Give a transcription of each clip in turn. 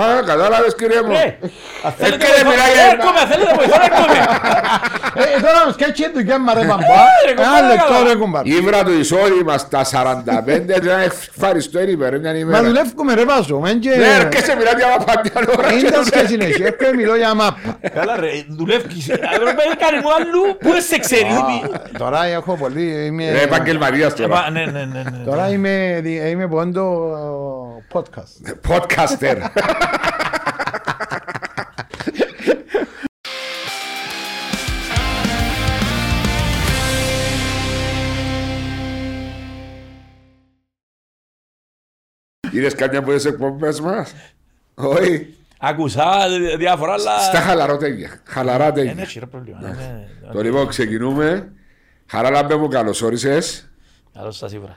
Α, κατάλαβες κύριε μου. Κύριε μιλάει. Έρχομαι, θέλετε να βοηθώ, έρχομαι. Τώρα το σκέτσι του Γκέμμα ρε Παμπά. Ένα λεπτό ρε κουμπάρ. Ήβρα του εισόδη μας τα 45, ήταν ευχαριστώ ημέρα. Μα δουλεύουμε ρε Πάσο. Ναι, έρχεσαι μιλάτε για μαπαντιανόρα. Ήντα και συνέχεια, έρχομαι μιλώ για μάπα. Καλά ρε, δουλεύκεις. Ευρωπαίοι κάνει μου αλλού, πού σε ξέρει. Τώρα έχω πολύ, είμαι επαγγελματίας τώρα. Τώρα είμαι πόντο podcaster. Είδες κάποια από τις εκπομπές μας? Όχι. Ακούσα διάφορα αλλά... Στα χαλαροτέγια. Χαλαρά τέγια. Είναι χειρό πρόβλημα. Το λοιπόν ξεκινούμε. Χαράλαμπε μου, καλώς όρισες. Καλώς σας ήρθα.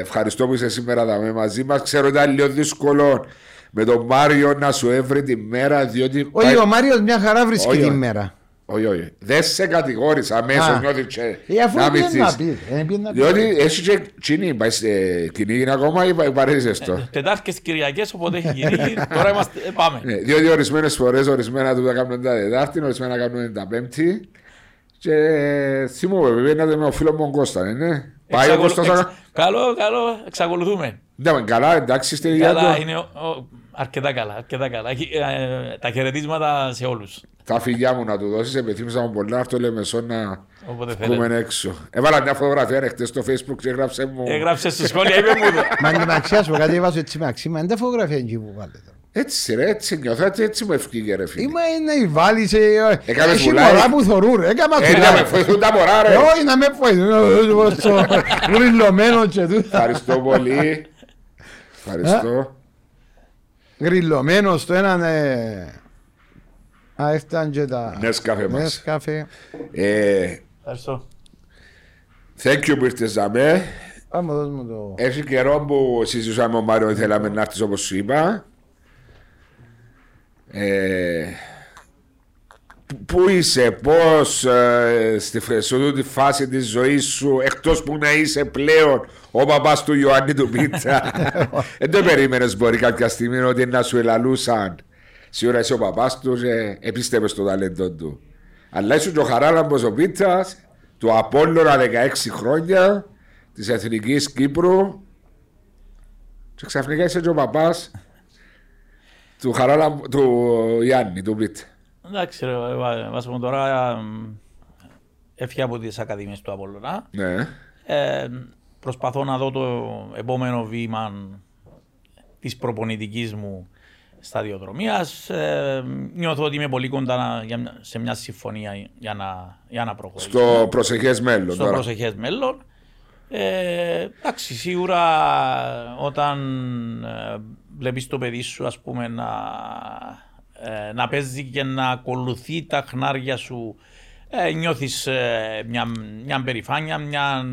Ευχαριστώ που είσαι σήμερα εδώ μαζί μας. Ξέρω ήταν λίγο δύσκολο με τον Μάριο να σου έβρει τη μέρα, διότι. Όχι, πάει... ο Μάριος μια χαρά βρίσκει τη μέρα. Όχι, όχι. Δεν σε κατηγόρησα αμέσως νιώθει να μην πει. Διότι εσύ και κοινή, κυνήγει ακόμα ή παρέζεσαι το. Τετάρτες και Κυριακές, οπότε έχει κυνήγει. Τώρα είμαστε, πάμε. Διότι ορισμένες φορές, ορισμένα του τα κάνουν τα Τετάρτη, ορισμένα κάνουν τα Πέμπτη. Και θυμούμαι, βέβαια, με ο φίλος μου Κώστα, ναι. Πάει ο Κώστας. Καλό, καλό, εξακολουθούμε. Ναι, καλά, εντάξει, είστε ίδια του. Καλά, είναι αρκετά καλά, αρκετά καλά. Τα χαιρετίσματα σε όλους. Τα φιλιά μου να του δώσεις, επιθύμησα μου πολλά, αυτό λέμε σώνα να βγούμε έξω. Έβαλα μια φωτογραφία χτες στο Facebook και έγραψε μου... Έγραψε στο σχόλια, είπε μου το. Μα αξιάσουμε, κάτι έβαζω έτσι με αξίμα, είναι τα φωτογραφία εκεί που βάλετε. Έτσι ρε, έτσι νιώθατε, έτσι μου ευκήγε ρε φίλε. Είμα να βάλεις, έχει μωρά που θωρούν ρε, έκαμα θωρά. Να με φοηθούν τα μωρά ρε. Όχι να με φοηθούν, γρυλωμένο και τούτα. Ευχαριστώ πολύ, ευχαριστώ. Γρυλωμένο στο έναν... Α, έφτανε και τα... Νεσκάφε μας. Νεσκάφε. Ευχαριστώ. Thank you που ήρθες να με. Έχει καιρό που συζητούσαμε ο Μάριο, θέλαμε να έρθεις όπως σου είπα. Πού είσαι, πώς σε αυτή τη φάση της ζωής σου, εκτός που να είσαι πλέον ο παπάς του Ιωάννη του Πίτσα? Δεν το περίμενες μπορεί κάποια στιγμή ότι να σου ελαλούσαν σήμερα είσαι ο παπάς του και επίστευες το ταλέντο του? Αλλά είσαι και ο Χαράλαμπος ο Πίτσας του Απόλλωνα 16 χρόνια της Εθνικής Κύπρου και ξαφνικά είσαι και ο παπάς του Χαράλαμπου, του Ιάννη, του Πίτ. Εντάξει ρε, μας πούμε τώρα έφυγε από τις Ακαδημίες του Απόλλωνα. Ναι. Προσπαθώ να δω το επόμενο βήμα της προπονητικής μου σταδιοδρομίας. Νιώθω ότι είμαι πολύ κοντά σε μια συμφωνία για να προχωρήσω. Στο προσεχές μέλλον. Στο τώρα. Προσεχές μέλλον. Εντάξει, σίγουρα όταν... βλέπεις το παιδί σου, ας πούμε, να παίζει και να ακολουθεί τα χνάρια σου, νιώθεις μια περηφάνεια, μια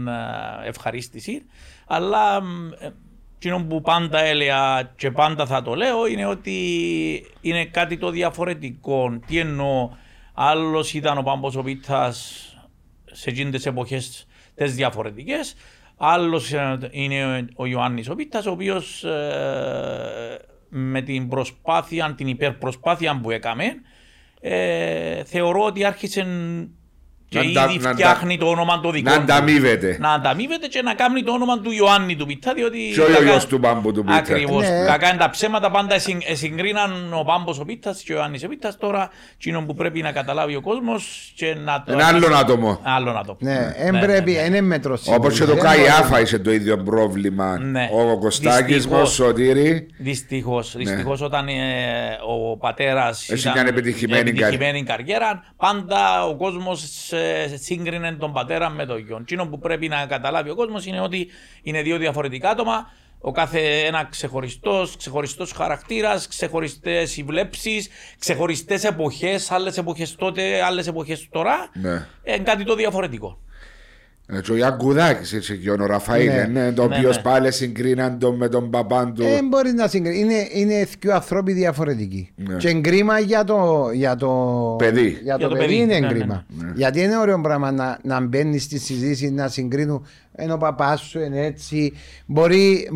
ευχαρίστηση. Αλλά εκείνο που πάντα έλεγα και πάντα θα το λέω είναι ότι είναι κάτι το διαφορετικό. Τι εννοώ, άλλος ήταν ο Πάμπος ο Βίτας σε εκείνες τις εποχές τις διαφορετικές. Άλλος είναι ο Ιωάννης ο Πίτας, ο οποίος με την προσπάθεια, την υπερπροσπάθεια που έκαμε, θεωρώ ότι άρχισε και ήδη φτιάχνει το όνομα το δικό του. Να ανταμείβεται και να κάνει το όνομα του Ιωάννη του Πίτα, διότι... Και ο γιος του Πάμπου του Πίτα. Ακριβώς, κακά τα ψέματα πάντα συγκρίναν ο Πάμπος ο Πίτας και ο Ιωάννης ο Πίτας. Τώρα, εκείνο που πρέπει να καταλάβει ο κόσμος και να το... Ένα άλλο άτομο. Ναι, είναι μέτρο σύγκριση. Όπως και το Καϊάφα είσαι το ίδιο πρόβλημα. Ο Κωστάκης μας, ο Σωτήρη. Δυστυχώς όταν ο πατέρας ήταν επιτυχημένη καριέρα, πάντα ο κόσμος σύγκρινε τον πατέρα με τον γιο. Εκείνο που πρέπει να καταλάβει ο κόσμος είναι ότι είναι δύο διαφορετικά άτομα, ο κάθε ένα ξεχωριστός χαρακτήρας, ξεχωριστές βλέψεις, ξεχωριστές εποχές, άλλες εποχές τότε, άλλες εποχές τώρα. Ναι. Κάτι το διαφορετικό. Ο Iagoudaki έτσι και ο Ραφαήλ, το οποίο πάλι συγκρίναν τον με τον παπάν του. Δεν μπορεί να συγκρίνει. Είναι δύο άνθρωποι διαφορετικοί. Ναι. Και εγκρίμα για το παιδί είναι εγκρίμα. Ναι. Γιατί είναι ωραίο πράγμα να μπαίνει στη συζήτηση, να συγκρίνουν ενώ ο παπά σου είναι έτσι. Μπορεί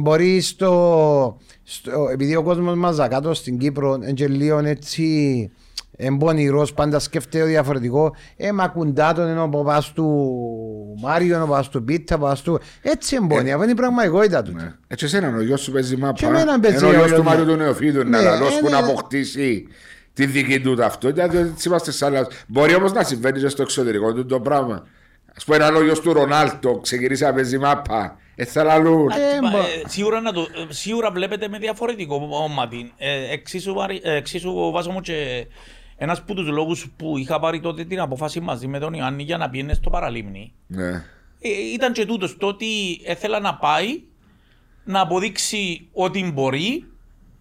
επειδή ο κόσμο μα κάτω στην Κύπρο είναι έτσι. Εμπονηρός, πάντα σκέφτεται διαφορετικό. Μακουντά τον ενώ παπάς του Μάριο, ενώ παπάς του Πίτα, παπάς του. Έτσι εμπονή, αυτή είναι η πραγματικότητα του. Έτσι εσέναν ο γιος σου παίζει μάπα, ενώ ο γιος του Μάριου του Νεοφίδου είναι αλλαλός που να αποκτήσει τη δική του ταυτότητα, διότι έτσι είμαστε σαν άλλα. Μπορεί όμως να συμβαίνει και στο εξωτερικό του το πράγμα. Ας πω έναν ο γιος του Ρονάλτο ξεκινήσει να παίζει μάπα. Σίγουρα βλέπετε με διαφορετικό μάτι. Εξίσου βάζω μου και ένας από τους λόγους που είχα πάρει τότε την αποφάση μαζί με τον Ιωάννη για να πιένε στο παραλίμνη ήταν και τούτος, το ότι ήθελα να πάει να αποδείξει ότι μπορεί,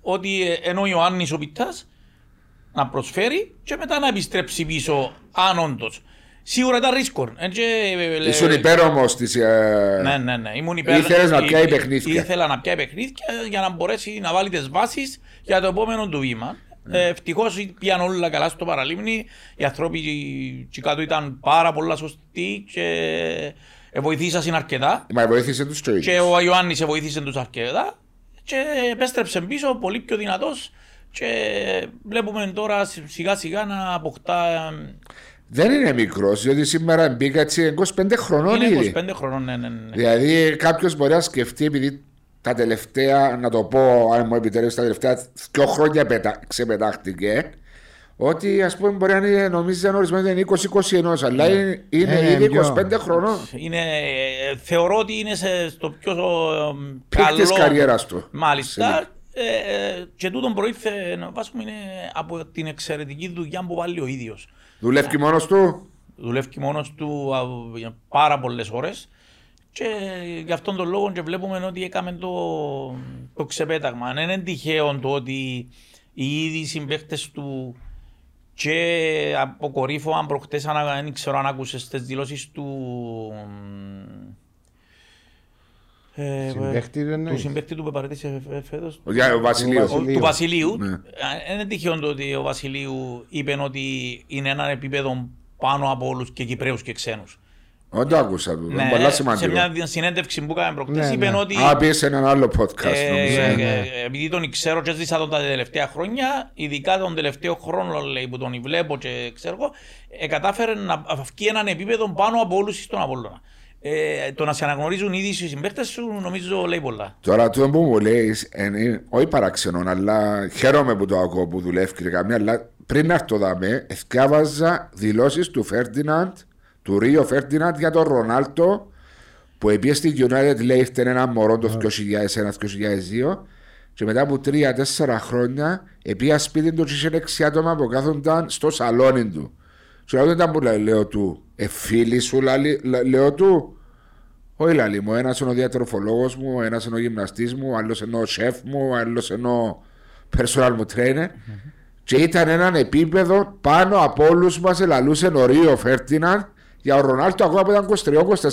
ότι ενώ ο Ιωάννης ο Πιτάς να προσφέρει και μετά να επιστρέψει πίσω αν όντως. Σίγουρα ήταν ρίσκο. Ήσουν υπέρ όμως της... Ναι, ήμουν υπέρ. Ήθελες να πιάει παιχνίδια. Ήθελα να πιάει παιχνίδια για να μπορέσει να βάλει τις βάσεις για το επόμενο του βήμα. Ευτυχώς πήγαν όλα καλά στο παραλίμνη. Οι άνθρωποι και κάτω ήταν πάρα πολλά σωστοί και βοηθήσαν αρκετά. Μα βοήθησε τους τρεις. Και ο Ιωάννης βοήθησε τους αρκετά και επέστρεψε πίσω πολύ πιο δυνατός και βλέπουμε τώρα σιγά σιγά να αποκτά. Δεν είναι μικρός, διότι σήμερα μπήκα έτσι 25 χρονών. Είναι 25 χρονών, ναι. Δηλαδή κάποιος μπορεί να σκεφτεί, επειδή τα τελευταία, να το πω αν μου επιτρέψει, τα τελευταία 2 χρόνια ξεπετάχτηκε, ότι ας πούμε μπορεί να είναι, νομίζει ένα ορισμένο είναι 20-21, αλλά είναι 25 χρονών. Θεωρώ ότι είναι στο πιο καλό της καριέρας του. Μάλιστα. Και τούτον προήλθε, βάζουμε, είναι από την εξαιρετική δουλειά που βάλει ο ίδιος. Δουλεύει μόνος του. Δουλεύει μόνος του πάρα πολλές ώρες. Και γι' αυτόν τον λόγο και βλέπουμε ότι έκαμε το ξεπέταγμα. Δεν είναι τυχαίο το ότι οι ίδιοι συμπαίκτες του και αποκορύφωαν προχτές, δεν ξέρω αν άκουσες τις δηλώσεις του συμπαίχτη του που παρέτησε φέτος, του Βασιλείου. Είναι τυχαίο το ότι ο Βασιλείου είπε ότι είναι ένα επίπεδο πάνω από όλους και Κυπραίους και ξένους. Δεν το άκουσα του, είναι πολύ σημαντικό. Σε μια συνέντευξη που έκανε προχτές είπε ότι... Πήγε ένα άλλο podcast. Επειδή τον ξέρω και ζήσα τον τα τελευταία χρόνια, ειδικά τον τελευταίο χρόνο που τον βλέπω και ξέρω, κατάφερε να βγει έναν επίπεδο πάνω από όλους στον Απόλλωνα. Το να σε αναγνωρίζουν ήδη οι συμπαίκτες σου νομίζω λέει πολλά. Τώρα το που μου λέεις, όχι παραξενών, αλλά χαίρομαι που το ακούω που δουλεύει καμία, αλλά πριν να έρθω δάμε, ευκάβαζα δηλώσεις του Ferdinand, του Ρίο Φέρντιναντ για τον Ρονάλτο που επίε στην United, λέει ήταν ένα μωρό το 2001-2002 και μετά από 3-4 χρόνια επία σπίτι του και είχε 6 άτομα που κάθονταν στο σαλόνι του. Σου λέω δεν ήταν που λέω του, φίλοι σου λέω του, όχι λαλή μου, ένας είναι ο διατροφολόγος μου, ένας είναι ο γυμναστής μου, άλλος είναι ο σεφ μου, άλλος είναι ο personal μου trainer και ήταν έναν επίπεδο πάνω από όλους μας ελαλούσε ο Ρίο Φέρντιναντ για ο Ρονάλτο ακόμα που ήταν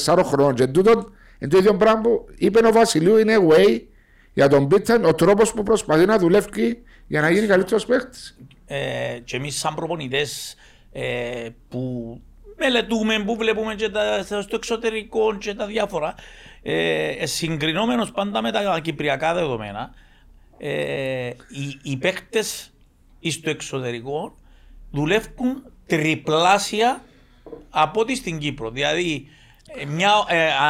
23-24 χρόνων και εν το ίδιο πράγμα που είπε ο Βασιλείου είναι way για τον Πίτσαν ο τρόπος που προσπαθεί να δουλεύει για να γίνει καλύτερος παίκτης. Και εμείς σαν προπονητές που μελετούμε, που βλέπουμε και στο εξωτερικό και τα διάφορα συγκρινόμενος πάντα με τα κυπριακά δεδομένα οι παίκτες στο εξωτερικό δουλεύουν τριπλάσια από ό,τι στην Κύπρο. Δηλαδή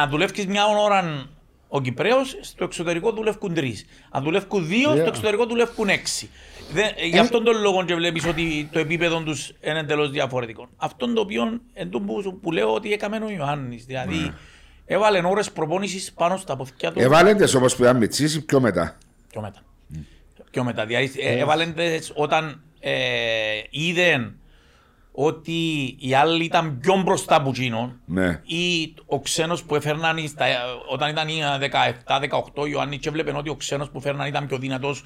αν δουλεύεις μια ώρα ο Κυπραίος, στο εξωτερικό δουλεύουν 3. Αν δουλεύουν 2, στο εξωτερικό δουλεύουν 6. Γι' αυτόν τον λόγο και βλέπεις ότι το επίπεδο τους είναι εντελώς διαφορετικό. Αυτόν το οποίο που λέω ότι έκαμε ο Ιωάννης. Δηλαδή έβαλε ώρες προπόνησης πάνω στα ποθηκιά του. Έβαλε τις όμως που ήταν Μιτσής πιο μετά. Πιο μετά. Δηλαδή έβαλε τις όταν είδε ότι οι άλλοι ήταν πιο μπροστά από εκείνον ή ο ξένος που έφερναν όταν ήταν 17-18 Ιωάννη και βλέπαν ότι ο ξένος που έφερναν ήταν πιο δυνατός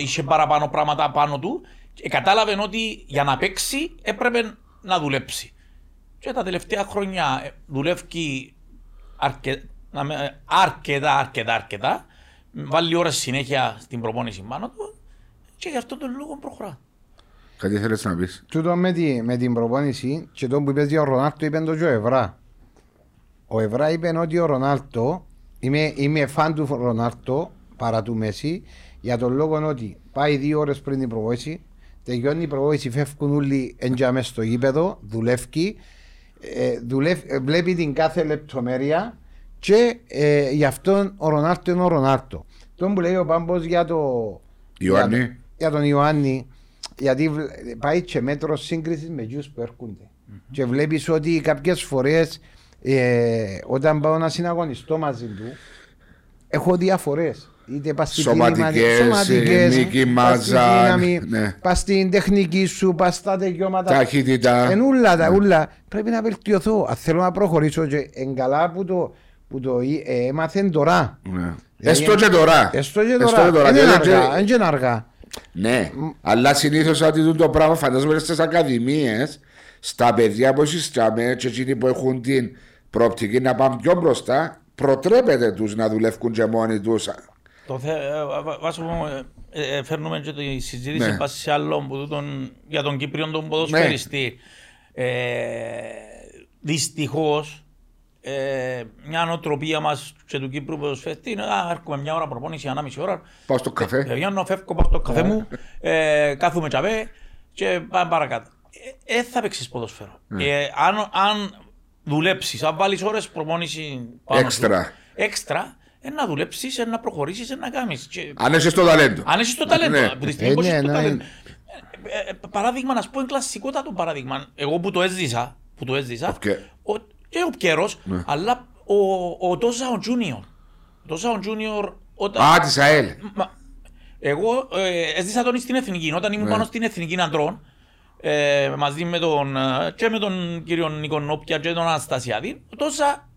είχε παραπάνω πράγματα πάνω του και κατάλαβαν ότι για να παίξει έπρεπε να δουλέψει. Και τα τελευταία χρόνια δουλεύει αρκετά, βάλει ώρα συνέχεια στην προπόνηση μάνα του και γι' αυτόν τον λόγο προχωρά. Κάτι θέλεις να πεις. Τούτο με την προπόνηση και τον που είπες για ο Ρονάλτο είπαν το και ο Ευρά. Ο Ευρά είπε ότι ο Ρονάλτο, είμαι φαν του Ρονάλτο παρά του Μέση, για τον λόγο ότι πάει 2 ώρες πριν την προπόνηση, τελειώνει η προπόνηση, φεύγουν όλοι μέσα στο γήπεδο, δουλεύει, βλέπει την κάθε λεπτομέρεια και γι' αυτόν ο Ρονάλτο είναι ο Ρονάλτο. Τον που λέει ο Πάμπος για τον Ιωάννη, γιατί πάει και μέτρο σύγκριση με γιους που έρχονται. Και βλέπεις ότι κάποιες φορές όταν πάω να συναγωνιστώ μαζί του, έχω διαφορές. Είτε πας στην σωματική μάζα, πας στην τεχνική σου, πας στα τελειώματα, ταχύτητα. Ούλα, πρέπει να βελτιωθώ. Αν θέλω να προχωρήσω και εγκαλά που το έμαθεν τώρα. Έστω και τώρα. Είναι αργά. Ναι, αλλά συνήθως ότι το πράγμα φαντάζομαι στις ακαδημίες, στα παιδιά που συστάμε και εκείνοι που έχουν την προοπτική να πάνε πιο μπροστά, προτρέπεται τους να δουλεύουν και μόνοι τους. Βάσο μου, φέρνουμε και τη συζήτηση σε άλλον για τον Κύπριον τον ποδοσφαιριστή. Δυστυχώς, μια νοοτροπία μας και του Κύπρου ποδοσφαιριστή είναι έρχομαι μια ώρα προπόνηση, 1,5 ώρα. Πάω στο καφέ. Βγαίνω, φεύγω, πάω στο καφέ μου, κάθομαι τσαβέ και πάμε παρακάτω. Θα παίξεις ποδοσφαίρο. Αν δουλέψεις, αν βάλεις ώρες προπόνηση έξτρα, να δουλέψεις, να προχωρήσεις, να κάνεις. Αν έχεις το ταλέντο. Παράδειγμα, να σου πω ένα κλασικότατο παράδειγμα. Εγώ που το έζησα, και ο Πιέρος, αλλά ο Τόζαο Τζούνιορ. Όταν... της ΑΕΛ. Εγώ έζησα τον στην Εθνική. Όταν ήμουν πάνω στην Εθνική Αντρών, μαζί με τον κύριο Νικονόπια και τον Αναστασιάδη, ο Τόζα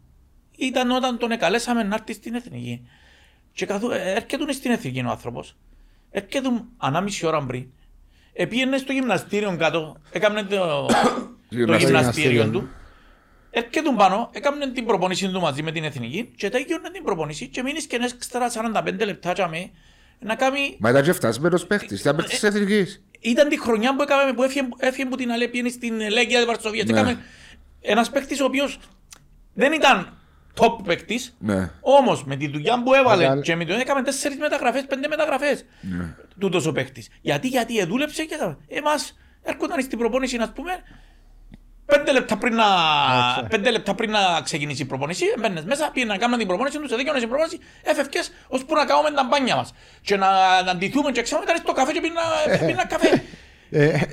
ήταν όταν τον εκαλέσαμε να έρθει στην Εθνική. Και έρχεται στην Εθνική ο άνθρωπος, έρχεται 1,5 ώρα πριν, πήγαινε στο γυμναστήριο κάτω, έκανε το γυμναστήριο του. Έρχεται πάνω, έκαμε την προπονήση του μαζί με την Εθνική και τέγιωνε την προπονήση και μείνεις και έξτρα 45 λεπτά να κάνει... Μα ήταν και φτασμένος παίχτης, ήταν παίχτης της Εθνικής. Ήταν τη χρονιά που έκαμε, που έφυγε από την Αλέπιενη στην Λέγκια της Βαρσοβίας. Ένας παίχτης ο οποίος δεν ήταν top παίχτης, όμως με τη δουλειά που έβαλε και με τον έκαμε 4 μεταγραφές, 5 μεταγραφές τούτος ο παίχτης. Γιατί δούλεψε και εμάς έρχονταν στην προπονήση να πούμε 5 λεπτά πριν να ξεκινήσει η προπόνηση, μπαίνεις μέσα, πήγαινε να κάνουμε την προπόνηση, τους έδειξαν την προπόνηση, έφευκες ώσπου να κάνουμε τα μπάνια μας. Και να αντιθούμε και ξέρουμε, ήταν στο καφέ και πήγαινε καφέ.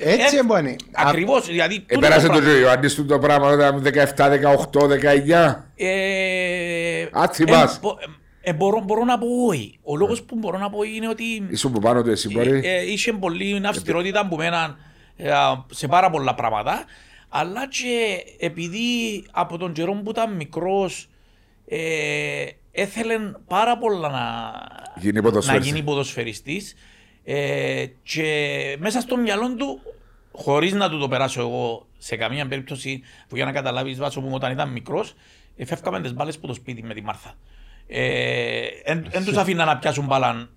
Έτσι εμπώνει. Ακριβώς, δηλαδή... Επέρασε το Ιωάννης του το πράγμα όταν 17, 18, 19. Άτσιμας. Μπορώ να πω όχι. Ο λόγος που μπορώ να πω είναι ότι... Ήσουν που πάνω του εσύ μπορεί. Είχε πολύ αυστηρότητα που μέναν σε πάρα πολλά πράγματα. Αλλά και επειδή από τον καιρό που ήταν μικρός έθελε πάρα πολλά να γίνει ποδοσφαιριστής και μέσα στο μυαλό του, χωρίς να του το περάσω εγώ σε καμία περίπτωση, που για να καταλάβεις Βάσο μου όταν ήταν μικρός, φεύγαμε τις μπάλες από το σπίτι με τη Μάρθα. Εν τους αφήνα να πιάσουν μπάλαν.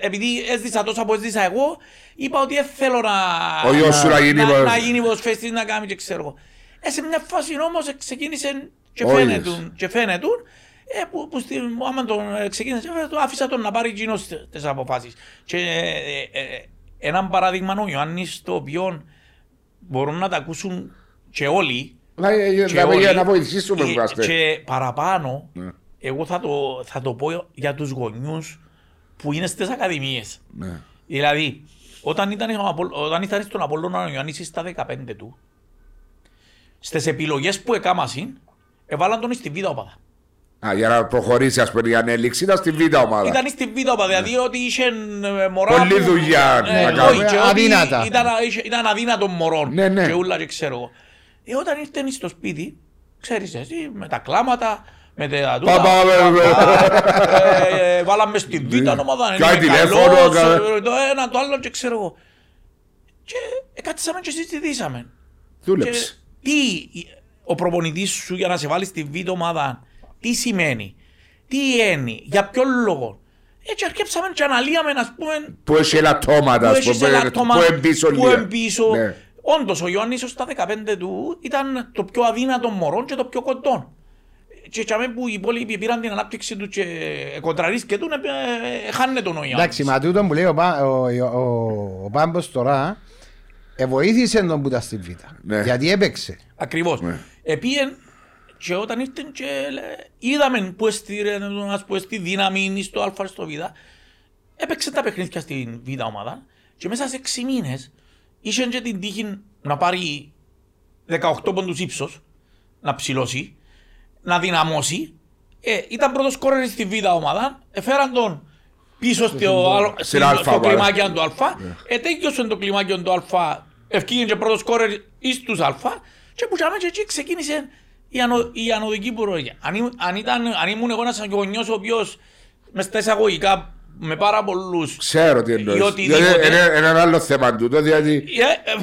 Επειδή έζησα τόσα που έζησα εγώ, είπα ότι θέλω να γίνει ποδοσφαιριστής, να κάνει και ξέρω εγώ. Σε μια φάση όμως ξεκίνησε και φαίνεται που άμα τον ξεκίνησε, άφησα τον να πάρει εκείνος τις αποφάσεις. Και έναν παράδειγμα ο Ιωάννης, το οποίο μπορούν να τα ακούσουν και όλοι. Να βοηθήσουμε και παραπάνω, εγώ θα το πω για τους γονιούς που είναι στις ακαδημίες. Ναι. Δηλαδή, όταν ήταν στον Απόλλωνα ο Ιωάννης στα 15 του, στις επιλογές που έκαμασαν, έβαλαν τον στη β' ομάδα. Για να προχωρήσει, ας πούμε, για να έλειξει, ήταν στη β' ομάδα. Ήταν στη β' ομάδα, δηλαδή ότι είχε μωρά. Πολύ δουλειά να κάνει. Αδύνατα. Ήταν αδύνατον μωρών. Ναι. Και ούλα και ξέρω εγώ. Όταν ήρθε στο σπίτι, ξέρεις εσύ, με τα κλάματα. Βάλαμε στην β' ομάδα, είναι καλός, το ένα, το άλλο και ξέρω εγώ. Και κάτσαμε και συζητήσαμε. Δούλεψε. Τι ο προπονητής σου για να σε βάλει στη β' ομάδα Τι σημαίνει, τι έννοια, για ποιον λόγο. Έτσι αρκέψαμε και αναλύαμε, ας πούμε. Που έχει ελαττώματα, ας πούμε, που εμπίσω λίγο. Όντως ο Ιωάννης ως τα 15 του ήταν το πιο αδύνατο μωρό και το πιο κοντό. Και τσάμε που οι υπόλοιποι πήραν την ανάπτυξη του και κοντραρίσκε του, χάνε τον ο Ιωάννης. Εντάξει, μα τούτο που λέει ο Πάμπος τώρα, βοήθησε τον που ήταν στην Βήτα. Γιατί έπαιξε. Ακριβώς. Επίεν και όταν ήρθαν και είδαμε που εστί δύναμη στο Α, στο Β, έπαιξε τα παιχνίδια στην Β ομάδα και μέσα σε 6 μήνες είχε και την τύχη να πάρει 18 πόντους ύψος, να ψηλώσει, να δυναμώσει. Ήταν πρώτος σκόρερ στη Β ομάδα, έφεραν τον πίσω στο κλιμάκιον του Α, ετέγιωσε το κλιμάκιον του Α, ευκήγε και πρώτος σκόρερ εις τους Α και που και ξεκίνησε η ανωδική πορεία. Αν ήμουν εγώ ένας γονιός ο οποίος μες στα εισαγωγικά με πάρα πολλούς. Ξέρω τι εννοείς. Είναι ένα άλλο θέμα τούτο.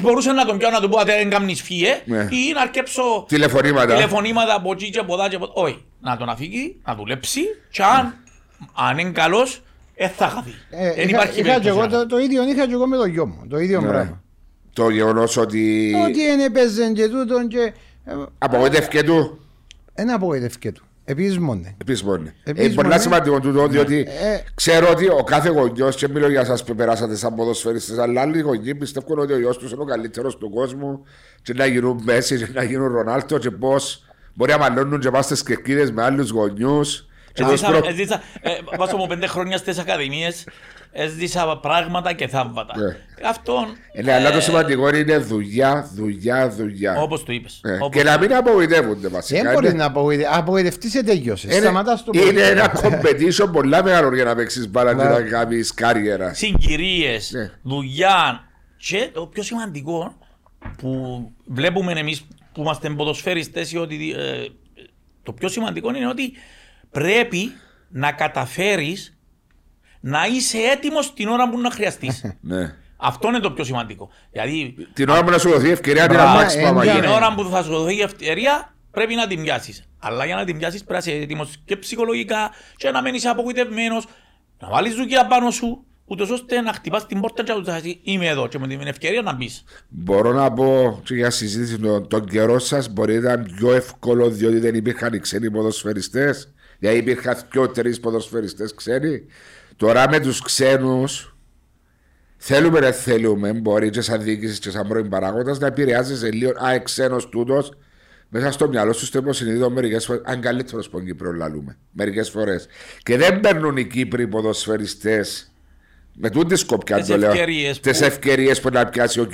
Μπορούσε να τον πιάω να του πω δεν κάνεις φύε ή να αρκέψω τηλεφωνήματα από εκεί και από εδώ και από εδώ. Όχι. Να τον αφήγει, να δουλέψει και αν είναι καλός θα χαθεί. Δεν υπάρχει περίπτωση. Το ίδιο είχα και εγώ με τον γιο μου. Το ίδιο πράγμα. Το γεγονός ότι. Ότι είναι παίζεν και τούτον και. Απογοητεύκε του. Ένα απογοητεύκε του. Επισμόνε. Πολύ σημαντικό τούτο, διότι ξέρω ότι ο κάθε γονιός, και μιλώ για εσάς που περάσατε σαν ποδοσφαιριστές, αλλά άλλοι γονιοί πιστεύουν ότι ο γιος τους είναι ο καλύτερος του κόσμου, και να γίνουν Μέση, και να γίνουν Ρονάλντο, και πώς μπορεί να μαλώνουν και πας στις κερκίδες με άλλους γονιούς. Έζησα, βάζω μου 5 χρόνια στις ακαδημίες, έζησα πράγματα και θαύματα. Ναι, αλλά το σημαντικό είναι δουλειά. Όπως το είπες. Και να μην απογοητεύονται βασικά. Δεν μπορεί να απογοητευτείς ετέγιωσες. Είναι ένα competition πολλά μεγάλο για να παίξεις μπάλα και να κάνεις καριέρα. Συγκυρίες, δουλειά. Και το πιο σημαντικό που βλέπουμε εμείς που είμαστε ποδοσφαιριστές, το πιο σημαντικό είναι ότι πρέπει να καταφέρεις να είσαι έτοιμος την ώρα που να χρειαστείς. Αυτό είναι το πιο σημαντικό. Γιατί την ώρα που να σου δοθεί ευκαιρία, την ώρα που θα σου δοθεί ευκαιρία πρέπει να την πιάσεις. Αλλά για να την πιάσεις πρέπει να είσαι έτοιμος και ψυχολογικά και να μένεις απογοητευμένος, να βάλεις δουλειά πάνω σου, ούτως ώστε να χτυπάς την πόρτα και να τους πεις είμαι εδώ και με την ευκαιρία να μπεις. Μπορώ να πω και για συζήτηση τον καιρό σας μπορεί να ήταν πιο εύκολο διότι δεν υπήρχαν ξένοι ποδοσφαιριστές. Γιατί υπήρχαν πιο 3 ποδοσφαιριστές ξένοι. Τώρα με τους ξένους θέλουμε να θέλουμε, μπορεί και σαν διοίκηση και σαν πρώην παράγοντας να επηρεάζεσαι λίγο. Α, ξένος τούτος, μέσα στο μυαλό σου στο υποσυνείδητο μερικές φορές. Αν καλύτερος από τον Κύπρο, λαλούμε. Μερικές φορές. Και δεν παίρνουν οι Κύπροι ποδοσφαιριστές με τούτη σκοπιά τις ευκαιρίες που να πιάσει ο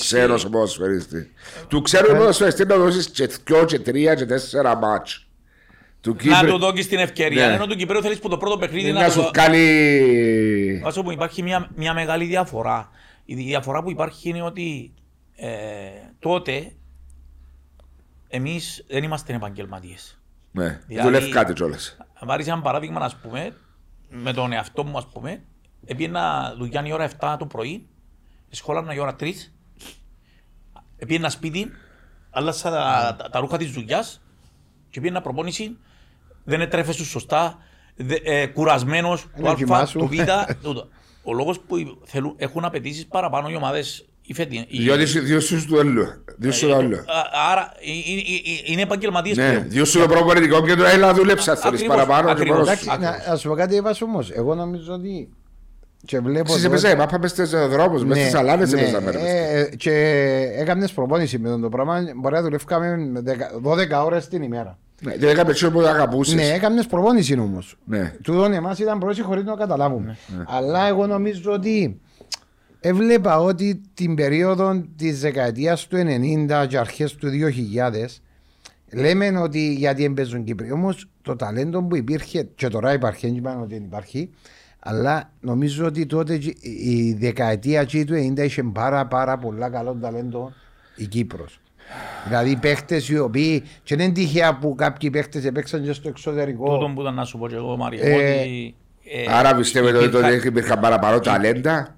ξένος ποδοσφαιριστής. Του ξένου ποδοσφαιριστή να δώσεις και 2 και 3 και 4 μάτς. Να του δώκεις την ευκαιρία, ενώ του Κυπρέου θέλεις που το πρώτο παιχνίδι να σου βγάλει. Βάσο που υπάρχει μια μεγάλη διαφορά. Η διαφορά που υπάρχει είναι ότι τότε εμείς δεν είμαστε επαγγελματίες. Ναι, δουλεύει κάτι κιόλας. Αν πάρεις ένα παράδειγμα, ας πούμε, με τον εαυτό μου, ας πούμε, έπινα δουλειά η ώρα 7 το πρωί, σχόλανα η ώρα 3, έπινα σπίτι, άλλασα τα ρούχα της δουλειάς και πήγαινα προπόνηση. Δεν έτρεφεσαι σωστά, κουρασμένος, το Α, το Β. Ο λόγος που έχουν απαιτήσεις παραπάνω οι ομάδες. Διότι του άλλου. Άρα είναι επαγγελματίες πλέον. Διότι το προπονητικό και το έλα δουλέψα θέλεις παραπάνω. Ας σου πω κάτι είπας όμως, εγώ νομίζω ότι εσείς έπαιζε, πάμε στους δρόμους, μες στις σαλάνες έπαιζαμε. Και έκανες προπόνηση με το πράγμα, μπορεί να δουλεύκαμε 12 ώρες την ημέρα. Δεν έκαμε τσί που αγαπούσες. Ναι, έκανες προπόνηση όμως. Τούτον εμάς ήταν πρόσεχοι χωρίς να καταλάβουμε. Αλλά εγώ νομίζω ότι έβλεπα ότι την περίοδο της δεκαετίας του 90 και αρχές του 2000 λέμε ότι γιατί εμπέζουν Κύπροι. Όμως το ταλέντο που υπήρχε και τώρα υπάρχει, δεν είπαν ότι δεν υπάρχει. Αλλά νομίζω ότι τότε η δεκαετία του 90 είχε πάρα πολλά καλό ταλέντο η Κύπρος. Δηλαδή παίχτες οι οποίοι και δεν είναι τυχαία που κάποιοι παίχτες έπαιξαν και στο εξωτερικό. Τούτον που ήταν να σου πω και εγώ, Μάριο, ότι άρα πιστεύετε ότι τότε υπήρχαν παραπάνω ταλέντα.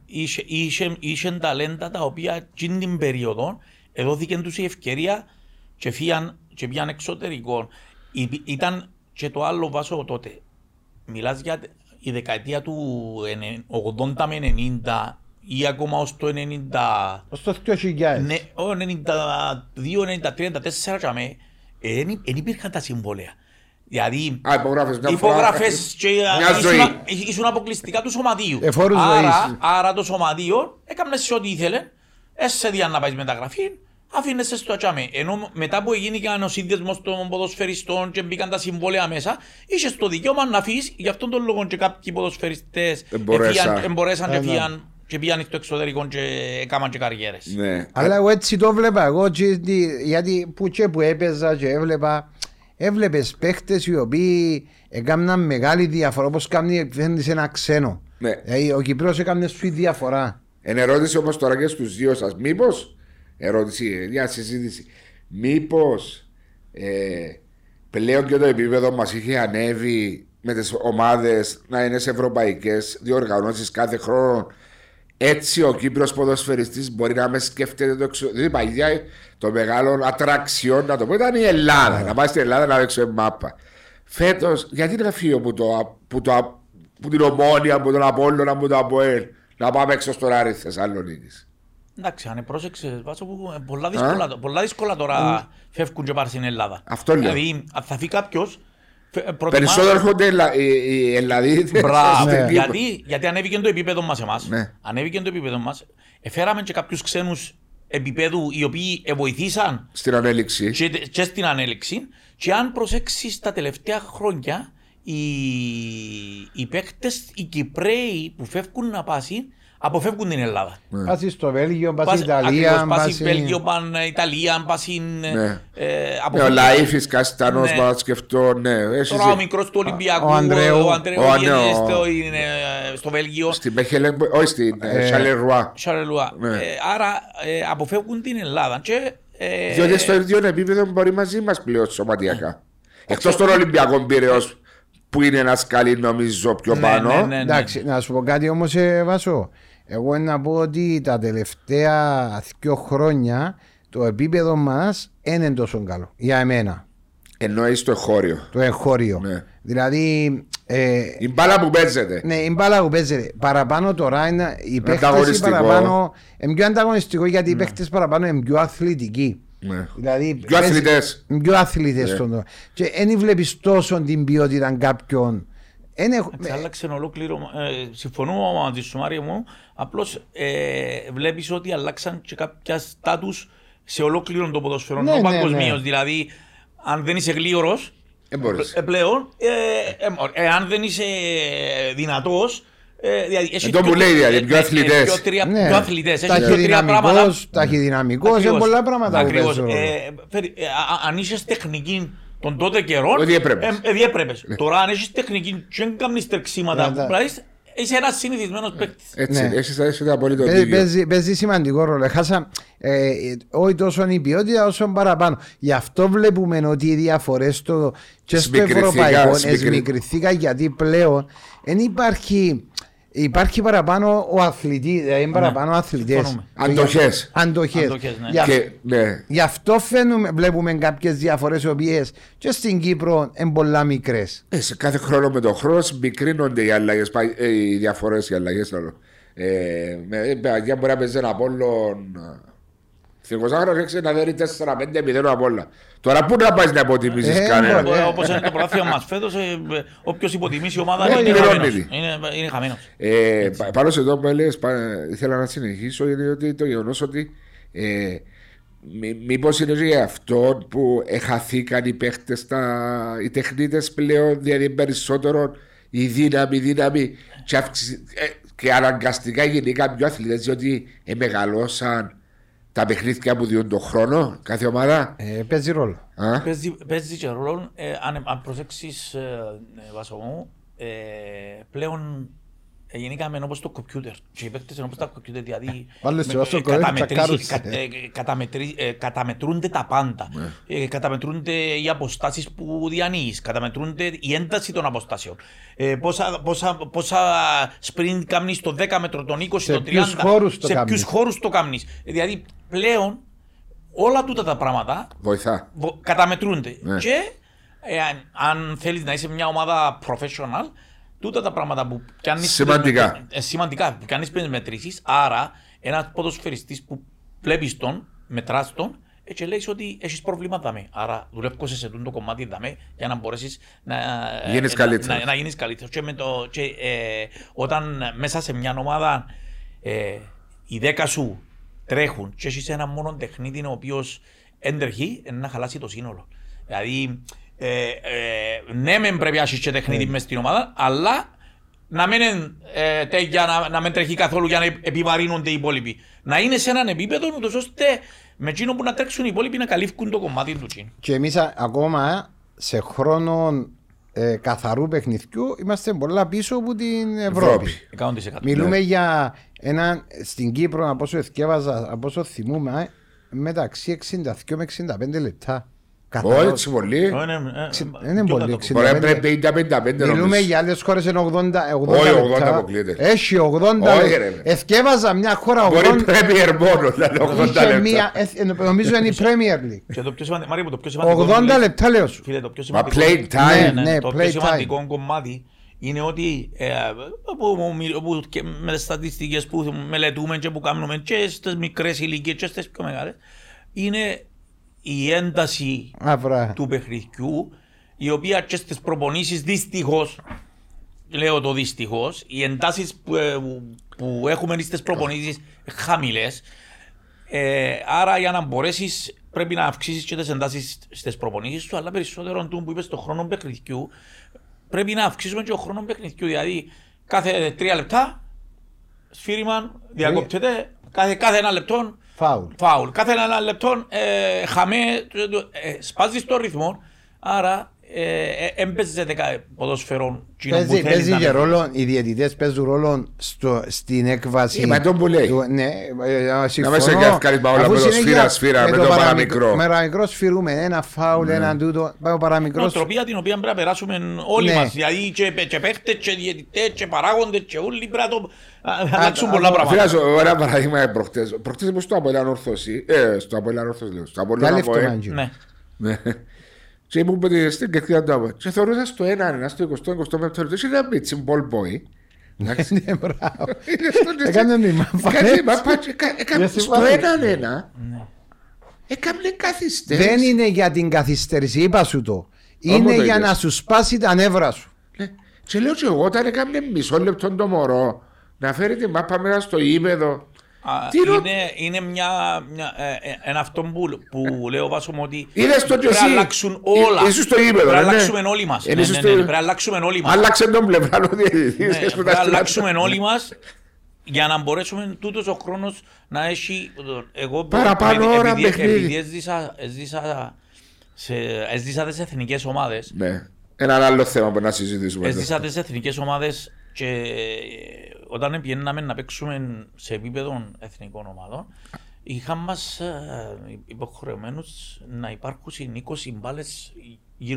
Είχε ταλέντα τα οποία εκείνη την περίοδο δόθηκε τους η ευκαιρία και πήγαν εξωτερικό. Ήταν Και το άλλο βάσο τότε. Μιλάς για η δεκαετία του 80 με 90 ή ακόμα ως το 90. Ως το 2000. Ναι, 92, 93, 94 δεν υπήρχαν τα συμβόλαια. Δηλαδή, υπογράφες και ήσουν αποκλειστικά του σωματείου. Άρα το σωματείο έκανες σε ό,τι ήθελε, έσαι να πάεις μεταγραφή, αφήνεσαι στο ατσάμε. Ενώ μετά που γίνηκαν ο σύνδεσμος των ποδοσφαιριστών και μπήκαν τα συμβόλαια μέσα, είχες το δικαίωμα να αφήσεις, γι' αυτόν τον λόγο και κάποιοι ποδοσφαιριστές εμπορέσαν και φύγαν. Και πήγαν στο εξωτερικό και έκαναν και καριέρες. Ναι. Αλλά εγώ έτσι το βλέπα, εγώ γιατί που και που έπαιζα και έβλεπα, έβλεπες παίχτες οι οποίοι έκαναν μεγάλη διαφορά, όπως κάνει σε ένα ξένο. Ναι. Δηλαδή ο Κυπρός έκανε σου διαφορά. Εν ερώτηση όμως τώρα και στους δύο σας, μήπως, ερώτηση, μια συζήτηση, μήπως πλέον και το επίπεδο μας είχε ανέβει με τις ομάδες να είναι σε ευρωπαϊκές διοργανώσεις κάθε χρόνο. Έτσι ο Κύπρος ποδοσφαιριστής μπορεί να με σκέφτεται το εξωτερικό. Δηλαδή παλιά το μεγάλο ατραξιόν να το πω ήταν η Ελλάδα. Να πάει στην Ελλάδα να δείξω μάπα. Φέτος, γιατί να φύγω που την Ομόνια, που τον Απόλλωνα, που τον Αποέλ, να πάμε έξω στον Άρη Θεσσαλονίκη. Εντάξει, αν πρόσεξες, βάζω που πολλά δύσκολα τώρα φεύγουν και πάρουν στην Ελλάδα. Αυτό λέω. Δηλαδή, θα φύγει κάποιο. Περισσότερο έρχονται οι Ελλαδίτες. Μπράβο, γιατί ανέβηκε το επίπεδο μας εμάς. Ανέβηκε το επίπεδο μας. Φέραμε και κάποιους ξένους επίπεδου οι οποίοι βοηθήσαν στην ανέλυξη. Και στην ανέλυξη. Και αν προσέξεις τα τελευταία χρόνια, οι παίκτες, οι Κυπραίοι που φεύγουν να πάσει, αποφεύγουν την Ελλάδα. Πάσει στο Βέλγιο, πάσει στην Ιταλία. Πάσει στο Βέλγιο, πάσει στην Ιταλία, πάσει. Ο Λάιφις Καστανός, να σκεφτώ. Τώρα ο μικρός του Ολυμπιακού. Ο Andreu. Ο Andreu είναι στο Βέλγιο. Όχι στην Charleroi. Άρα αποφεύγουν την Ελλάδα. Διότι στο ίδιο επίπεδο μπορεί μαζί μας πλέον σωματιακά. Εκτός των Ολυμπιακών πήρε ως που είναι ένα σκάλι, νομίζω πιο πάνω. Εντάξει, να σου πω κάτι όμως, Βάσο. Εγώ να πω ότι τα τελευταία 2 χρόνια το επίπεδο μας είναι τόσο καλό για εμένα. Εννοείς το εγχώριο. Το εγχώριο. Ναι. Δηλαδή. Η μπάλα που παίζεται. Ναι, η μπάλα που παίζεται. Παραπάνω τώρα είναι οι παίχτες παραπάνω. Είναι πιο ανταγωνιστικό γιατί οι παίχτες παραπάνω είναι πιο αθλητικοί. Ναι. Δηλαδή, πιο αθλητές. Πιο αθλητές στον τρόπο. Και δεν βλέπεις τόσο την ποιότητα κάποιων. Άλλαξε ολόκληρο. Συμφωνώ μαζί σου, Μάριε μου. Απλώς βλέπεις ότι αλλάξαν και κάποια στάτους σε ολόκληρον το ποδοσφαιρό. Ναι, παγκοσμίως. Ναι. Δηλαδή, αν δεν είσαι γλίωρος, πλέον, αν δεν είσαι δυνατός. Εδώ που λέει δηλαδή, πιο αθλητές. Πιο αθλητές. Ταχυδυναμικός, σε πολλά πράγματα. Ακριβώς. Αν είσαι τεχνική των τότε καιρών, διέπρεπες. Τώρα αν έχεις τεχνική και δεν κάνεις τρεξίματα, είσαι ένας συνηθισμένος παίκτης. Έτσι, έχεις απολύτως δίκιο. Παίζει σημαντικό ρόλο. Όχι τόσο η ποιότητα όσο παραπάνω. Γι' αυτό βλέπουμε ότι οι διαφορές και στο ευρωπαϊκό εσμικριθήκαν, γιατί πλέον δεν υπάρχει. Υπάρχει παραπάνω ο αθλητής, δηλαδή είναι παραπάνω αθλητές. Αντοχές. Γι' αυτό βλέπουμε κάποιες διαφορές οι οποίες και στην Κύπρο είναι πολλά μικρές. Σε κάθε χρόνο με τον χρόνο μικρύνονται οι αλλαγές, οι διαφορές, οι αλλαγές. Για μπορεί να παίζει ένα πόλο. Στην 20 χρόνια έξω να δέρει 4-5-0 απ' όλα. Τώρα πού να πάει να υποτιμήσεις κανένα. Όπως είναι το πρωτάθλημα μας φέτος, όποιος υποτιμήσει η ομάδα είναι χαμένος. Πάνω σε εδώ που έλεγες, ήθελα να συνεχίσω γιατί το γεγονός ότι μήπως είναι για αυτόν που χαθήκαν οι παίχτες, οι τεχνίτες πλέον, δηλαδή περισσότερο η δύναμη και αναγκαστικά γενικά πιο αθλητές, διότι μεγαλώσαν. Τα παιχνίδια που διούν τον χρόνο, κάθε ομάδα. Παίζει ρόλο. Παίζει και ρόλο. Αν προσέξεις, Βάσο μου, πλέον γεννήκαμε όπως το κομπιούτερ. Και οι παίκτες όπως τα κομπιούτερ, δηλαδή καταμετρούνται τα πάντα. Καταμετρούνται οι αποστάσεις που διανύεις, καταμετρούνται η ένταση των αποστάσεων. Πόσα sprint κάνεις το 10 μέτρο, τον 20, τον 30, σε ποιους χώρους το κάνεις. Δηλαδή πλέον όλα τούτα τα πράγματα καταμετρούνται. Και αν θέλεις να είσαι μια ομάδα professional, τούτα τα πράγματα που κάνεις σημαντικά. Σημαντικά, που κάνεις πριν μετρήσεις. Άρα, ένας ποδοσφαιριστής που βλέπεις τον, μετράς τον, και λέει ότι έχεις πρόβλημα δαμέ. Άρα, δουλεύκωσε σε το κομμάτι δαμέ για να μπορέσεις να γίνεις καλύτερος. Και όταν μέσα σε μια ομάδα οι 10 σου τρέχουν, και έχεις ένα μόνο τεχνίτη ο οποίος εντρεχεί, να χαλάσει το σύνολο. Δηλαδή, ναι, μεν πρέπει να έχεις και τεχνίτη μέσα στην ομάδα, αλλά να μην, να μην τρέχει καθόλου για να επιβαρύνονται οι υπόλοιποι. Να είναι σε έναν επίπεδο, ώστε με εκείνο που να τρέξουν οι υπόλοιποι να καλύφουν το κομμάτι του. Και εμείς ακόμα σε χρόνο καθαρού παιχνιδιού είμαστε πολλά πίσω από την Ευρώπη. 100%. Μιλούμε για έναν στην Κύπρο, από όσο θυμούμε, μεταξύ 62 με 65 λεπτά. Όχι, έτσι πολύ. Είναι πολύ. Μπορεί πρέπει 50-55. Μιλούμε για άλλες χώρες είναι 80 λεπτά. Έχει 80. Εθκεύαζα μια χώρα 80. Μπορεί Premier μόνο να είναι 80 λεπτά. Νομίζω είναι η Premier League. 80 λεπτά λέω σου. Μα play time. Το πιο σημαντικό κομμάτι είναι ότι με τις στατιστικές που μελετούμε και που κάνουμε και στις μικρές ηλικίες και στις πιο μεγάλες είναι η ένταση του παιχνιδιού, η οποία και στις προπονήσεις δυστυχώς, λέω το δυστυχώς, οι εντάσεις που έχουμε στις προπονήσεις χαμηλές, άρα για να μπορέσεις πρέπει να αυξήσεις και τις εντάσεις στις προπονήσεις σου, αλλά περισσότερο που είπες το χρόνο παιχνιδιού, πρέπει να αυξήσουμε και το χρόνο παιχνιδιού, δηλαδή κάθε 3 λεπτά σφύριμαν διακόπτεται, κάθε 1 λεπτό Φάουλ. Κάθε 1 λεπτό χαμέ, σπάζεις το ρυθμό, άρα έμπαιζε 10 ποδοσφαιρών. Παίζει και ρόλο, οι διαιτητές παίζουν ρόλο στην έκβαση. Με τον που λέει. Ναι, να μέσα και αυκάλισμα όλα με το σφύρα, με το παραμικρό. Με παραμικρό σφυρούμε, ένα φάουλ, έναν τούτο, παραμικρό. Νοοτροπία την οποία πρέπει να περάσουμε όλοι μας, δηλαδή και παίχτες, και διαιτητές, και παράγοντες, και όλοι πρέπει να αλλάξουν πολλά πράγματα. Φυράζω ένα παράδειγμα προχτές. Προχτές ήμουν στο Απολλώνα Ορθώση, στο Απολλώνα Ορθώση λέω, στο Απολλώνα Βοέ. Και ήμουν παιδευτή και χθήκα το άπαξ. Και θεωρούσα στο 1-1, στο 20-25 θεωρούσα ότι ήταν μίτσι, μπολ μποϊ. Εντάξει, ναι, μπράβο. Έκανε μήμα. Στο 1-1 έκανε καθυστέρηση. Δεν είναι για την καθυστέρηση, είπα σου το. Είναι για να σου σπάσει τα νεύρα σου. Και λέω και εγώ όταν έκανε μισό λεπτό το μωρό να φέρει τη μάπα μέσα στο ύπεδο. Είναι ένα αυτό που λέω βάσο μου ότι πρέπει να αλλάξουν όλα. Πρέπει να αλλάξουμε όλοι μας. Πρέπει να αλλάξουμε όλοι μας. Αλλάξε τον πλευρά. Πρέπει να αλλάξουμε όλοι μας για να μπορέσουμε τούτος ο χρόνος να έχει. Εγώ επειδή έζησα τις εθνικές ομάδες. Ένα άλλο θέμα που να συζητήσουμε. Έζησα τις εθνικές ομάδες και όταν πηγαίναμε να παίξουμε σε επίπεδο εθνικών ομάδων, είχαν μας υποχρεωμένους να υπάρχουν 20 μπάλες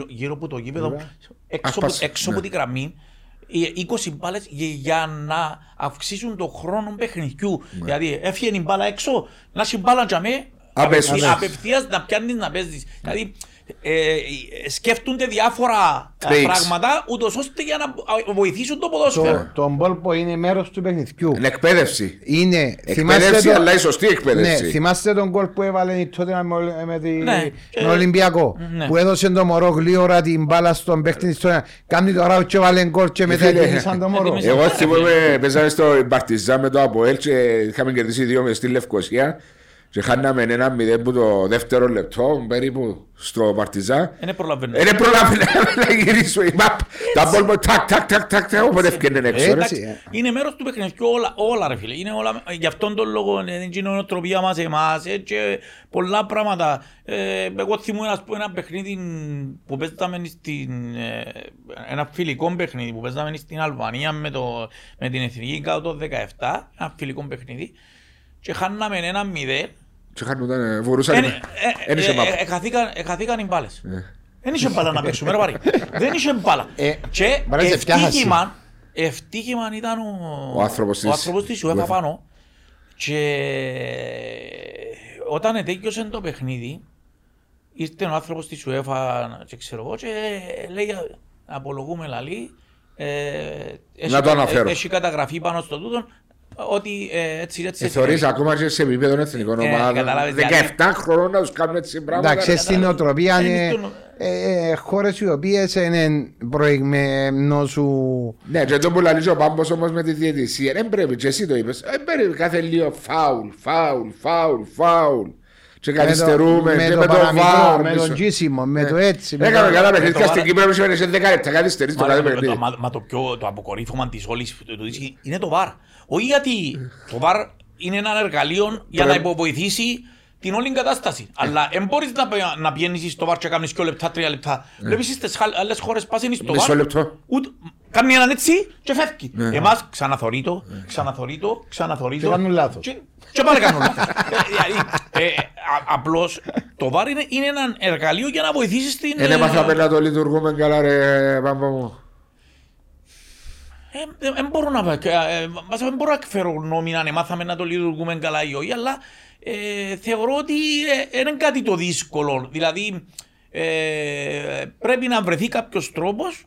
γύρω από το γήπεδο, έξω από την γραμμή, 20 μπάλες για να αυξήσουν το χρόνο παιχνιδιού. Δηλαδή έφυγε η μπάλα έξω, να έχει μπάλα για μέ, απευθείας να πιάνεις να παίζεις. Δηλαδή σκέφτονται διάφορα πράγματα ούτως ώστε για να βοηθήσουν το ποδόσφαιρο. Το μπόλπο είναι μέρος του παιχνιδιού. Είναι εκπαίδευση. Είναι εκπαίδευση, αλλά η σωστή εκπαίδευση. Ναι, θυμάστε τον γκολ που έβαλε τότε με τον Ολυμπιακό. Που έδωσε το μωρό γλίωρα την μπάλα στον παίχτη της τώρα. Κάνει το ράου και βάλε γκολ και μετά κερδίσαν το μωρό. Εγώ θυμάμαι παίζαμε στο Παρτιζάν με το Αποέλ και είχαμε κερδίσει 2-0 στη Λευκοσία. Και χάναμε 1-0 που το δεύτερο λεπτό, περίπου στο Παρτιζάν. Είναι προλαβαίνω. Είναι να γυρίσω η μάπ. Τα πόλμα τακ, οπότε έφυγαινε έξω. Είναι μέρος του παιχνιδιού όλα ρε φίλε. Γι' αυτόν τον λόγο είναι νοοτροπία μας εμάς και πολλά πράγματα. Εγώ θυμώ ένα παιχνίδι που παίζαμε στην... Ένα φιλικό παιχνίδι που παίζαμε στην Αλβανία με την Εθνική κάτω το 2017. Ένα φιλικό παιχνίδι. Και χάναμε 1-0. Και χάνονταν, βορούσαν. Εχαθήκαν οι μπάλες. Δεν είχε μπάλα να παίξουμε, ρε Βαρή. Δεν είχε μπάλα. Και ευτύχημα ήταν ο άνθρωπος της UEFA πάνω. Και όταν ετέκειωσε το παιχνίδι, Ήρθε ο άνθρωπος της UEFA και ξέρω εγώ και λέει απολογούμε λαλή. Έχει καταγραφεί πάνω στο τούτο ότι έτσι. Θεωρείς ακόμα και σε επίπεδο εθνικών ομάδων 17 χρόνων να τους κάνουν έτσι πράγματα. Εντάξει, στην οτροπία είναι χώρες οι οποίες είναι προηγμένου. Ναι, και έτσι που λαλείς ο Πάμπος όμως με τη διαιτησία. Δεν πρέπει, και εσύ το είπες. Δεν πρέπει κάθε λίγο φάουλ. Και καθυστερούμε και με το βάο, με τον τζίσιμο, με το έτσι. Έκαμε καλά παιχνίδια στην Κύπρο, μισή μένες 10 λεπτά, καθυστερείς το κάθε παιχνίδι. Μα το πιο αποκορύφωμα της όλης είναι το βάρ. Όχι γιατί το βάρ είναι ένα εργαλείο για να υποβοηθήσει την όλη κατάσταση. Αλλά δεν μπορείς να πιένεις στο βάρ και κάνεις 2 λεπτά, 3 λεπτά. Βλέπεις στις άλλες χώρες πας είναι στο βάρ, κάνει έναν έτσι και φεύγει. Εμάς ξαναθωρεί το. Και πάλι κάνουν λάθος. Απλώς το βάρ είναι ένα εργαλείο για να βοηθήσεις την... Είναι μαθαμε να το λειτουργούμε καλά ρε Πάμπο μου. Δεν μπορώ να φέρω γνώμη αν μάθαμε να το λειτουργούμε καλά ή όχι, αλλά θεωρώ ότι είναι κάτι το δύσκολο. Δηλαδή πρέπει να βρεθεί κάποιος τρόπος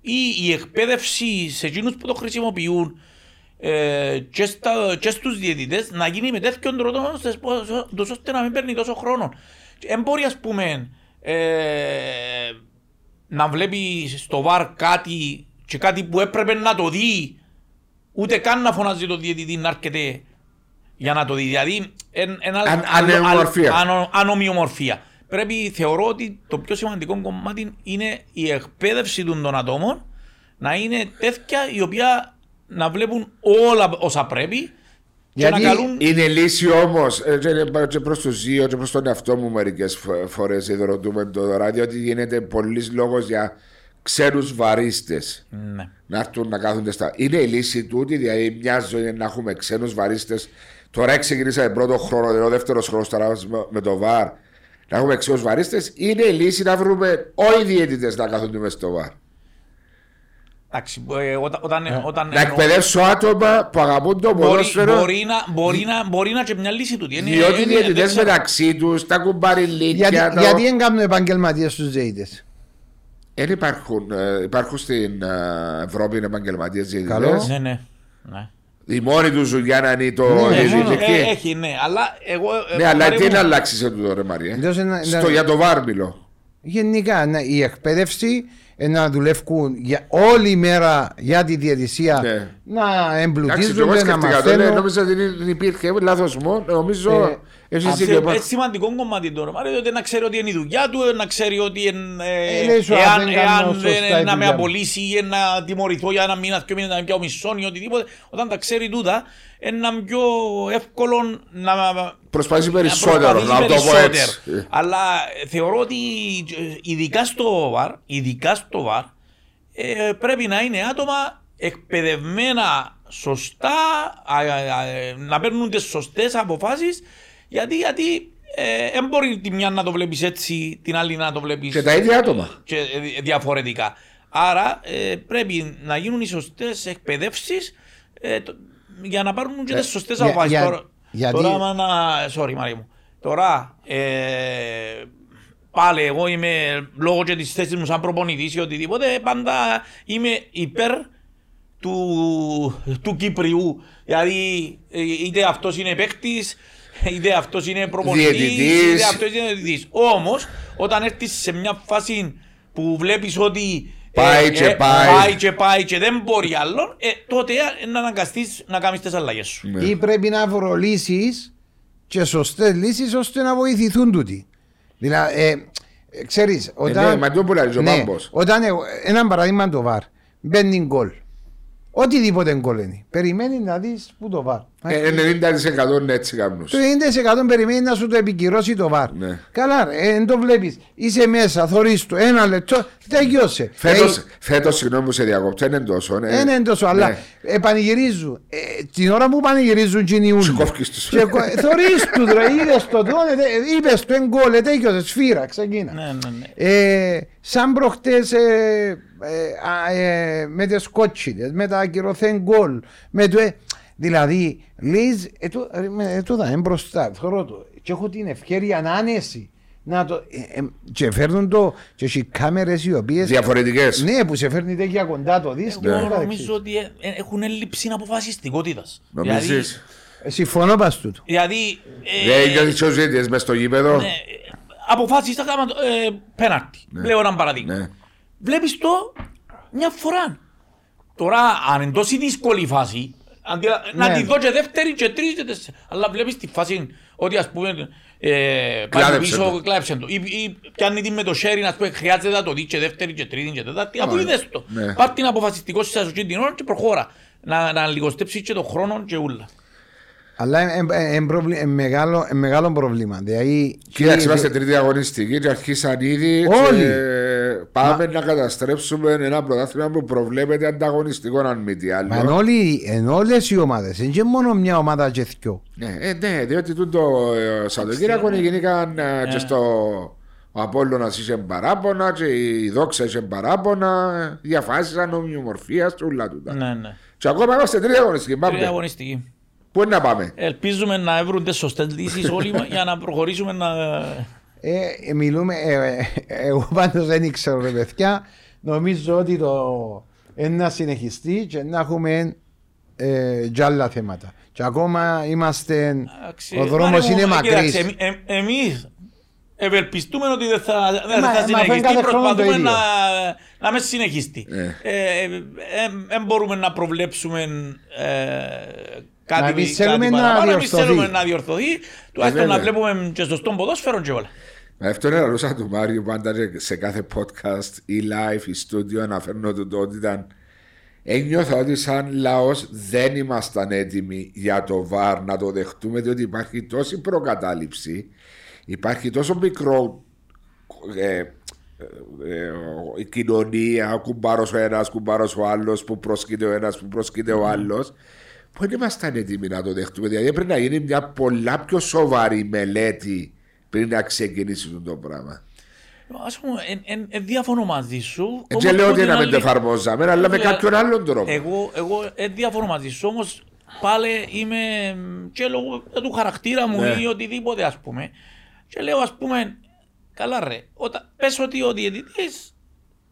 ή η εκπαίδευση σε εκείνους που το χρησιμοποιούν και στους διαιτητές να γίνει με τέτοιον τρόπο ώστε να μην παίρνει τόσο χρόνο. Εν μπορεί ας πούμε να βλέπει στο βαρ κάτι και κάτι που έπρεπε να το δει ούτε καν να φωνάζει το διαιτητή να έρχεται για να το δει. Δηλαδή ανομοιομορφία. Πρέπει, θεωρώ ότι το πιο σημαντικό κομμάτι είναι η εκπαίδευση των ατόμων να είναι τέτοια η οποία να βλέπουν όλα όσα πρέπει. Γιατί καλούν... είναι λύση όμως και προς το ζύο και προς τον εαυτό μου μερικές φορές ειδωροτούμε το ράδιο ότι γίνεται πολλής λόγος για ξένους βαρίστες να έρθουν να κάθονται στα... Είναι η λύση τούτη, δηλαδή μια ζωή να έχουμε ξένους βαρίστες. Τώρα ξεκινήσαμε πρώτο χρόνο, δηλαδή δεύτερος χρόνος τώρα με το βαρ. Να έχουμε ξένους βαρίστες, είναι η λύση να βρούμε όλοι οι διαιτητές να κάθονται μες στο βαρ. Να εκπαιδεύσω άτομα που αγαπούν το ποδόσφαιρο. Μπορεί να και μια λύση του. Διότι οι διαιτητές μεταξύ τους, τα κουμπαριλίκια. Γιατί δεν κάνουν επαγγελματίες στους διαιτητές. Δεν υπάρχουν στην Ευρώπη επαγγελματίες διαιτητές. Ναι. Η μόνη του δουλειά να είναι το διαιτητική. Έχει, ναι, αλλά εγώ. Ναι, αλλά τι να αλλάξει εδώ ρε Μαρία. Για το βάρμιλο. Γενικά η εκπαίδευση. Να δουλεύουν όλη η μέρα για τη διαιτησία, να εμπλουτίζονται, να μαθαίνουν. Νομίζω ότι δεν υπήρχε, λάθος μου. Νομίζω εσείς είναι σημαντικό κομμάτι τώρα, διότι να ξέρει ότι είναι η δουλειά του, να ξέρει ότι εάν να με απολύσει ή να τιμωρηθώ για ένα μήνα, δυο μήνες, να πιάω μισθόν ή οτιδήποτε, όταν τα ξέρει τούτα, είναι πιο εύκολο να προσπαθεί περισσότερο, να το πω έτσι. Αλλά θεωρώ ότι ειδικά στο βαρ, πρέπει να είναι άτομα εκπαιδευμένα σωστά, να παίρνουν τις σωστές αποφάσεις, γιατί δεν μπορεί τη μια να το βλέπεις έτσι, την άλλη να το βλέπεις και τα ίδια άτομα και διαφορετικά. Άρα πρέπει να γίνουν οι σωστές εκπαιδεύσεις για να πάρουν και τις σωστές αποφάσεις. Sorry Μαρία μου. Τώρα πάλι εγώ είμαι λόγω και της θέσης μου σαν προπονητής ή οτιδήποτε πάντα είμαι υπέρ του Κυπριού. Δηλαδή είτε αυτός είναι παίκτης, είτε αυτός είναι προπονητής, είτε αυτός είναι διαιτητής. Όμως όταν έρθεις σε μια φάση που βλέπεις ότι Πάει και δεν μπορεί άλλο, τότε να αναγκαστείς να κάνεις τις αλλαγές σου. Ή πρέπει να βρω λύσεις και σωστές λύσεις ώστε να βοηθηθούν τούτοι. Δηλαδή, ξέρεις, όταν έναν παράδειγμα το βαρ, μπαίνει γκολ. Οτιδήποτε γκολ είναι. Περιμένει να δεις που το βαρ. 90% είναι έτσι κάμνους. Το 90% περιμένει να σου το επικυρώσει το βαρ. Ναι. Καλά, δεν το βλέπεις. Είσαι μέσα, θωρείς το, ένα λεπτό, τελειώσε. Φέτος, συγγνώμη μου σε διακόπτω, δεν είναι τόσο. Δεν είναι τόσο, αλλά πανηγυρίζουν. Την ώρα που πανηγυρίζουν, κινιούν. Σκόφκεις τους. Θωρείς του, είδες το, είπες το γκολ, τελειώσε, σφύρα, ξεκίνα. Σαν προχτές με τις κότσινες, με τα ακυρωθέν γκολ. Δηλαδή, λες, εδώ είναι μπροστά, και έχω την ευκαιρία να ανέσει. Να το, και φέρνουν το και έχει κάμερες οι οποίες διαφορετικές. Ναι, που σε φέρνει τέτοια κοντά το δίσκο. Νομίζω ότι έχουν έλλειψη αποφασιστικότητας. Νομίζεις? Συμφωνώ πας τούτο. Δηλαδή και ο ζήτης μες στο γήπεδο. Ναι, αποφάσιστα πέναρτη, λέω έναν παραδείγμα. Ναι. Βλέπεις το μια φορά. Τώρα αν είναι τόσο δύσκολη η φάση, αντί, ναι, να τη δω και δεύτερη και τρίτη και τέσσερι. Αλλά βλέπεις τη φάση ότι ας πούμε πάει πίσω, κλάψε το. Ή πιάνει την με το sharing, ας πούμε, χρειάζεται να το δει και δεύτερη και τρίτη και τέταρτη. Αφού είδες το. Ναι. Πάρ' την αποφασιστικό σας εκείνη την ώρα και προχώρα. Να λιγοστέψεις και τον χρόνο και ούλα. Αλλά είναι μεγάλο πρόβλημα. Κοίταξε, είμαστε τρίτη αγωνιστική και αρχίσαν ήδη. Πάμε να καταστρέψουμε ένα πρωτάθλημα που προβλέπεται ανταγωνιστικό, αν μη τι άλλο. Μα είναι όλες οι ομάδες, είναι και μόνο μια ομάδα και δυο. Ναι, διότι το Σαββατοκύριακο γεννήκαν και στο Απόλλωνας είχε παράπονα και η Δόξα είχε παράπονα, διαφάσισαν ομοιομορφίας και όλα τούτα. Και ακόμα είμαστε τρίτη αγωνιστική. Πού είναι να πάμε? Ελπίζουμε να βρουν τις σωστές λύσεις όλοι για να προχωρήσουμε να... Μιλούμε, εγώ πάντως δεν ξέρω ρε παιδιά, νομίζω ότι το να συνεχιστεί και να έχουμε και άλλα θέματα. Και ακόμα είμαστε, ο δρόμος είναι μακρύς. Εμείς ευελπιστούμε ότι δεν θα συνεχιστεί, προσπαθούμε να με συνεχιστεί. Δεν μπορούμε να προβλέψουμε... Κάτι θέλουμε να διορθωθεί, τουλάχιστον να βλέπουμε και σωστόν ποδόσφαιρο και όλα. Αυτό είναι ρωτούσα του Μάριου πάντα σε κάθε podcast ή live ή studio, αναφέρνω το ότι ήταν ένιωθα ότι σαν λαός δεν ήμασταν έτοιμοι για το VAR να το δεχτούμε, διότι υπάρχει τόση προκατάληψη, υπάρχει τόσο μικρό η κοινωνία, κουμπάρος ο ένας, κουμπάρος ο άλλος, που προσκείται ο ένας, που προσκείται ο άλλος, που δεν ήμασταν έτοιμοι να το δεχτούμε. Δηλαδή έπρεπε να γίνει μια πολλά πιο σοβαρή μελέτη πριν να ξεκινήσει το πράγμα. Ας πούμε, διαφωνώ μαζί σου. Δεν λέω ότι να μην το εφαρμόζαμε, αλλά με κάποιον άλλον τρόπο. Εγώ διαφωνώ μαζί σου, όμως πάλι είμαι και λόγω του χαρακτήρα μου ή οτιδήποτε, ας πούμε. Και λέω, ας πούμε, καλά ρε, πες ότι ο διαιτητής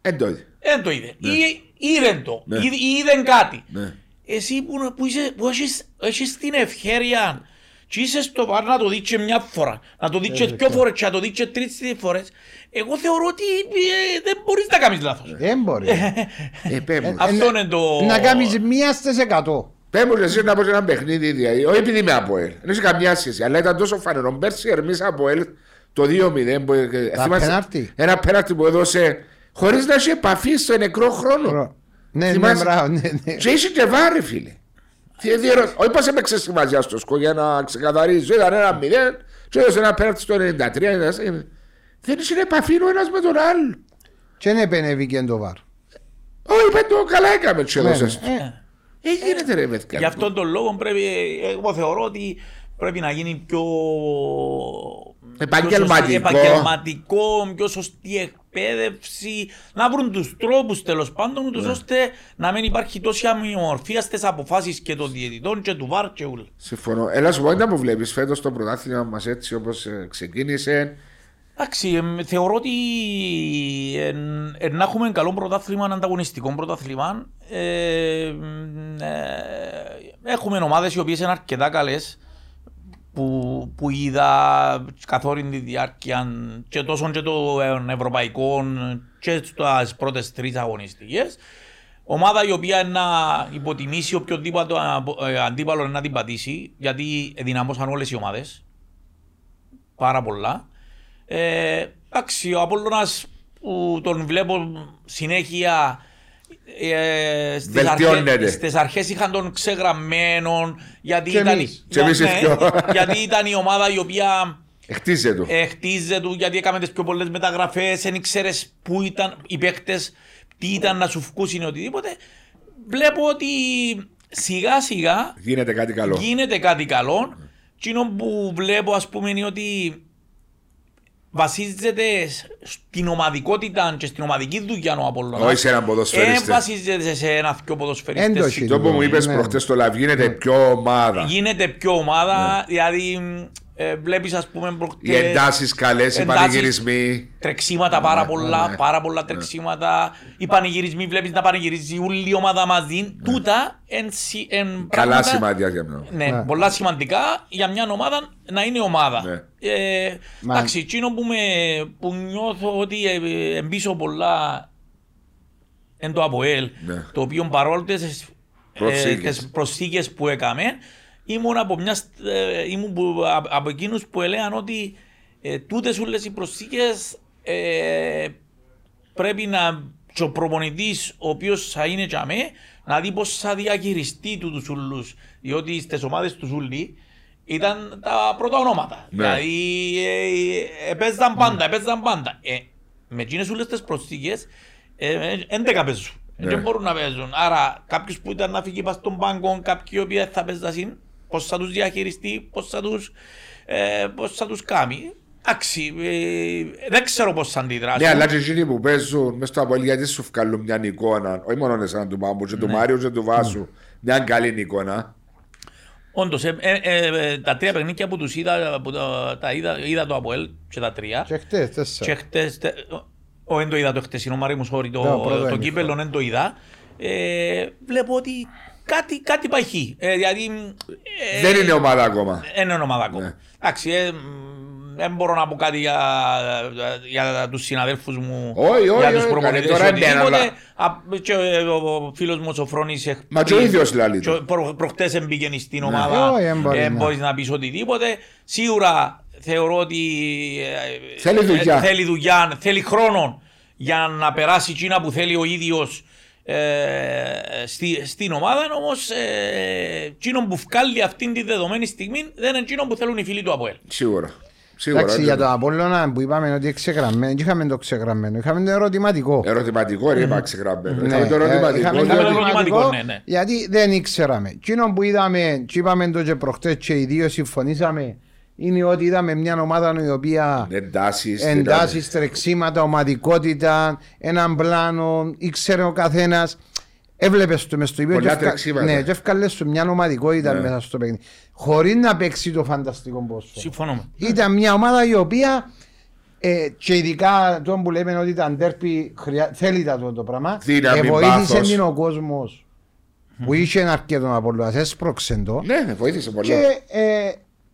δεν το είδε. Ή είδε κάτι. Εσύ που έχεις την ευχέρεια και είσαι στο βαρ να το δεις μια φορά, να το δεις δυο φορές και να το δεις τρεις φορές, εγώ θεωρώ ότι δεν μπορείς να κάνεις λάθος. Δεν μπορείς. Αυτό είναι το... Να κάνεις 1% Πέμπουν εσύ να πω σε ένα παιχνίδι, όχι επειδή είμαι από ΕΛ, δεν έχει καμιά σχέση, αλλά ήταν τόσο φανερό. Πέρσι εμείς από ΕΛ το 2-0, ένα πέναρτι που έδωσε χωρίς να έχει επαφή στο νεκρό χρόνο. Ναι, ναι. Και είσαι και βάρη, φίλε. Όχι πως έπαιξε σημασία στο σκο για να ξεκαθαρίζει. Ήταν 1-0 και έδωσε ένα πέναρτι στο 93. Δεν είσαι επαφή ο ένας με τον άλλο. Και δεν επενεύει και το βάρ. Όχι, πέντε το καλά έκαμε και έδωσες. Γίνεται ρε βέθηκα. Γι' αυτόν τον λόγο πρέπει, εγώ θεωρώ ότι πρέπει να γίνει πιο επαγγελματικό, πιο σωστή εκπαίδευση, να βρουν τους τρόπους τέλος πάντων, ώστε να μην υπάρχει τόση αμοιομορφία στις αποφάσεις και των διαιτητών και του ΒΑΡ και ούλ. Συμφωνώ. Έλα σου πω να που βλέπεις φέτος το πρωτάθλημα μας έτσι όπως ξεκίνησε. Εντάξει, θεωρώ ότι να έχουμε καλό πρωτάθλημα, ανταγωνιστικό πρωτάθλημα. Έχουμε ομάδες οι οποίες είναι αρκετά καλές. Που είδα καθ' όλη τη διάρκεια και τόσο και των ευρωπαϊκών και στις πρώτες τρεις αγωνιστικές. Ομάδα η οποία να υποτιμήσει οποιοδήποτε αντίπαλο να την πατήσει, γιατί δυναμώσαν όλες οι ομάδες. Πάρα πολλά. Εντάξει, ο Απόλλωνας που τον βλέπω συνέχεια... Στις αρχές είχαν τον ξεγραμμένον γιατί, γιατί ήταν η ομάδα η οποία χτίζε του, γιατί έκαμε τις πιο πολλές μεταγραφές, δεν ξέρεις που ήταν οι παίκτες, τι ήταν να σου φκούσουν οτιδήποτε. Βλέπω ότι σιγά σιγά γίνεται κάτι καλό. Εκείνο που βλέπω, ας πούμε, είναι ότι βασίζεται στην ομαδικότητα και στην ομαδική δουλειά ο Απόλλωνας. Όχι σε έναν ποδοσφαιριστή. Δεν βασίζεται σε έναν πιο ποδοσφαιριστή. Το που μου είπες προχτές το live, γίνεται πιο ομάδα. Δηλαδή Βλέπεις, ας πούμε, οι εντάσεις καλές, οι πανηγυρισμοί. Τρεξίματα, πάρα πολλά, πάρα πολλά τρεξίματα. Οι πανηγυρισμοί, βλέπεις να πανηγυρίζει όλη η ομάδα μαζί. Τούτα καλά σημαντικά για μένα. Ναι, πολλά σημαντικά για μια ομάδα να είναι ομάδα. Εντάξει, εκείνο που νιώθω ότι εμπίσω πολλά είναι το ΑΠΟΕΛ, το οποίο παρόλο τις προσθήκες που έκαμε, ήμουν από εκείνους που έλεγαν ότι τούτες όλες οι προσθήκες πρέπει να και ο προπονητής ο οποίος θα είναι για μέ, να δει πως θα διακυριστεί τους ούλους, διότι στις ομάδες τους ούλοι ήταν τα πρώτα ονόματα, δηλαδή έπαιζαν πάντα. Με εκείνες όλες τις προσθήκες 11 παίζουν, δεν μπορούν να παίζουν, άρα κάποιος που ήταν να φύγει πας στον πάγκο, κάποιοι οποίοι θα παίζουν, πώς θα τους διαχειριστεί, πώς θα τους κάνει. Εντάξει, δεν ξέρω πώς θα αντιδράσουν. Ναι, αλλά και εκείνοι που παίζουν μες στο Απόελ, γιατί σου βγάλουν μια εικόνα, όχι μόνο εσένα του Πάμπου, και του Μάριου και του Βάσου, μια καλή εικόνα. Όντως, τα τρία παιχνίδια που τους είδα το Απόελ και τα τρία. Και χτες, τέσσερα. Όχι, δεν το είδα το χτεσινό, Μάρη μου, sorry, το κύπελλο δεν το είδα. Βλέπω ότι κάτι παχύ. Δηλαδή, δεν είναι ομάδα ακόμα. Δεν είναι ομάδα ακόμα. Εντάξει, δεν μπορώ να πω κάτι για τους συναδέλφους μου, για τους προπονητές. Και ο φίλος μου ο Σοφρόνης προχτές μπήκε στην ομάδα. Δεν μπορείς να πεις οτιδήποτε. Σίγουρα θεωρώ ότι θέλει δουλειά, θέλει χρόνο για να περάσει εκείνα που θέλει ο ίδιος στην ομάδα, όμως εκείνο που βγάλει αυτήν τη δεδομένη στιγμή δεν είναι εκείνο που θέλουν οι φίλοι του ΑΠΟΕΛ. Σίγουρα. Εντάξει, για τον Απόλλωνα που είπαμε ότι ξεγραμμένο, είχαμε το ξεγραμμένο, είχαμε το ερωτηματικό. Ερωτηματικό, δεν είπα ξεγραμμένο. Είχαμε το ερωτηματικό, ναι. Γιατί δεν ήξεραμε. Εκείνο που είδαμε, και είπαμε το και προχτές και οι δύο συμφωνήσαμε, είναι ότι είδαμε μια ομάδα η οποία εντάσεις, τρεξίματα, ομαδικότητα, έναν πλάνο, ήξερε ο καθένας. Έβλεπες το μες στο ίδιο και έφκαλες σου μια ομαδικότητα μέσα στο παιχνίδι. Χωρίς να παίξει το φανταστικό πόσο. Συμφωνώ. Ήταν μια ομάδα η οποία και ειδικά τον που λέμε ότι ήταν τέρπι, θέλει το πράγμα. Βοήθησε μην ο κόσμος που είχε αρκετόν από όλα, έσπρωξε το. Ναι, βοήθησε πολύ.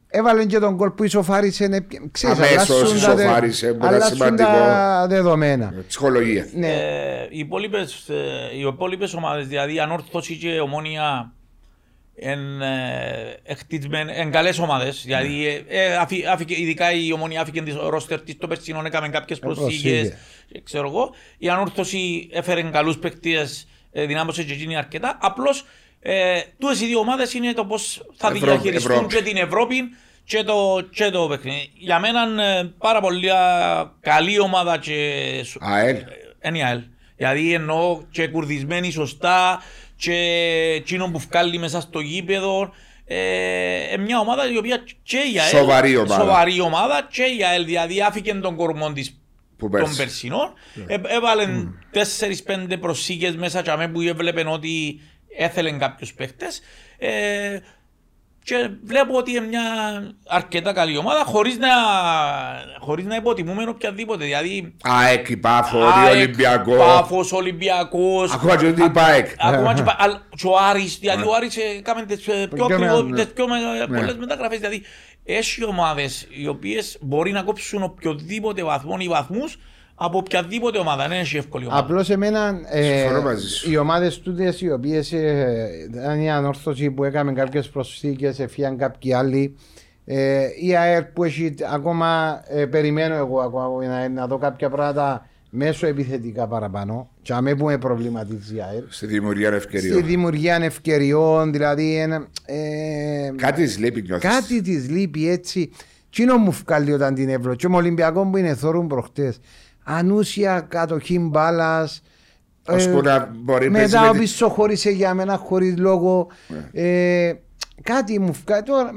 Έβαλε και τον κόλ που ισοφάρισε. Αμέσως ισοφάρισε, αλλάσουν τα δεδομένα. Ψυχολογία. Οι υπόλοιπες ομάδες, δηλαδή Ανόρθωση και Ομόνια, είναι καλές ομάδες. Δηλαδή, ειδικά η Ομόνια άφηκε τις ρόστερ της το περσινό, έκαμε κάποιες προσθήκες. Η Ανόρθωση έφερε καλούς παίκτες, δυνάμωσε και εκείνη αρκετά. Απλώς τούτες οι δύο ομάδες είναι το πώς θα διαχειριστούν και την Ευρώπη και το παιχνίδι. Για μένα πάρα πολύ καλή ομάδα και ΑΕΛ. Δηλαδή εννοώ και κουρδισμένοι σωστά και εκείνον που βγάλει μέσα στο γήπεδο. Μια ομάδα η οποία και η ΑΕΛ σοβαρή ομάδα και η ΑΕΛ δηλαδή άφηκε τον κορμό της των περσινών. Έβαλαν 4-5 προσήκες μέσα που έβλεπαν ότι έθελεν κάποιους παίχτες και βλέπω ότι είναι μια αρκετά καλή ομάδα χωρίς να υποτιμούμε οποιαδήποτε. Δηλαδή ΑΕΚ, η Πάφος, Ολυμπιακός, ακόμα και η ΠΑΕΚ, και ο Άρης, δηλαδή ο Άρης έκαμε τις πιο πολλές μεταγραφές. Δηλαδή έχει ομάδες οι οποίες μπορεί να κόψουν οποιοδήποτε βαθμό ή βαθμούς από οποιαδήποτε ομάδα, δεν έχει εύκολη ομάδα. Απλώς εμένα οι ομάδες τούτες οι οποίες ήταν η Ανόρθωση που έκαμε κάποιες προσθήκες, έφυγαν κάποιοι άλλοι, η ΑΕΡ που έχει ακόμα, περιμένω εγώ ακόμα να δω κάποια πράγματα μέσω επιθετικά παραπάνω και αμέ που με προβληματίζει η ΑΕΡ στη δημιουργία ευκαιριών, δηλαδή κάτι της λείπει, νιώθεις κάτι της λείπει έτσι. Κοινό μου φκάλει όταν την έβλω και με Ολυμπιακό που είναι θόρουν προχτές. Ανούσια κατοχή μπάλας, μετά ο πίσω χωρίσε για μένα χωρίς λόγο. Κάτι μου φκάει τώρα,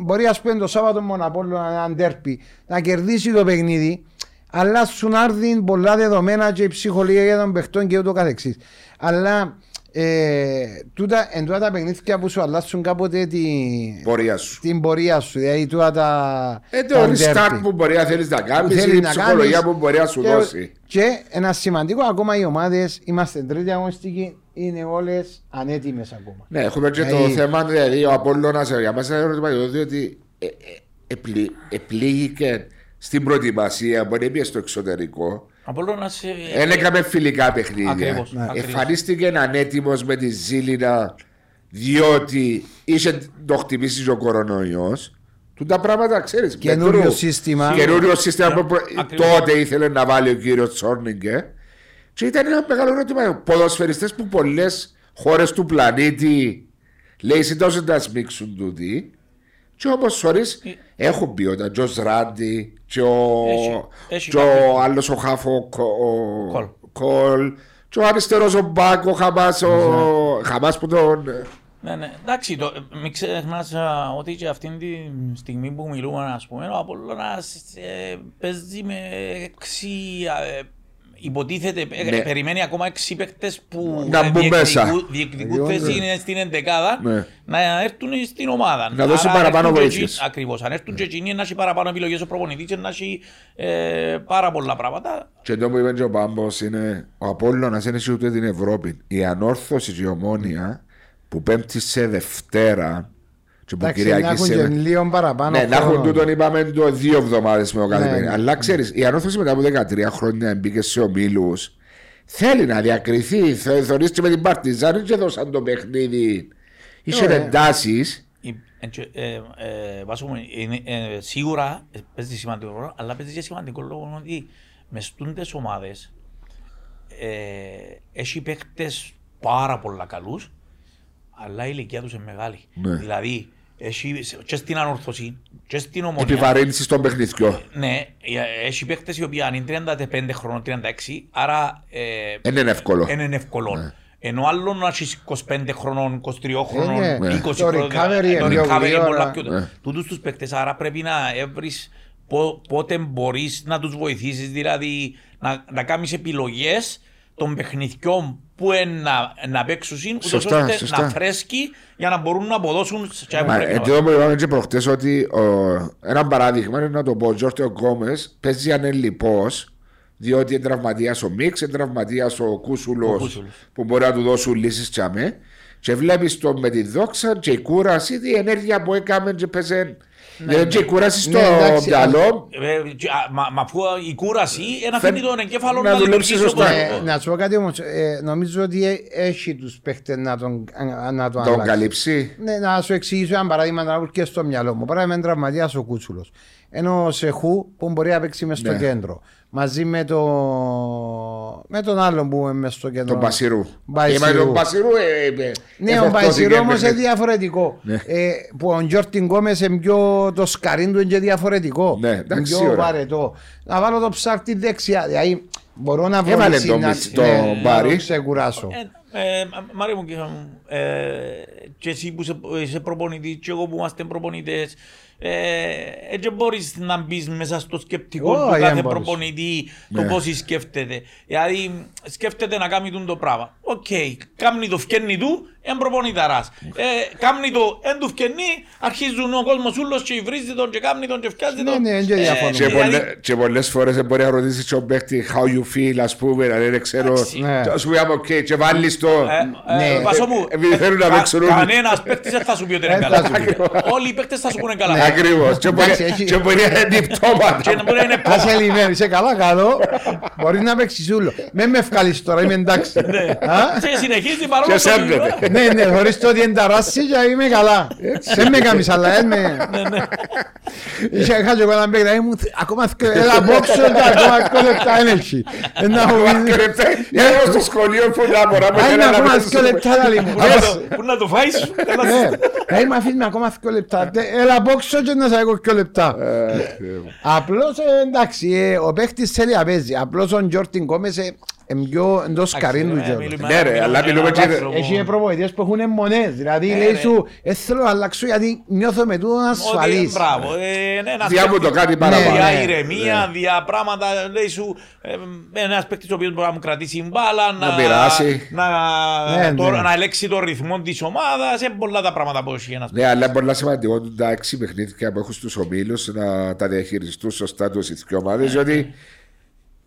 μπορεί ας πούμε το Σάββατο Μοναπόλου να αντέρπει, να κερδίσει το παιχνίδι, αλλά σου να έρθουν πολλά δεδομένα και η ψυχολογία για τον παιχτών και ούτω καθεξής. Αλλά Τούτα τα παιχνίδια που σου αλλάσουν κάποτε την πορεία σου. Δηλαδή τούτα τα. Το restart που μπορεί να θέλει να κάνει, η ψυχολογία που μπορεί να σου δώσει. Και ένα σημαντικό, ακόμα οι ομάδες, είμαστε τρίτη αγωνιστική, είναι όλες ανέτοιμες ακόμα. Ναι, έχουμε και το θέμα, δηλαδή ο Απόλλωνας για μας είναι ερωτηματικό, διότι επλήγηκε στην προετοιμασία, μπορεί να πει στο εξωτερικό. Δεν έκαμε φιλικά παιχνίδια. Εμφανίστηκε ανέτοιμος με τη Ζήλινα, διότι είχε το χτυπήσει ο κορονοϊός. Του τα πράγματα ξέρεις. Καινούριο σύστημα. Καινούριο σύστημα που τότε ήθελε να βάλει ο κύριος Τσόρνιγκε. Και ήταν ένα μεγάλο ερώτημα. Ποδοσφαιριστές που πολλές χώρες του πλανήτη λέει συντός να σμίξουν τούτοι. Και όπως φορείς έχουν πει όταν Τζος Ράντι και ο άλλος ο Χάφο Κολ και ο αριστερός ο Μπάκ, ο Χαμάς που τον... Ναι, ναι, εντάξει, μην ξεχνάς ότι και αυτή τη στιγμή που μιλούμε, ας πούμε, ο Απόλλωνας παίζει με 6... Υποτίθεται, ναι. Περιμένει ακόμα 6 παίκτες που διεκδικούν θέση στην ενδεκάδα, ναι. Να έρθουν στην ομάδα. Να δώσουν παραπάνω βοήθειες. Ακριβώς. Αν έρθουν, ναι. Και εκείνοι να έχει παραπάνω επιλογές ο προπονητής και να έχει πάρα πολλά πράγματα. Και το που είπε και ο Πάμπος είναι ο Απόλλωνας είναι σε ούτε την Ευρώπη. Η Ανόρθωση και η Ομόνοια που Πέμπτη σε Δευτέρα. Να έχουν και λίγο παραπάνω. Ναι, να έχουν τούτον είπαμε το 2 εβδομάδες με ο κάθε παιδί. Αλλά ξέρεις, η Ανόρθωση μετά από 13 χρόνια μπήκε σε ομίλους. Θέλει να διακριθεί. Θεωρείς και με την Παρτιζάν και δώσαν το παιχνίδι. Είσαι εντάσεις. Σίγουρα παίζει σημαντικό λόγο, αλλά παίζει και σημαντικό λόγο ότι με στούντες ομάδες έχει παίκτες πάρα πολλά καλούς. Αλλά η ηλικία τους είναι μεγάλη. Ναι. Δηλαδή, και στην Ανόρθωση, και στην Ομόνοια. Επιβαρύνση στον παιχνιδιό. Ναι, έχει παίκτες οι οποίοι είναι 35 χρόνων, 36, άρα. Είναι εύκολο. Είναι εύκολο. Ναι. Ενώ άλλον να έχει 25 χρόνων, 23 χρόνων, 20 χρόνων. Το recovery είναι πολλά πιο. Τούτους τους παίκτες, άρα πρέπει να έβρεις πότε μπορείς να τους βοηθήσεις, δηλαδή να κάνεις επιλογές των παιχνιδιών που να παίξουν, ώστε να φρέσκει για να μπορούν να αποδώσουν σε αυτό που είπαμε και προχτές ότι ένα παράδειγμα είναι να το πω: ο Τζόρτιο Γκόμες παίζει ανελιπώς, διότι είναι τραυματίας ο Μίξ, είναι τραυματίας ο Κούσουλος που μπορεί να του δώσουν λύσεις τσάμε. Και βλέπεις το με τη δόξα και η κούραση, η ενέργεια που έκαμε και παίζει. Και η κούραση στο μυαλό. Μα αφού η κούραση αφήνει τον εγκέφαλο να δουλέψει σωστά. Να σου πω κάτι όμως, νομίζω ότι έχει τους παίχτες να τον αλλάξει. Τον καλύψει. Να σου εξηγήσω ένα παράδειγμα να βγει και στο μυαλό μου. Παράδειγμα είναι τραυματίας ο Κούτσουλος. Ενώ Σεχού που μπορεί να παίξει μες στο κέντρο. Μαζί με τον άλλον που είμαι μες στο κέντρο. Τον Πασιρού. Τον Πασιρού. Ναι, ο Πασιρού όμως είναι διαφορετικό. Που ο Γιόρτιν Γκόμες είναι πιο το σκαρί του είναι διαφορετικό. Ναι, εντάξει. Πιο βαρετό. Να βάλω το ψάρτη δεξιά. Δηλαδή μπορώ να βρω το μπάρι. Να ξεκουράσω. Μάριο μου και εσύ που είσαι προπονητής και εγώ που είμαστε προπονητές. Έτσι μπορείς να μπεις μέσα στο σκεπτικό του κάθε προπονητή, το πώς σκέφτεται. Δηλαδή σκέφτεται να κάνει το πράγμα. Οκ, κάνει το φκένι του, εν προπονηταράς. Κάνει το εν του φκένι, αρχίζουν ο κόσμος ούλος και βρίζει τον και κάνει τον και φκιάζει τον. Και πολλές φορές μπορεί να ρωτήσεις στον παίκτη how you feel, ας πούμε, αν δεν ξέρω. Σου πει οκ, και βάλεις το. Κανένας παίκτης δεν θα σου πει ότι είναι καλά. Όλοι οι παίκτες θα σου πούνε καλά. Ακριβώς. Και μπορεί να είναι διπτώματα. Ας ελειμμένει, είσαι καλά καλό. Μπορεί να παίξεις ούλο. Μεν με ευκαλείς τώρα, είμαι εντάξει. Σε συνεχίζει παρόλο που σέρνεται. Ναι, ναι, χωρίς το ότι ενταράσει για είμαι καλά. Δεν με έκαμεις αλλά είχε χάσει εγώ έναν παίκτα. Ακόμα έλα μπόξω και ακόμα κόλεπτα ένεχει. Έχω στο σχολείο που να μπορώ να παίξω. Πού να το φάεις. Ναι, είμαι αφήνει ακόμα 2 λεπτά. Έλα μπόξω και να σας έχω 2 λεπτά. Απλώς εντάξει, ο παίχτης θέλει να παίζει. Απλώς ο Γιόρτιν Γκόμες εντός καρύντου. Ναι ρε, αλλά μιλούμε και... Έχει προπονητές που έχουν μονές, δηλαδή λέει σου θέλω να αλλάξω γιατί νιώθω με τούτον ασφαλής. Μπράβο, διά μου το κάτι παραπάνω. Διά ηρεμία, διά πράγματα, λέει σου ένας παίκτης ο οποίος μπορεί να μου κρατήσει μπάλα, να πειράσει, να ελέξει το ρυθμό της ομάδας, είναι πολλά τα πράγματα που έχει ένας παίκτης. Ναι, αλλά είναι πολλά σημαντικό τα 6 παιχνίδια που έχουν στους ομίλους να τα διαχειριστούν σωστά τους δύο ομάδες, διότι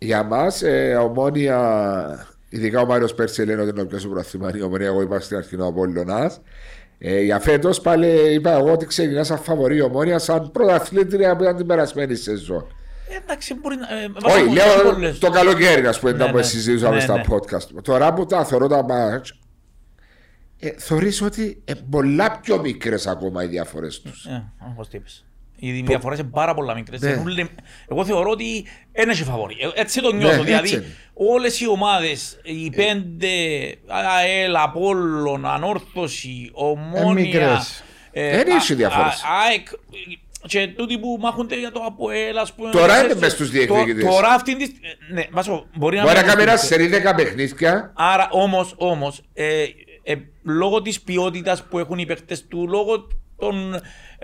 για μας, Ομόνια, ειδικά ο Μάριος Πέρση λένε ότι είναι ο πιο συμπροθυμανή Ομόνια, εγώ είπα στην αρχή ο Απόλλωνας. Για φέτος πάλι είπα εγώ ότι ξεκινά σαν φαβορή Ομόνια, σαν πρωταθλήτρια που ήταν την περασμένη σεζόν. Εντάξει, μπορεί να... Όχι, λέω το καλοκαίρι ας πούμε, που συζήτησαμε στα podcast. Τώρα που τα θεωρώ τα μάτς, θεωρείς ότι πολλά πιο μικρές ακόμα οι διαφορές τους. Όπως τύπες. Οι διαφορές είναι πάρα πολλά μικρές. Ναι. Εγώ θεωρώ ότι δεν έχει φαβορί. Έτσι το νιώθω. Ναι, δηλαδή, έτσι. Όλες οι ομάδες, οι 5, ΑΕΛ, Απόλλων, Ανόρθωση, Ομόνια, ΑΕΚ, και τούτοι που μάχονται για το ΑΠΟΕΛ, ας πούμε. Τώρα είναι μες στους διεκδικητές. Τώρα αυτήν της. Ναι, βάσω, μπορεί να κάνει ένα σερί 10 παιχνίδια. Άρα όμως, λόγω της ποιότητας που έχουν οι παίκτες του, λόγω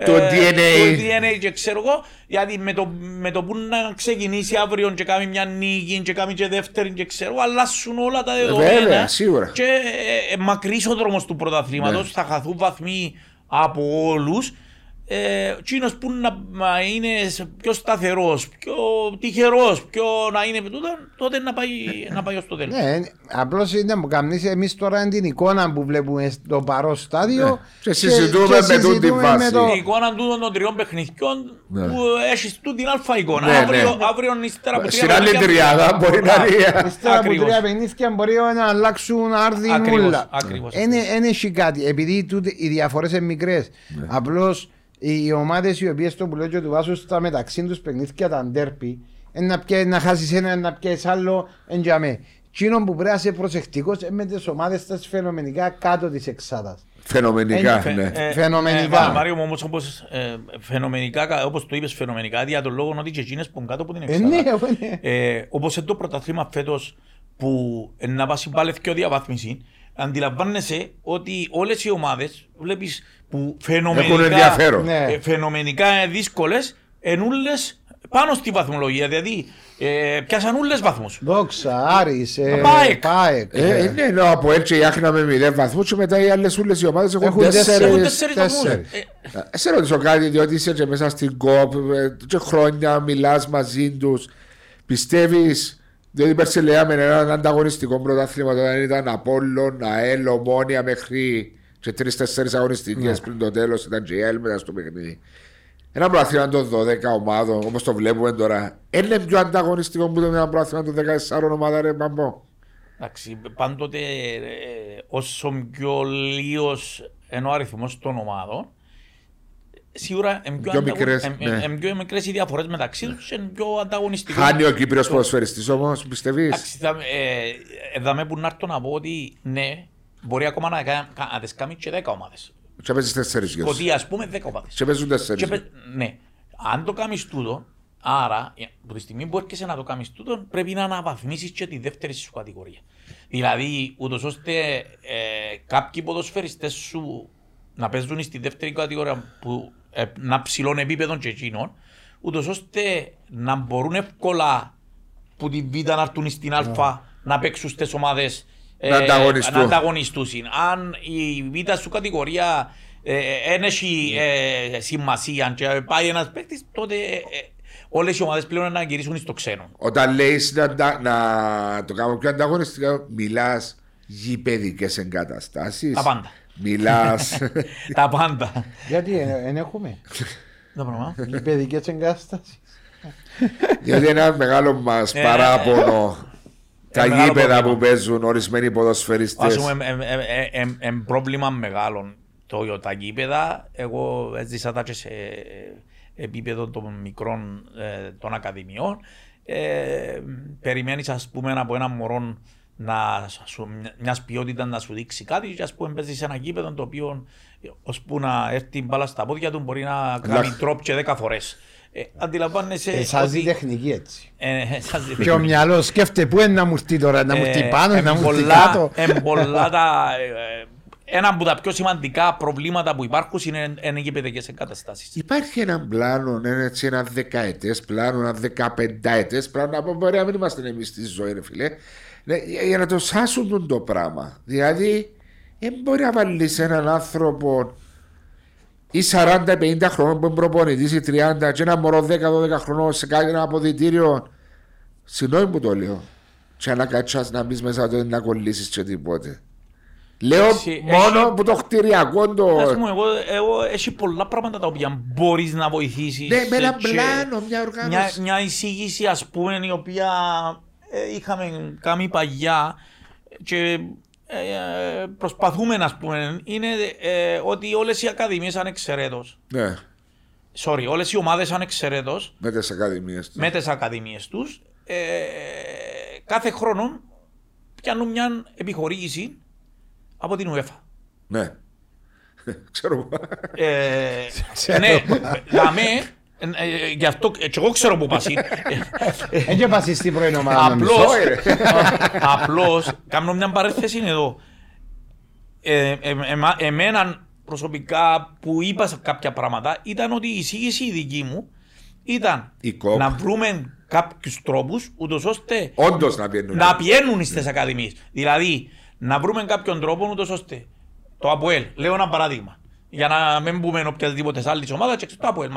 το DNA και ξέρω εγώ, γιατί με το που να ξεκινήσει αύριο και κάνει μια νίκη και κάνει και δεύτερη και ξέρω, αλλάσουν όλα τα δεδομένα. Βέβαια, σίγουρα. Και μακρύς ο δρόμος του πρωταθλήματος, θα χαθούν βαθμοί από όλους. Εκείνος που να είναι πιο σταθερός, πιο τυχερός, πιο να είναι τότε να πάει ως το τέλος. Ναι, απλώς είναι να μου καμνείς εμείς τώρα την εικόνα που βλέπουμε στο παρόν στάδιο και συζητούμε με τούτη βάση. Η εικόνα τούτων των τριών παιχνιδιών που έχεις τούτη την αλφα εικόνα. Αύριο ύστερα από τρία παιχνίδια μπορεί να δει. Ύστερα από τρία παιχνίδια μπορεί να αλλάξουν άρδιν ούλα. Εν έχει κάτι, επειδή οι διαφορές είναι μικρές. Απλώς οι ομάδες οι οποίες το πουλόγιο του βάσου στα μεταξύ τους παιχνίδια τα ντέρπι, να χάσεις ένα, να πιέσεις άλλο, εντιαμέ. Εκείνο που πρέπει να είσαι προσεκτικός είναι με τις ομάδες τα φαινομενικά κάτω της εξάδας. Φαινομενικά, ναι. Φαινομενικά. Μάριο μου όμως όπως το είπες φαινομενικά, για τον λόγο ότι και εκείνες πουν κάτω από την εξάδα. Όπως το πρωταθλήμα φέτος που να πας πάλι και διαβάθμιση, αντιλαμβάνεσαι ότι όλες οι ομάδες βλέπεις που φαινομενικά δύσκολες ενούλες πάνω στη βαθμολογία, δηλαδή πιάσαν όλες βαθμούς. Δόξα, Άρης, ΠΑΕΚ. Ναι, από έτσι άχναμε 0 βαθμούς και μετά οι άλλες όλες οι ομάδες έχουν 4 βαθμούς. Σε ρωτήσω κάτι, διότι είσαι και μέσα στην ΚΟΠ και χρόνια μιλάς μαζί τους, πιστεύεις... Διότι πέρσι λέγαμε έναν ανταγωνιστικό πρωτάθλημα όταν ήταν Απόλλων, ΑΕΛ, Ομόνια μέχρι και 3-4 αγωνιστικές πριν το τέλος ήταν και η ΑΕΛ μετά στο παιχνίδι. Ένα πρωτάθλημα των 12 ομάδων όπως το βλέπουμε τώρα, είναι πιο ανταγωνιστικό που ήταν ένα πρωτάθλημα των 14 ομάδων ρε Παμπό. Εντάξει, πάντοτε όσο πιο λίγος ενώ αριθμός των ομάδων, σίγουρα είναι πιο μικρές οι διαφορές μεταξύ τους, είναι πιο ανταγωνιστικές. Χάνει ο Κύπριος ποδοσφαιριστής όμως, πιστεύεις? Εδώ με που να έρθω να πω ότι ναι, μπορεί ακόμα να τις κάνει και 10 ομάδες. Και παίζεις 4 γιος. Σκοτία ας πούμε 10 ομάδες. Και παίζουν 4. Ναι, αν το κάνεις τούτο, άρα από τη στιγμή που έρχεσαι να το κάνεις τούτο, πρέπει να αναβαθμίσεις και τη δεύτερη σου κατηγορία. Δηλαδή ούτως ώστε κάποιοι ποδοσφαιριστές σου να παίζουν στη δεύτερη κατηγορία που να ψηλών επίπεδων και εκείνων, ούτως ώστε να μπορούν εύκολα που την Β να έρθουν στην Α να παίξουν στις ομάδες να ανταγωνιστούν. Αν η Β σου κατηγορία δεν έχει σημασία και πάει ένας παίκτης, τότε όλες οι ομάδες πλέον να γυρίσουν στο ξένο. Όταν λέεις να το κάνουμε πιο ανταγωνιστικά, μιλάς γηπαιδικές εγκαταστάσεις. Τα πάντα. Μιλάς. Τα πάντα. Γιατί δεν έχουμε. Οι παιδικές εγκαταστάσεις. Γιατί είναι ένα μεγάλο μας παράπονο τα γήπεδα που παίζουν ορισμένοι ποδοσφαιριστές. Είναι πρόβλημα μεγάλο τα γήπεδα. Εγώ έζησα τα και σε επίπεδο των μικρών των ακαδημιών. Περιμένεις ας πούμε από έναν μωρό μιας ποιότητας να σου δείξει κάτι και ας πούμε παίζεις σε ένα γήπεδο το οποίο ώσπου να έρθει μπάλα στα πόδια του μπορεί να κάνει τρόπ και 10 φορές. Αντιλαμβάνεσαι. Σας δει τεχνική έτσι. Και ο μυαλό σκέφτεται πού είναι να μου έρθει τώρα, να μου έρθει πάνω, να μου έρθει κάτω. Ένα από τα πιο σημαντικά προβλήματα που υπάρχουν είναι οι παιδικές εγκαταστάσεις. Υπάρχει ένα πλάνο, ένα δεκαετές πλάνο, ένα δεκαπενταετές πλάνο. Μπορεί να μην είμαστε εμείς στη ζωή, ρε φίλε, για να το σάσουν το πράγμα. Δηλαδή, δεν μπορεί να βάλει έναν άνθρωπο ή 40-50 χρονών που είναι προπονητής ή 30, και ένα μωρό 10-12 χρονών σε κάτι ένα αποδυτήριο. Συγγνώμη που το λέω. Και να κατσάς να μπει μέσα τότε να κολλήσεις και τίποτε. Λέω εσύ, μόνο έχει, που το χτιριακό το... Εγώ έχει πολλά πράγματα τα οποία μπορείς να βοηθήσεις. Ναι, με ένα πλάνο, μια οργάνωση. Μια εισήγηση, ας πούμε, η οποία είχαμε κάνει παγιά και προσπαθούμε, ας πούμε, είναι ότι όλες οι ακαδημίες ανεξαιρέτως. Ναι. Sorry, όλες οι ομάδες ανεξαιρέτως. Με τις ακαδημίες τους. Κάθε χρόνο πιάνουν μια επιχορήγηση από την UEFA. Ναι. Ξέρω πού. Ναι, γι' αυτό και εγώ ξέρω πού πας. Έχει και πας στην πρώην ομάδα. Απλώς, κάνω μια παρένθεση εδώ. Εμένα προσωπικά που είπα κάποια πράγματα ήταν ότι η εισήγηση δική μου ήταν να βρούμε κάποιους τρόπους ούτως ώστε να πιένουν στις ακαδημίες. Δηλαδή, να βρούμε κάποιον τρόπο ούτως ώστε το ΑΠΟΕΛ, λέω ένα παράδειγμα, για να μην πούμε οποιαδήποτε άλλη ομάδα, και το ΑΠΟΕΛ.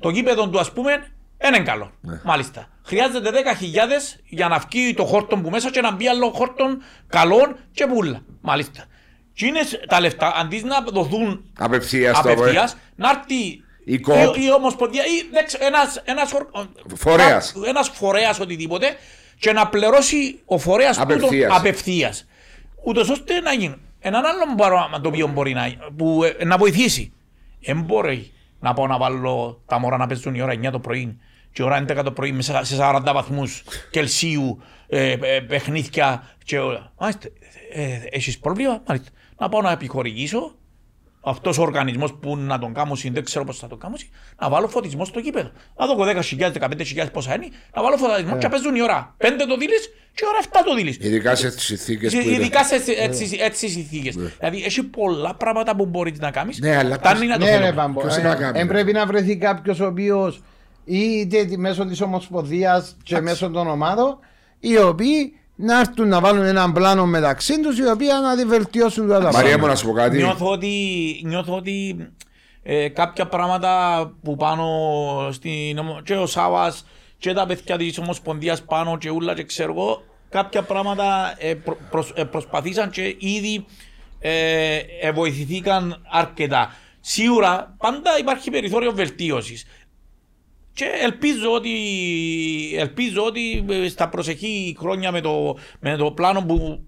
Το γήπεδο του, ας πούμε, είναι καλό. Μάλιστα. Χρειάζεται 10.000 για να βγει το χόρτον που μέσα και να μπει άλλο χόρτον καλό και πουλα. Μάλιστα. Και είναι τα λεφτά, αντί να δοθούν απευθείας, να έρθει η Ομοσπονδία ή ένας φορέας οτιδήποτε, και να πληρώσει ο φορέας τούτο απευθείας. Ούτως ώστε να γίνει. Έναν άλλο πράγμα το οποίο μπορεί να βοηθήσει. Δεν μπορεί να πάω να βάλω τα μωρά να παίζουν η ώρα 9 το πρωί και η ώρα 11 το πρωί μέσα σε 40 βαθμούς Κελσίου, παιχνίδια και όλα. Μάλιστα, έχεις πρόβλημα, μάλιστα. Να πάω να επιχορηγήσω αυτός ο οργανισμός που να τον κάμωσει, δεν ξέρω πώς θα τον κάμωσει, να βάλω φωτισμό στο κήπεδο. Να δω 10.000-15.000 πόσα είναι, να βάλω φωτισμό και να παίζουν η ώρα 5 το δίλης και η ώρα 7 το δίλης. Ειδικά σε τις συνθήκες που είναι. Ειδικά σε τις συνθήκες. Δηλαδή έχει πολλά πράγματα που μπορείς να κάνεις. Ναι, αλλά ποιος να κάνει. Πρέπει να βρεθεί κάποιος ο οποίος είτε μέσω της Ομοσπονδίας και μέσω των ομάδων, οι οποίοι να έρθουν να βάλουν έναν πλάνο μεταξύ τους, οι οποίοι να τη βελτιώσουν τα πράγματα. Μαρία μου, να σου πω κάτι. Νιώθω ότι κάποια πράγματα που πάνω στην, και ο Σάβας και τα παιδιά της Ομοσπονδίας πάνω και ούλα και ξέρω εγώ, κάποια πράγματα προσπαθήσαν και ήδη βοηθηθήκαν αρκετά. Σίγουρα πάντα υπάρχει περιθώριο βελτίωσης. Και ελπίζω ότι στα προσεχή χρόνια με το πλάνο που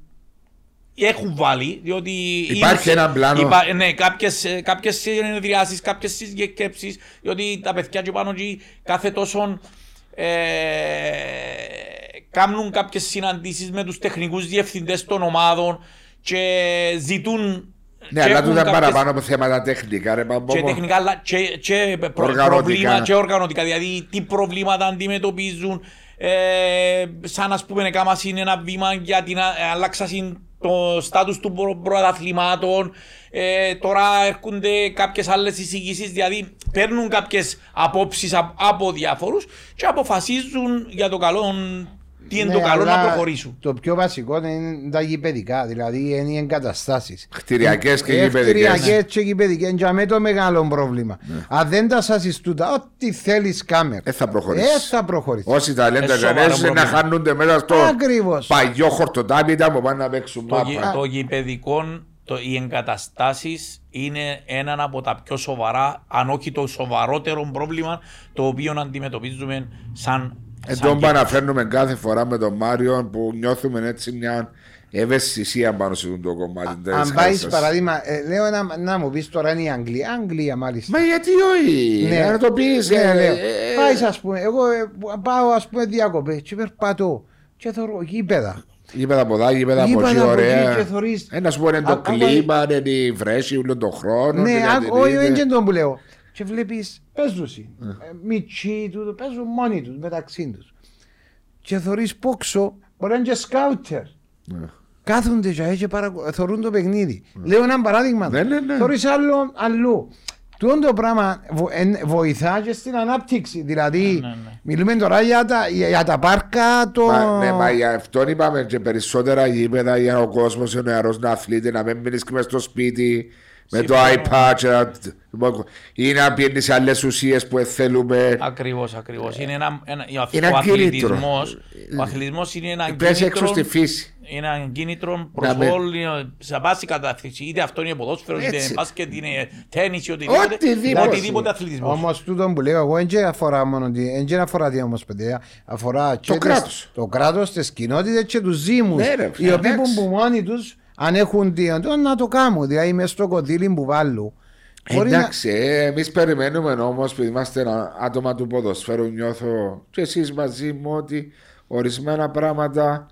έχουν βάλει, διότι υπάρχει ένα πλάνο. Ναι, κάποιες συνεδριάσεις, κάποιες συσκέψεις, διότι τα παιδιά και πάνω και κάθε τόσο κάνουν κάποιες συναντήσεις με τους τεχνικούς διευθυντές των ομάδων και ζητούν. Ναι, αλλά τούτα παραπάνω από θέματα τεχνικά, ρε Παμπό. Και τεχνικά και οργανωτικά. Δηλαδή, τι προβλήματα αντιμετωπίζουν, σαν να πούμε, κάμα είναι ένα βήμα για την αλλάξαση το στάτους των πρωταθλημάτων. Τώρα έρχονται κάποιες άλλες εισηγήσεις, δηλαδή παίρνουν κάποιες απόψεις από διάφορους και αποφασίζουν για το καλό. Τι είναι το καλό να προχωρήσουν. Το πιο βασικό είναι τα γηπαιδικά, δηλαδή είναι οι εγκαταστάσεις. Χτηριακές και γηπαιδικές. Για μένα το μεγάλο πρόβλημα. Αν δεν τα σάσεις τούτα, ό,τι θέλεις κάμερα. Θα προχωρήσει. Όσοι ταλέντα κανένας να χάνονται μέσα στο παλιό χορτοτάμιτα που πάνε να παίξουν μάπα. Το γηπαιδικό, οι εγκαταστάσεις είναι ένα από τα πιο σοβαρά, αν όχι το σοβαρότερο πρόβλημα το οποίο αντιμετωπίζουμε σαν. Τον παραφέρνουμε κάθε φορά με τον Μάριο που νιώθουμε έτσι μια ευαισθησία πάνω σε αυτό το κομμάτι. Αν πάει παράδειγμα, λέω να μου πει τώρα είναι η Αγγλία. Αγγλία μάλιστα. Μα γιατί όχι, να το πει. Πάει, α πούμε, εγώ πάω α πούμε διακοπέ, και περπατώ, και θεωρώ γήπεδα. Γήπεδα ποδάκι, γήπεδα από εκεί, ωραία. Ένα μπορεί να είναι το κλίμα, είναι η βρέση, όλο τον χρόνο. Ναι, όχι, δεν είναι τον που λέω. και βλέπεις παίζουσι, μητσί του, παίζουν μόνοι τους, μεταξύ τους. Και θωρείς πόξο, μπορεί να είναι και σκάουτερ. Κάθονται και θωρούν το παιχνίδι. Λέω ένα παράδειγμα, θωρείς άλλο αλλού. Τούτο το πράγμα βοηθά και στην ανάπτυξη. Δηλαδή, μιλούμε τώρα για τα πάρκα. Ναι, μα για αυτόν είπαμε και περισσότερα γήπεδα για ο κόσμος, ο νεαρός να αθλείται, να μην μείνεις μέσα στο σπίτι με το iPad ή να πιένεις σε άλλες ουσίες που θέλουμε. Ακριβώς, ακριβώς. Ο αθλητισμός είναι ένα κίνητρο. Πες έξω στη φύση. Είναι έναν κίνητρο προς όλη, σε πάση κατάσταση, είτε αυτό είναι ποδόσφαιρο, είτε μπάσκετ, είναι τένις, οτιδήποτε αθλητισμός. Όμως τούτο που λέω εγώ δεν αφορά μόνο την ομοσπονδία, αφορά το κράτος, τις κοινότητες και τους ζήμους, οι οποίοι που μόνοι τους αν έχουν διόντων να το κάνουν, δηλαδή μες στο κονδύλι που βάλουν. Εντάξει, εμείς περιμένουμε όμως που είμαστε άτομα του ποδοσφαίρου, νιώθω και εσείς μαζί μου ότι ορισμένα πράγματα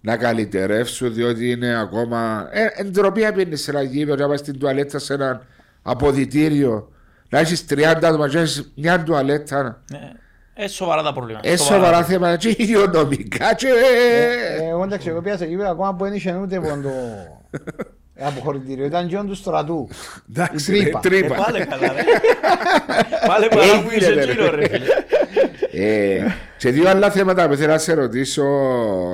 να καλυτερεύσουν, διότι είναι ακόμα. Εντροπία πίνει σε ένα γήπεδο, να πα στην τουαλέτα σε ένα αποδυτήριο, να έχει 30 άτομα, να έχει μια τουαλέτα. Σοβαρά τα προβλήματα. Σοβαρά θέματα, και υγειονομικά. Εντάξει, εγώ πια σε γήπεδο ακόμα που δεν είχε ούτε ποντο αποχωρητήριο, ήταν και όντου στρατού. Εντάξει, τρύπα. Πάλε καλά, ρε. Πάλε παρά που είσαι εκείνο, ρε. Σε δύο άλλα θέματα που θέλω να σε ρωτήσω,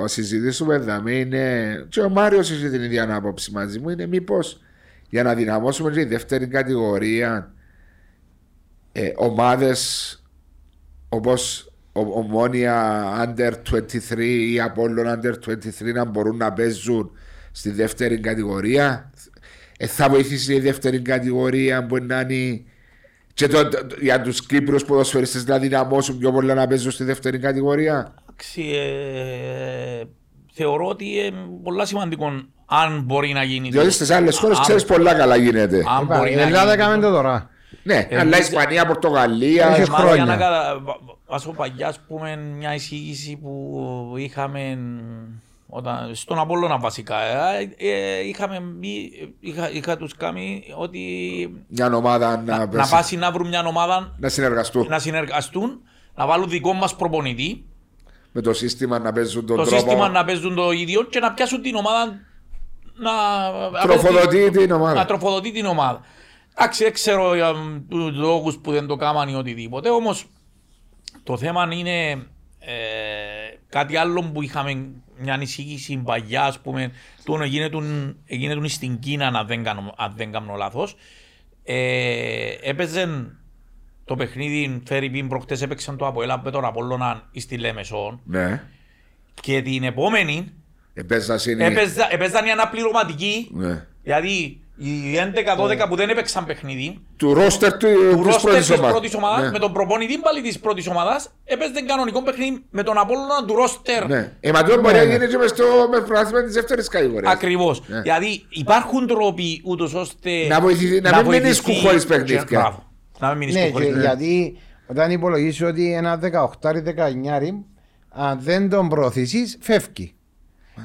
συζητήσουμε δαμέ είναι, και ο Μάριος είχε την ίδια ανάποψη μαζί μου, είναι μήπως για να δυναμώσουμε τη δεύτερη κατηγορία ομάδες όπως Ομόνια Under 23 ή Απόλλων Under 23 να μπορούν να παίζουν στη δεύτερη κατηγορία. Θα βοηθήσει η δεύτερη κατηγορία που να είναι και για τους Κύπρους ποδοσφαιριστές να δυναμώσουν πιο πολλά να παίζουν στη δεύτερη κατηγορία. Θεωρώ ότι είναι πολύ σημαντικό αν μπορεί να γίνει. Διότι στις άλλες χώρες ξέρεις πολλά καλά γίνεται. Η Ελλάδα κάνει το τώρα. Ναι, αλλά η Ισπανία, Πορτογαλία, έχει χρόνια. Ας πω παγιά, ας πούμε, μια εισήγηση που είχαμε στον Απόλλωνα βασικά, είχα τους κάνει ότι να πάσει να βρουν μια ομάδα να συνεργαστούν, να βάλουν δικό μας προπονητή με το σύστημα να παίζουν τον τρόπο. Το σύστημα να παίζουν το ίδιο και να πιάσουν την ομάδα να τροφοδοτεί την ομάδα. Εντάξει, δεν ξέρω για τους λόγους που δεν το κάνανε ή οτιδήποτε, όμως το θέμα είναι κάτι άλλο που είχαμε μια ανησυχήση παγιά, ας πούμε, του γίνεται στην Κίνα, αν δεν κάνω λάθος. Έπαιζε το παιχνίδι, φέρει πριν προχτές έπαιξαν το Αποέλα με τον Απόλλωνα στη Λέμεσον. Ναι. Και την επόμενη έπαιζαν οι αναπληρωματικοί, δηλαδή οι 11-12 που δεν έπαιξαν παιχνίδι του ρόστερ της πρώτης ομάδας, με τον προπονητή πάλι της πρώτης ομάδας έπαιζαν κανονικό παιχνίδι με τον Απόλλωνα του ρόστερ. Μα τώρα μπορεί να γίνει και με φράσμα της δεύτερης κατηγορίας. Ακριβώς, δηλαδή υπάρχουν τρόποι ούτως ώστε να μην μείνεις χωρίς παιχνίδια. Ναι, γιατί όταν υπολογίσεις ότι ένα 18-19 αν δεν τον προωθήσεις φεύγει.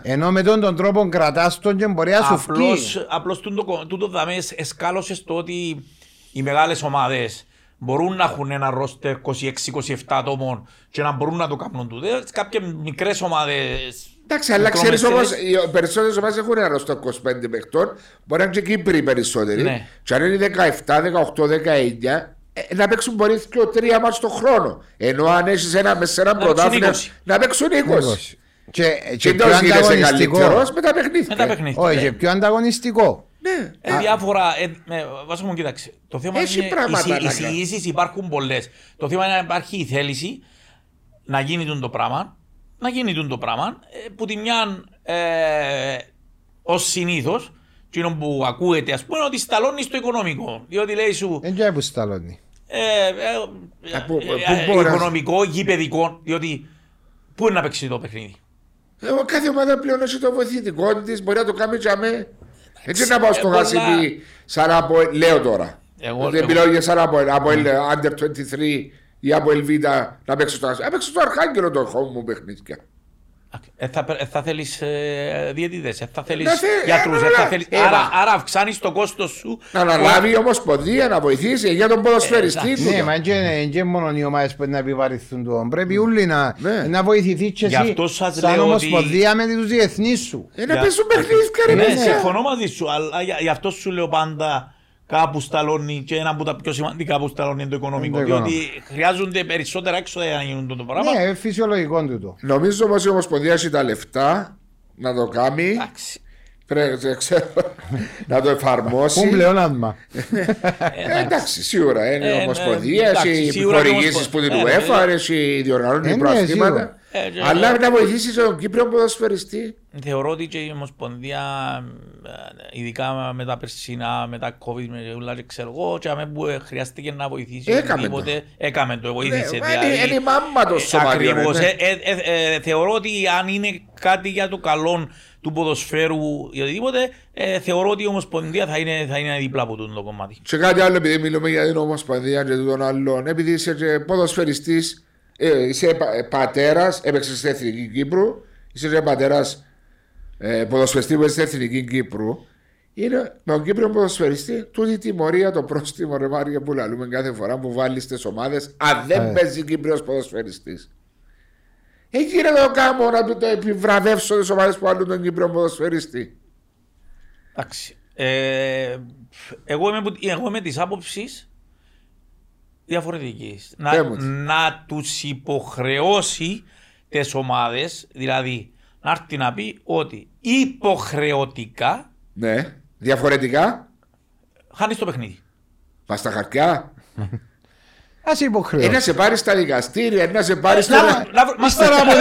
Ενώ με τον τρόπο κρατάς τον και μπορεί να σου φκεί. Απλώς τούτο δαμές εσκάλωσες το ότι οι μεγάλες ομάδες μπορούν να έχουν ένα ρόστερ 26-27 ατόμων και να μπορούν να το κάνουν τούτο. Κάποιες μικρές ομάδες. Εντάξει, αλλά ξέρεις όμως, οι περισσότερες ομάδες έχουν ένα ρόστερ 25 παιχτών. Μπορεί να είναι και Κύπροι περισσότεροι. Ναι. Και αν είναι 17, 18, 19, να παίξουν μπορεί 2-3 μάτς το χρόνο. Ενώ αν έχεις σε ένα πρωτάθλημα να παίξουν 20. Και πιο ανταγωνιστικό με τα παιχνίδια. Όχι, πιο ανταγωνιστικό. Διάφορα. Βάσο μου, κοίταξε. Το θέμα είναι οι εισηγήσεις υπάρχουν πολλές. Το θέμα είναι να υπάρχει η θέληση να γίνει το πράγμα. Που τη μια ως συνήθως, εκείνο που ακούεται, ας πούμε, ότι σταλώνει στο οικονομικό. Διότι λέει σου. Εντιά που σταλώνει. Οικονομικό, γηπεδικό. Διότι πού είναι να παίξει το παιχνίδι. Κάθε ομάδα πλέον έχει το βοηθητικό τη, μπορεί να το κάνει για μένα. Έτσι να πάω στο Χασίδι, λέω τώρα. Δεν μιλάω για σαν από Under 23 ή από Ελβίτα να παίξω στο Αρχάγγελο το χώρο μου παιχνίδια. Θα θέλεις διαιτητές, θα θέλεις γιατρούς, θα θέλεις... Άρα αυξάνεις το κόστος σου. Να αναλάβει η Ομοσπονδία, να βοηθήσει για τον ποδοσφαιριστή του. Ναι, μα και μόνο οι ομάδες πρέπει να επιβαρυνθούν του. Πρέπει όλοι να βοηθηθεί και εσύ σαν Ομοσπονδία με τους διεθνείς σου. Να πέσουν παιχνίδια. Ναι, συμφωνώ μαζί σου, αλλά γι' αυτό σου λέω πάντα κάπου σταλώνει, και ένα από τα πιο σημαντικά που σταλώνει είναι το οικονομικό. Διότι χρειάζονται περισσότερα έξοδα για να γίνουν το πράγμα. Ναι, φυσιολογικό είναι τούτο. Νομίζω πως η Ομοσπονδία έχει τα λεφτά να το κάνει. Εντάξει. Πρέπει να το εφαρμόσει. Πού πλεονάσμα. Εντάξει, σίγουρα. Είναι η Ομοσπονδία, έχει χορηγήσεις που την UEFA, έχει διοργανώνει προαθλήματα. Αλλά να βοηθήσει τον Κύπριο ποδοσφαιριστή. Θεωρώ ότι και η Ομοσπονδία, ειδικά με τα περσινά, με τα COVID, με τα ούλα, ξέρω εγώ, και αμέσως που χρειάστηκε να βοηθήσει οτιδήποτε, έκαμε το, βοήθησε. Είναι η μάμα το σωματιό. Θεωρώ ότι αν είναι κάτι για το καλό του ποδοσφαίρου ή οτιδήποτε, θεωρώ ότι η Ομοσπονδία θα είναι δίπλα από το κομμάτι. Και κάτι άλλο, επειδή μιλούμε για την Ομοσπονδία και τον άλλον, επειδή είσαι ποδοσφαιριστής, είσαι πατέρας, έπαιξες στην Εθνική Κύπρου, είσαι πατέρας ποδοσφαιριστή που στην Εθνική Κύπρου. Είναι με τον Κύπριο ποδοσφαιριστή τούτη τιμωρία, το πρόστιμο ρε Μάρια που λαλούμε κάθε φορά που βάλει στις ομάδες, αν δεν παίζει Κύπριος ποδοσφαιριστής. Εκεί είναι το κάμω να του το επιβραβεύσω τις ομάδες που βάλουν τον Κύπριο ποδοσφαιριστή. Εντάξει. Εγώ είμαι της άποψης διαφορετικής. Να τους υποχρεώσει τις ομάδες, δηλαδή να έρθει να πει ότι υποχρεωτικά. Ναι, διαφορετικά. Χάνεις το παιχνίδι. Πας στα χαρτιά. Να σε πάρει στα δικαστήρια, να σε πάρει στα. Ύστερα από 10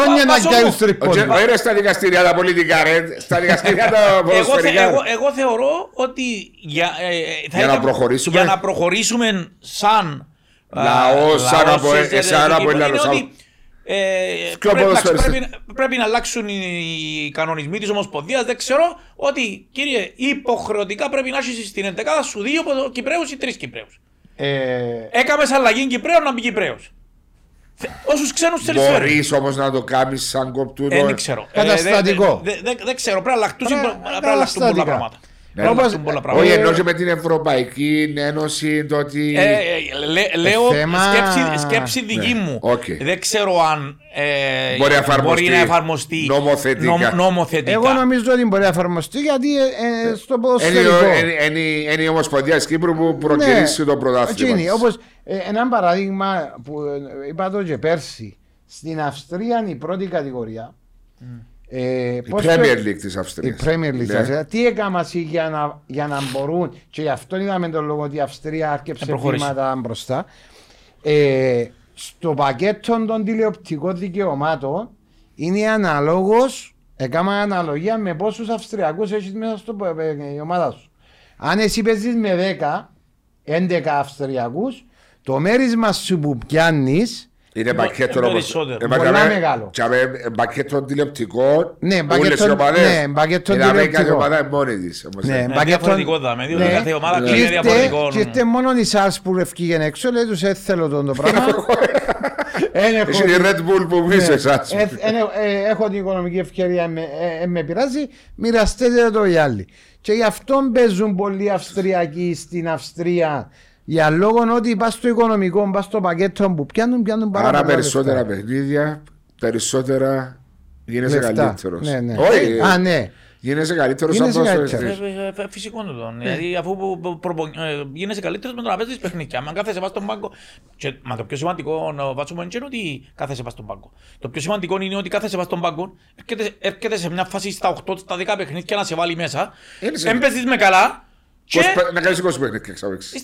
χρόνια να κάνει στριπτικό. Δεν είναι στα δικαστήρια τα πολιτικά, ρε. Στα δικαστήρια τα ποδοσφαιρικά. Εγώ θεωρώ ότι για να προχωρήσουμε σαν λαό, σαν από ένα λαό. Πρέπει να αλλάξουν οι κανονισμοί της Ομοσπονδίας. Δεν ξέρω ότι, κύριε, υποχρεωτικά πρέπει να έχεις στην 11η σου 2 Κυπραίους ή 3 Κυπραίους. Έκαμες αλλαγή Κυπραίων να μπει Κυπραίος. Όσους ξένους θέλεις φέρει. Μπορείς όμως να το κάνεις σαν κοπτούρο. Δεν ξέρω. Καταστατικό. Δεν ξέρω. Πρέπει να αλλάξουν πολλά πράγματα. Όχι ενώ και με την Ευρωπαϊκή Ένωση το ότι... Λέω σκέψη δική μου. Δεν ξέρω αν μπορεί να εφαρμοστεί νομοθετικά. Εγώ νομίζω ότι μπορεί να εφαρμοστεί γιατί στο ποδοσφαιρικό. Είναι η Ομοσπονδία της Κύπρου που προκυρήσει το πρωτάθλημα. Όπως ένα παράδειγμα που είπα το και πέρσι. Στην Αυστρία είναι η πρώτη κατηγορία. Η Premier League της Αυστρίας. Τι έκανα για να μπορούν, και γι' αυτό είδαμε τον λόγο ότι η Αυστρία άρκεψε βήματα μπροστά. Στο πακέτο των τηλεοπτικών δικαιωμάτων είναι αναλόγως, έκανα αναλογία με πόσους Αυστριακούς έχεις μέσα στην ομάδα σου. Αν εσύ παίζεις με 10-11 Αυστριακούς, το μέρισμα σου που πιάνεις είναι πακέτο μεγάλο. Πακέτο τηλεοπτικό. Ναι, πακέτο τηλεοπτικό. Ναι, πακέτο τηλεοπτικό. Και είστε μόνο οι σας που ρευκήγαν έξω, λέει τους έθελω τον το πράγμα. Είσαι η Red Bull που βγήσε εσάς. Έχω την οικονομική ευκαιρία, με πειράζει, μοιραστείτε το οι άλλοι. Και γι' αυτόν παίζουν πολλοί Αυστριακοί στην Αυστρία. Για λόγω ότι πας στο οικονομικό, πας στο πακέτο που πιάνουν πάρα πολλά. Άρα περισσότερα παιχνίδια, περισσότερα γίνεσαι καλύτερος. Ναι. Γίνεσαι καλύτερος από όσο ευθύς. Φυσικό είναι το. Δηλαδή αφού γίνεσαι καλύτερος με το να παίζεις παιχνίδια. Αν κάθεσαι πας στον πάγκο. Μα το πιο σημαντικό είναι ότι κάθεσαι πας στον πάγκο. Το πιο σημαντικό είναι ότι κάθεσαι πας στον πάγκο. Έρχεται σε μια φάση στα 8, στα 10 παιχνίδια να σε βάλει μέσα. Εν παίζεις με καλά. Να κάνεις 20 παιχνίδια, ξαβέξεις.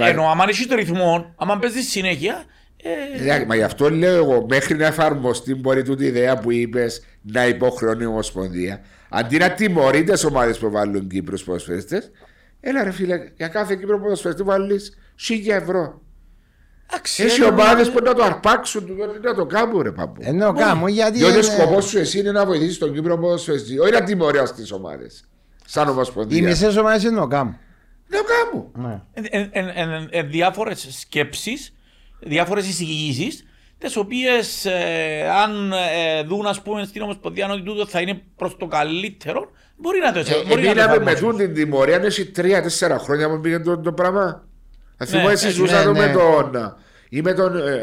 Ενώ άμα έχεις το ρυθμό, άμα παίζεις συνέχεια. Μα γι' αυτό λέω εγώ, μέχρι να εφαρμοστεί μπορεί τούτη η ιδέα που είπες να υποχρεώνει η Ομοσπονδία. Αντί να τιμωρεί τις ομάδες που βάλουν Κύπρους ποδοσφαιριστές, έλα ρε φίλε, για κάθε Κύπρο ποδοσφαιριστή βάλεις 1.000 ευρώ. Έχει ομάδες που να το αρπάξουν, να το κάνουν ρε παππού. Διότι ο σκοπός σου εσύ είναι να βοηθήσεις τον Κύπρο ποδοσφαιριστή, όχι να τιμωρείς τις ομάδες. Σαν Ομοσπονδία. Οι μισές ομάδες είναι νοκάμου. Διάφορες σκέψεις, διάφορες εισηγήσεις τις οποίες αν δουν ας πούμε στην Ομοσπονδία ότι τούτο θα είναι προς το καλύτερο, μπορεί να το εφαρμόσουν. Μείναμε με τούν την τιμωρία, έτσι 3-4 χρόνια που πήγαινε το πράγμα. Θα θυμάσαι ζούσαν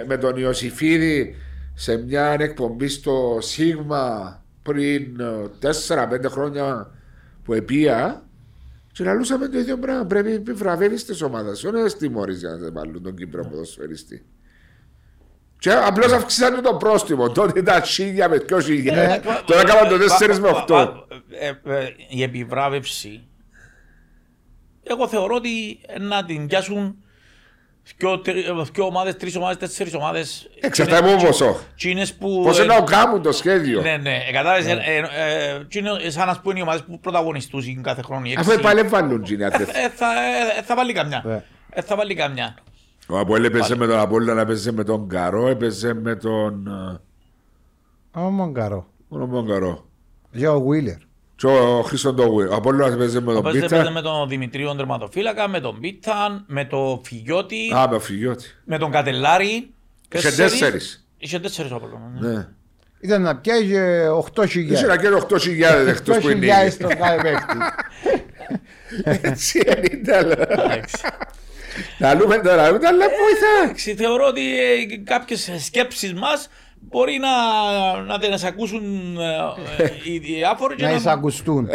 με τον Ιωσήφιδη σε μια εκπομπή στο Sigma πριν 4-5 χρόνια που επία. Και λαλούσαμε το ίδιο πράγμα. Πρέπει να βραβεύεις τις ομάδες. Όταν δεν τιμωρείς για να βάλουν τον Κύπρο ποδοσφαιριστή. Και απλώς αυξήσανε το πρόστιμο. Τότε ήταν 1000 με 2000. Τώρα έκαναν το 4 με 8. Η επιβράβευση, εγώ θεωρώ ότι να την πιάσουν δύο ομάδες, τρεις ομάδες, τέσσερις ομάδες. Εξαρτάται από πόσο. Πώς είναι να κάνουν το σχέδιο. Ναι, ναι. Σαν να πούμε οι ομάδες που πρωταγωνιστούν κάθε χρόνο. Αφού παλεύουν, θα βάλει καμιά. Θα βάλει καμιά. Ο Απόλλων έπαιζε με τον Απόλλωνα, έπαιζε με τον Καρό, έπαιζε με τον... Ο Μονκαρό. Για ο Γουίλερ. Και ο Χριστοντόγουιλ. Ο Απόλλωνας έπαιζε με τον Πίτα. Έπαιζε με τον Δημητρίο Τερματοφύλακα, με τον Πίτα, με τον Φιγιώτη. Α, με τον Φιγιώτη. Με τον Κατελάρη. Είχε τέσσερις. Είχε τέσσερις ο Απόλλωνας. Ναι. Ήταν να πιάζει 8.000. Είχε να πιάζει 8.000 εκτός που είναι. 8.000 στον κάθε παίκτη. Έτσι ήταν. Να λούμε τώρα, αλλά βοηθά. Θεωρώ ότι κάποιες σκέψεις μας μπορεί να τις ακούσουν οι διάφοροι. Να τις ακουστούν.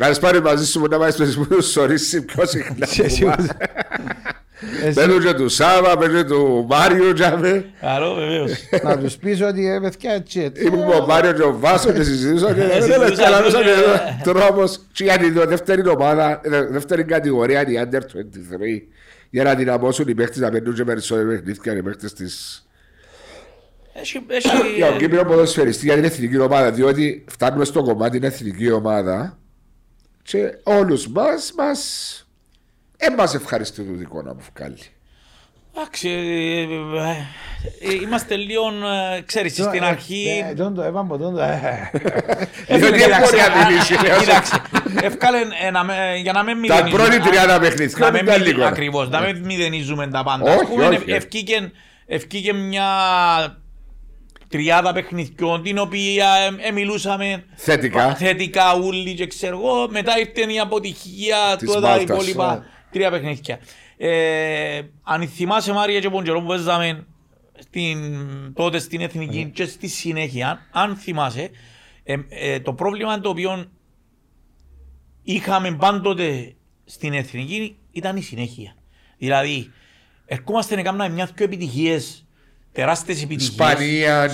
Να τις πάρει μαζί σου, να πάει στο σπίτι σου, ορίσει πιο συχνά. Παίρνουν και του Σάβα, παίρνουν και του Μάριο. Καλό, βεβαίως. Να τους πεις ότι έπαιχε έτσι. Ήμουν ο Μάριο και ο Βάσο και συζητούσαν. Τρόμος, δεύτερη κατηγορία είναι η Under 23. Για να δυναμώσουν οι παίχτες να παίρνουν και περισσότερο παιχνίδια οι παίχτες της. Για τον Κύπριο ποδοσφαιριστή, για την εθνική ομάδα, διότι φτάνουμε στο κομμάτι την εθνική ομάδα και όλους μας μας ευχαριστεί το δικό να μου βγάλει. Εντάξει, είμαστε λίγο, ξέρεις, στην αρχή... Κοίταξε, ευκάλε για να μην μηδενίζουμε... Τα πρώτη 30 παιχνίδια, να μην λίγο. Ακριβώς, να μην μηδενίζουμε τα πάντα. Ευκήκε μια 30 παιχνιδιών, την οποία μιλούσαμε θετικά όλοι και ξέρω εγώ. Μετά ήρθε η αποτυχία, τώρα υπόλοιπα 3 παιχνίδια. Αν θυμάσαι Μάρια και Ποντζερό που παίζαμε τότε στην Εθνική και στη συνέχεια, αν θυμάσαι, το πρόβλημα το οποίο είχαμε πάντοτε στην Εθνική ήταν η συνέχεια. Δηλαδή, ερχόμαστε να κάνουμε μια πιο επιτυχίες, τεράστιες επιτυχίες.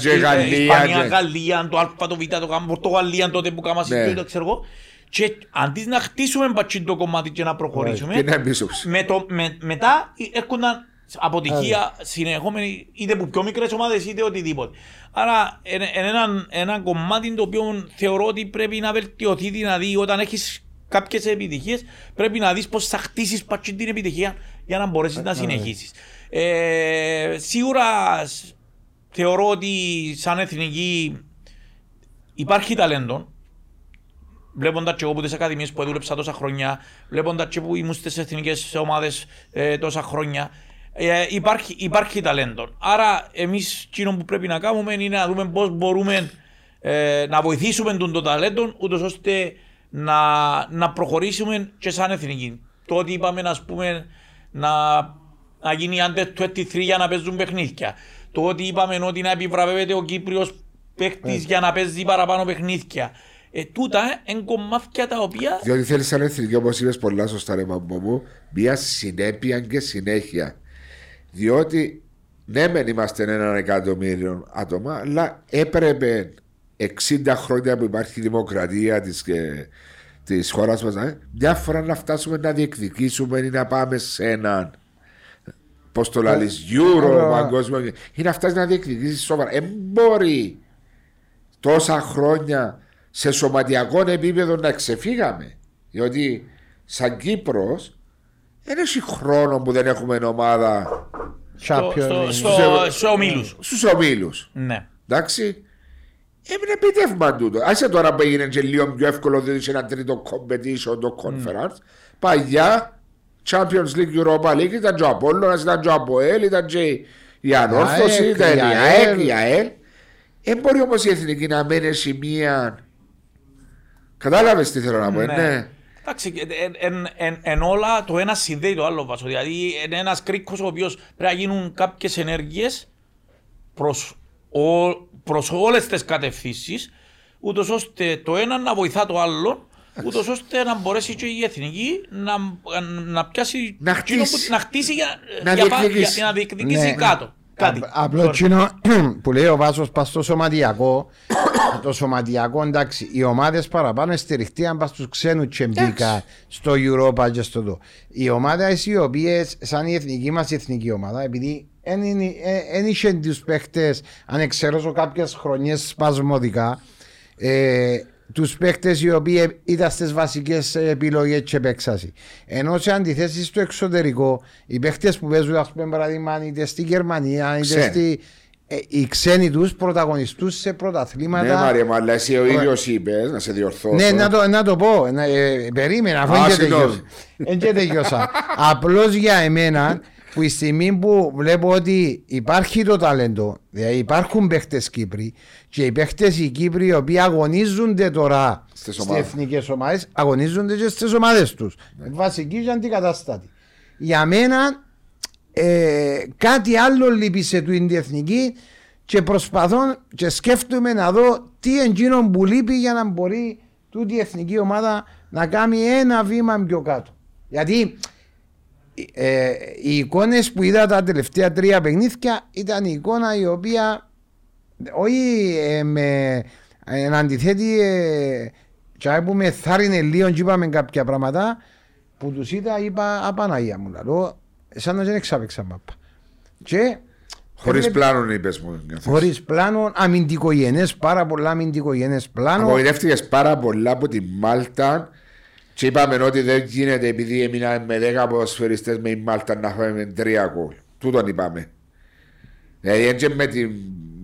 Ισπανία, Γαλλία, το Α, το Β, το Γ, Πορτογαλία τότε που κάναμε συζητήσεις, το ξέρω εγώ. Και αντί να χτίσουμε το κομμάτι και να προχωρήσουμε, μετά έρχονταν αποτυχία συνεχόμενη, είτε από πιο μικρές ομάδες είτε οτιδήποτε. Άρα ένα κομμάτι το οποίο θεωρώ ότι πρέπει να βελτιωθεί, δηλαδή όταν έχεις κάποιες επιτυχίες πρέπει να δεις πώς θα χτίσεις την επιτυχία για να μπορέσεις να συνεχίσεις. Σίγουρα θεωρώ ότι σαν εθνική υπάρχει ταλέντο. Βλέποντας και εγώ από τις ακαδημίες που δούλεψα τόσα χρόνια, βλέποντας και που ήμουν στις εθνικές ομάδες τόσα χρόνια, υπάρχει ταλέντο. Άρα εμείς εκείνο που πρέπει να κάνουμε είναι να δούμε πώς μπορούμε να βοηθήσουμε τον ταλέντο, ούτως ώστε να προχωρήσουμε και σαν εθνική. Το ότι είπαμε να γίνει Under 23 για να παίζουν παιχνίδια. Το ότι είπαμε ότι να επιβραβεύεται ο Κύπριος παίκτης για να παίζει παραπάνω παιχνίδια. Τούτα είναι κομμάτια τα οποία. Διότι θέλει σαν εθνική, όπως είπες πολλά σωστά, ρε μαμπό μου, μια συνέπεια και συνέχεια. Διότι ναι, μεν είμαστε 1 εκατομμύριο άτομα, αλλά έπρεπε 60 χρόνια που υπάρχει η δημοκρατία της χώρας μας, μια φορά να φτάσουμε να διεκδικήσουμε ή να πάμε σε έναν. Πώς το λέει, Euro, παγκόσμιο. Ή να φτάσει να διεκδικήσει σοβαρά. Μπορεί τόσα χρόνια. Σε σωματιακό επίπεδο να ξεφύγαμε. Διότι σαν Κύπρος δεν έχει χρόνο που δεν έχουμε ομάδα στους ομίλους. Ναι. Εντάξει. Έμεινε επιτεύγμα τούτο. Άσε τώρα που έγινε και λίγο πιο εύκολο, διότι σε ένα τρίτο competition, το conference. Παλιά Champions League, Europa League, ήταν και ο Απόλλωνας, ήταν και ο Αποέλ, ήταν και η Ανόρθωση, ήταν η ΑΕΚ, η ΑΕΛ. Δεν μπορεί όμως η Εθνική να μένει σε μία. Κατάλαβες τι θέλω να πω, ναι. Εντάξει, εν όλα το ένα συνδέει το άλλο βάσο. Δηλαδή είναι ένας κρίκος ο οποίος πρέπει να γίνουν κάποιες ενέργειες προς όλες τις κατευθύνσεις, ούτως ώστε το ένα να βοηθά το άλλο, ούτως ώστε να μπορέσει και η Εθνική να πιάσει, να χτίσει για να διεκδικήσει κάτω. Απλό τσινό που λέει ο Βάσος πας στο σωματιακό. Το σωματιακό, εντάξει, οι ομάδες παραπάνω στηριχτήκαν πας στους ξένους και μπήκα στο Europa και στο εδώ. Οι ομάδες οι οποίες, σαν η εθνική μας η εθνική ομάδα, επειδή δεν είχε τους παίχτες, αν εξαιρέσω κάποιες χρονιές σπασμωδικά, τους παίχτες οι οποίοι ήταν στις βασικές επιλογές και επέξαση. Ενώ σε αντιθέσεις στο εξωτερικό, οι παίχτες που παίζουν, ας πούμε, παράδειγμα, είτε στη Γερμανία, είτε στη. Οι ξένοι τους πρωταγωνιστούν σε πρωταθλήματα. Ναι, Μάρια, αλλά εσύ ο ίδιος είπες, να σε διορθώσω. Ναι, να το πω. Περίμενα, αφού τελειώσα. Απλώς για εμένα, που η στιγμή που βλέπω ότι υπάρχει το ταλέντο, δηλαδή υπάρχουν παίχτες Κύπροι και οι παίχτες οι Κύπροι οι οποίοι αγωνίζονται τώρα στις εθνικές ομάδες, αγωνίζονται και στις ομάδες τους. Ναι. Βασική και αντικαταστάτη. Για μένα, κάτι άλλο λείπει σε του Εθνική και προσπαθώ και σκέφτομαι να δω τι εγγύνο που λείπει για να μπορεί τούτη η εθνική ομάδα να κάνει ένα βήμα πιο κάτω. Γιατί οι εικόνες που είδα τα τελευταία τρία παιχνίδια ήταν η εικόνα η οποία όχι με αντιθέτει τσάι που με θάρρυνε λίγο και είπαμε κάποια πράγματα που τους είπα απαναγία μου λαλό. Σαν να δεν εξάπαιξα μάπα. Χωρίς πλάνον είπες μου. Χωρίς πλάνον, αμυντικογενές, πάρα πολλά αμυντικογενές πλάνο. Απογοητεύτηκες πάρα πολλά από τη Μάλτα και είπαμε ότι δεν γίνεται επειδή έμειναν με 10 ποδοσφαιριστές με η Μάλτα να φάμε 3 γκολ. Τούτον είπαμε. Δηλαδή έτσι με τη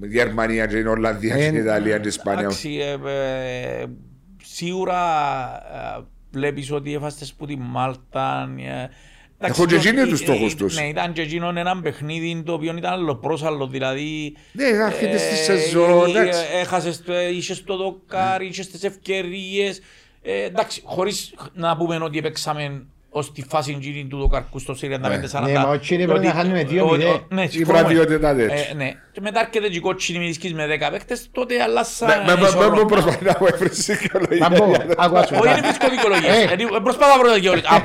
Γερμανία, την Ολλανδία, την Ιταλία, την Ισπανία. Εντάξει, σίγουρα βλέπεις ότι έφαστες που τη Μάλτα. Έχουν και εκείνοι τους στόχους τους. Ναι, ήταν και εκείνον έναν παιχνίδι το οποίο ήταν αλλοπρόσαλλο, δηλαδή. Ναι, έρχεται στη σεζόν, εντάξει. Έχασες, είχες το δοκάρι, είχες τις ευκαιρίες. Εντάξει, χωρίς να πούμε ότι παίξαμε ως τη φάση εκείνη του δοκαρκού στο 45-40. Ναι, μα όχι είναι πρέπει να χάνουμε 2-0. Ναι, και μετά έρχεται και η κότσινη μηδίσκης με 10 παίκτες, τότε αλλάσαν. Με προσπαθεί να μου έφερες οικολογία. Όχι είναι φυσικό δικολογία, προσπάθα να βρω δικαιολογία.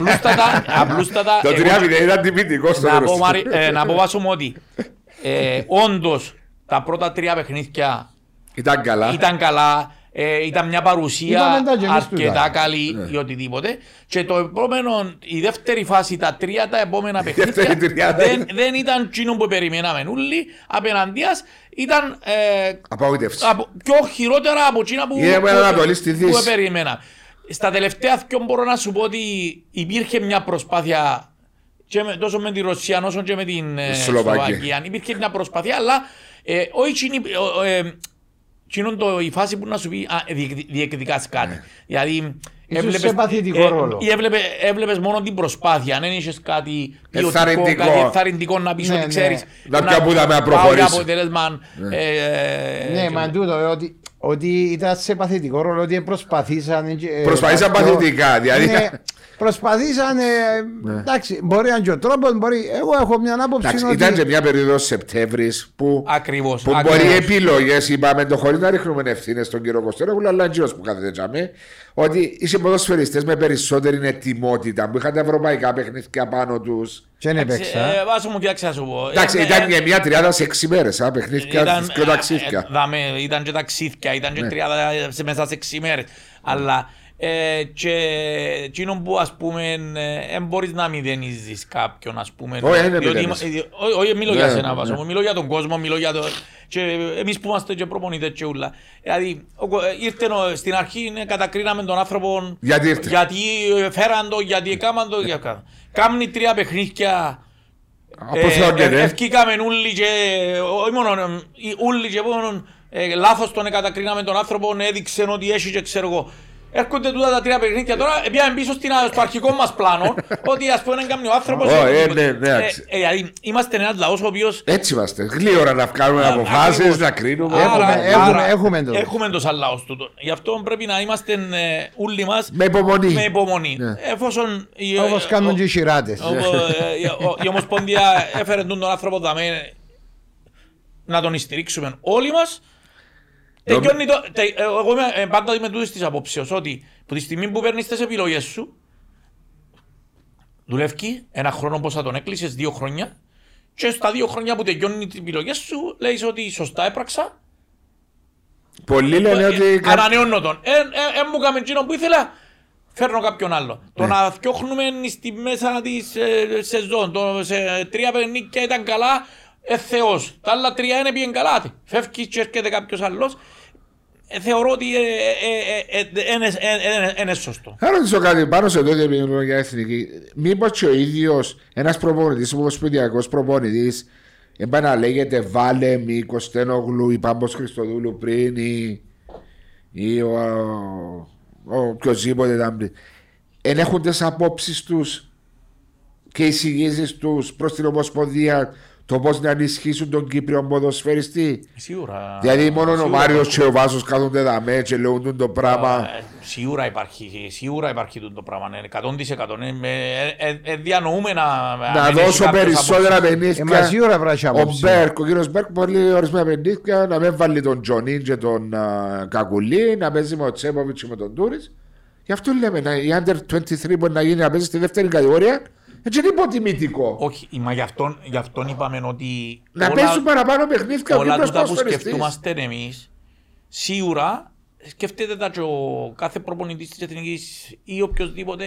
Απλούστατα. Το 3-0 ήταν τυπητικό στο Ρωστή. Να αποβάσουμε ότι όντως τα πρώτα τρία παιχνίδια ήταν καλά. Ήταν μια παρουσία αρκετά καλή ή οτιδήποτε. Και το επόμενο, η δεύτερη φάση, τα τρία τα επόμενα παιχνίδια δεν ήταν εκείνο που περιμέναμε όλοι. Απέναντίας ήταν πιο χειρότερα από εκείνα που περιμέναμε. Στα τελευταία δυο μπορώ να σου πω ότι υπήρχε μια προσπάθεια τόσο με την Ρωσία όσο και με την Σλοβακία. Υπήρχε μια προσπάθεια, αλλά όχι. Είναι η φάση που να σου πει διεκδικάς κάτι. Δηλαδή, έβλεπες μόνο την προσπάθεια. Αν είχες κάτι εθαρρυντικό να πεις ότι ξέρεις. Να αποτέλεσμα. Ναι, μα τούτο ότι ήταν σε παθητικό ρόλο, ότι προσπαθήσαν. Προσπαθήσαν παθητικά. Προσπαθήσαν. Εντάξει, μπορεί να είναι και ο τρόπος. Εγώ έχω μια άποψη. Ήταν και μια περίοδος Σεπτέμβρης που μπορεί οι επιλογές, είπαμε το χωρίς να ρίχνουμε ευθύνες στον κύριο Κωστέρογλου, αλλά και όσοι που καθετέτσαμε, ότι είσαι ποδοσφαιριστές με περισσότερη ετοιμότητα που είχαν τα ευρωπαϊκά παιχνίδια πάνω τους. Και δεν έπαιξα. Βάζω μου κοιτάξτε να σου πω. Εντάξει, ήταν και μια 36 μέρες. Παιχνίδια και ταξίδια. Ήταν και ταξίδια, ήταν και 30 μέσα σε 6 μέρες. Αλλά. Και εκείνο που ας πούμε δεν μπορείς να μηδενίζεις κάποιον, ας πούμε. Όχι, μιλώ για σένα Βάσο, μιλώ για τον κόσμο, μιλώ για το. Και εμείς που είμαστε και προπονητές και ούλα. Δηλαδή ήρθε στην αρχή κατακρίναμε τον άνθρωπο. Γιατί ήρθε. Γιατί φέραν το, γιατί έκαναν το. Κάμνει τρία παιχνίδια. Ευκήκαμε ούλοι και ούλοι και λάθος τον κατακρίναμε τον άνθρωπο, έδειξε ότι έχει και ξέρω εγώ. Έρχονται τούτα τα τρία παιχνίδια τώρα, πιάμε πίσω στο αρχικό μας πλάνο, ότι ας πούμε να κάνει ο άνθρωπος. Είμαστε ένας λαός ο οποίος. Έτσι είμαστε. Γλύωρα να βγάλουμε αποφάσεις, να κρίνουμε. Έχουμε το σαν λαός τούτο. Γι' αυτό πρέπει να είμαστε όλοι μας με υπομονή. Εφόσον. Όπως κάνουν και οι χειράτες. Η Ομοσπονδία έφερε τον άνθρωπο να τον στηρίξουμε όλοι μας. Εγώ είμαι πάντα με τούτης της απόψεως ότι από τη στιγμή που παίρνεις τις επιλογές σου δουλεύει ένα χρόνο πως θα τον έκλεισες, 2 χρόνια και στα 2 χρόνια που τελειώνει τις επιλογές σου λέει ότι σωστά έπραξα. Πολλοί λένε ότι ανανεώνω τον, μου έκαμε εκείνο που ήθελα, φέρνω κάποιον άλλο. Το να φτιάχνουμε στη μέσα της σεζόν, σε 3 παιχνίδια ήταν καλά, Θεός. Τα άλλα 3 είναι πήγαινε καλά. Φεύγει και έρχεται κάποιος άλλος. Θεωρώ ότι είναι σωστό. Θα ρωτήσω κάτι πάνω σε τότε που μιλούμε για εθνική. Μήπως και ο ίδιος ένας προπονητής, ομοσπονδιακός προπονητής, επαναλέγεται Βάλεμ ή Κωνσταντινόγλου ή Πάμπος Χριστοδούλου πριν ή οποιοσδήποτε ήταν πριν. Ενέχουν τις απόψεις τους και οι συγγύσεις τους προς την Ομοσπονδία. Το πώς να ενισχύσουν τον Κύπριο ποδοσφαιριστή. Σίγουρα. Δηλαδή, μόνο ο Μάριος και ο Βάσος κάθονται δαμέ και λέγουν το πράγμα. Σίγουρα υπάρχει. Σίγουρα υπάρχει το πράγμα. 100%. Διανοούμε να δώσω περισσότερα παιχνίδια. Ο Μπέρκ, ο κύριος Μπέρκ, πολύ ορισμένα παιχνίδια. Να με βάλει τον Τζονίτζε, τον Κανγκουλί, να παίζει με τον Τσέποβιτ και με τον Τούρις. Γι' αυτό λέμε, η Under 23 μπορεί να γίνει να παίζει στη δεύτερη κατηγορία. Έτσι είναι υποτιμητικό. Όχι, μα γι' αυτόν είπαμε ότι. Να παίζουν παραπάνω παιχνίδια. Όλα αυτά που σκεφτούμαστε εμείς, σίγουρα σκεφτείτε τα και ο κάθε προπονητής της Εθνικής ή οποιοδήποτε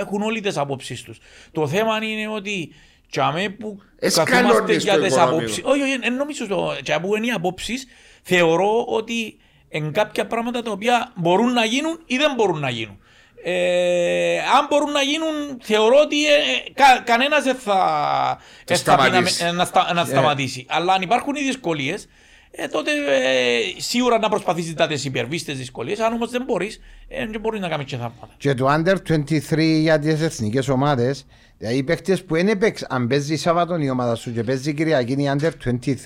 έχουν όλοι τις απόψεις τους. Το θέμα είναι ότι τσάμε που καθόμαστε για τις απόψεις. Όχι, δεν νομίζω τσάμε που είναι οι απόψεις, θεωρώ ότι εν κάποια πράγματα τα οποία μπορούν να γίνουν ή δεν μπορούν να γίνουν. Αν μπορούν να γίνουν, θεωρώ ότι κανένας δεν θα σταματήσει. Αλλά αν υπάρχουν οι δυσκολίες, τότε σίγουρα να προσπαθήσεις να τις υπερβείς τις δυσκολίες. Αν όμως δεν μπορείς, δεν μπορείς να κάνεις και θαύματα. Και το Under 23 για τις εθνικές ομάδες, οι παίκτες που δεν παίξαν, αν παίζει Σάββατον η ομάδα σου και παίζει Κυριακή, είναι Under 23,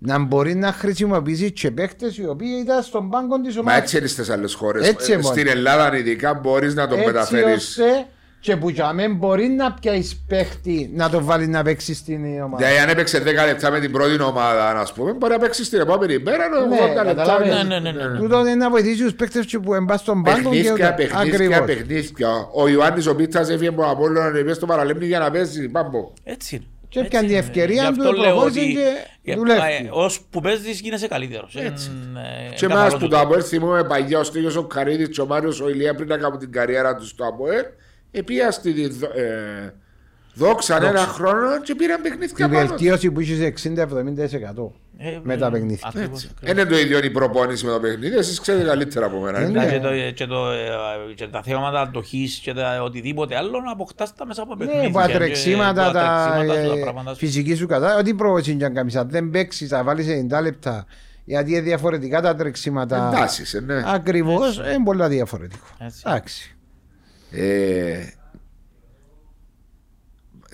να μπορεί να χρησιμοποιήσει και παίκτες οι οποίοι ήταν στον πάγκο της ομάδας. Μα έτσι είναι στις άλλες χώρες. Στην Ελλάδα ειδικά μπορείς να τον μεταφέρεις. Και που για μένα μπορεί να πιάσει παίχτη να το βάλει να παίξει στην ομάδα. Δηλαδή, αν έπαιξε 10 λεπτά με την πρώτη ομάδα, να πούμε, μπορεί να παίξει την επόμενη μέρα. Ναι. Τούτο είναι να βοηθήσει του παίχτε που εμπά στον πάγκο. Παιχνίδια. Ο Ιωάννης Οπίτας έφυγε από τον Απόλλωνα να πει στο Παραλίμνη για να παίζει. Πάμπο. Έτσι. Και πιάνει την ευκαιρία του προχώρησε και δουλεύει. Ως που παίζεις γίνεσαι καλύτερος. Και εμάς που το ΑΠΟΕΛ θυμούμε παλιά ο Στέλιος ο Καρίδης, ο Μάριος ο Ηλία πριν να κάνουν την καριέρα του στο ΑΠΟΕΛ. Επία στη δόξαν ένα χρόνο και πήραν παιχνίδια πάνω. Η βελτίωση που είχε 60-70% με τα παιχνίδια. Είναι το ίδιο η προπόνηση με τα παιχνίδια, εσείς ξέρετε καλύτερα από μένα. Και τα θέματα αντοχής και οτιδήποτε άλλο να αποκτάς τα μέσα από παιχνίδια. Τα τρεξίματα, τα φυσική σου κατάσταση, ό,τι πρόβληση και αν κάνεις. Αν δεν παίξεις, θα βάλεις 90 λεπτά. Γιατί είναι διαφορετικά τα τρεξίματα. Εντάσεις, ναι. Ακριβώς, είναι πολλά διαφορετικό. Εντάξει.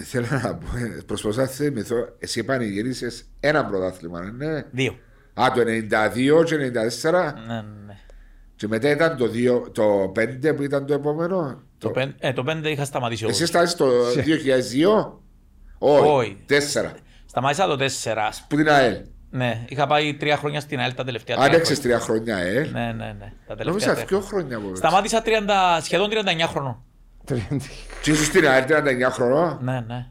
Θέλω να πω, προσπαθώ να θυμηθώ, εσύ πανηγυρίσες ένα πρωτάθλημα, ναι. 2. Α, το 92 και 94. Ναι. Και μετά ήταν το 5 που ήταν το επόμενο. Το 5 είχα σταματήσει. Εσύ στάσεις το 2002. Όχι, 4. Σταμάτησα το 4. Που την ΑΕΛ. Ναι, είχα πάει 3 χρόνια στην ΑΕΛ τα τελευταία 3 χρόνια. Άντεξες 3 χρόνια, Ναι. Νόμιζα 2 χρόνια. Σταμάτησα σχεδόν 39 χρονών. Και ήσουν στην ΑΕΛ 39 χρονών. Ναι.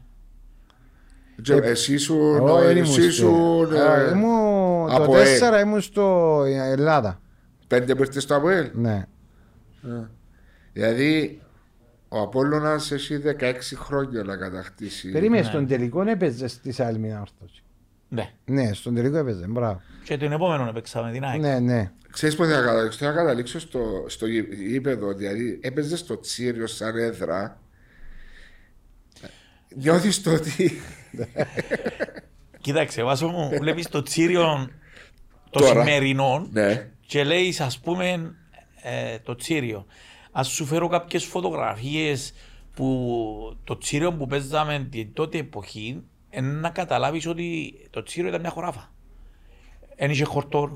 Εσύ ήσουν. Το 4 ήμουν στο Ελλάδα. 5 που ήρθες στο ΑΠΟΕΛ. Ναι. Δηλαδή ο Απόλλωνας έχει 16 χρόνια να κατακτήσει. Περίμενε, στον τελικό έπαιζε στη Σαλμίνα όρθωση. Ναι, στον τελικό έπαιζε, μπράβο. Και τον επόμενο παίξαμε την ΑΕΚ. Ναι. Ξέρεις πότε θα καταλήξω στο γήπεδο, δηλαδή έπαιζε στο Τσίριο σαν έδρα. Νιώθεις το ότι... Κοίταξε, Βάσο μου, βλέπεις το Τσίριο των σημερινών και λέει, ας πούμε, το τσίριο. Ας σου φέρω κάποιες φωτογραφίες που το τσίριο που παίζαμε την τότε εποχή, να καταλάβεις ότι το τσίριο ήταν μια χωράφα. Εν είχε χορτόρ,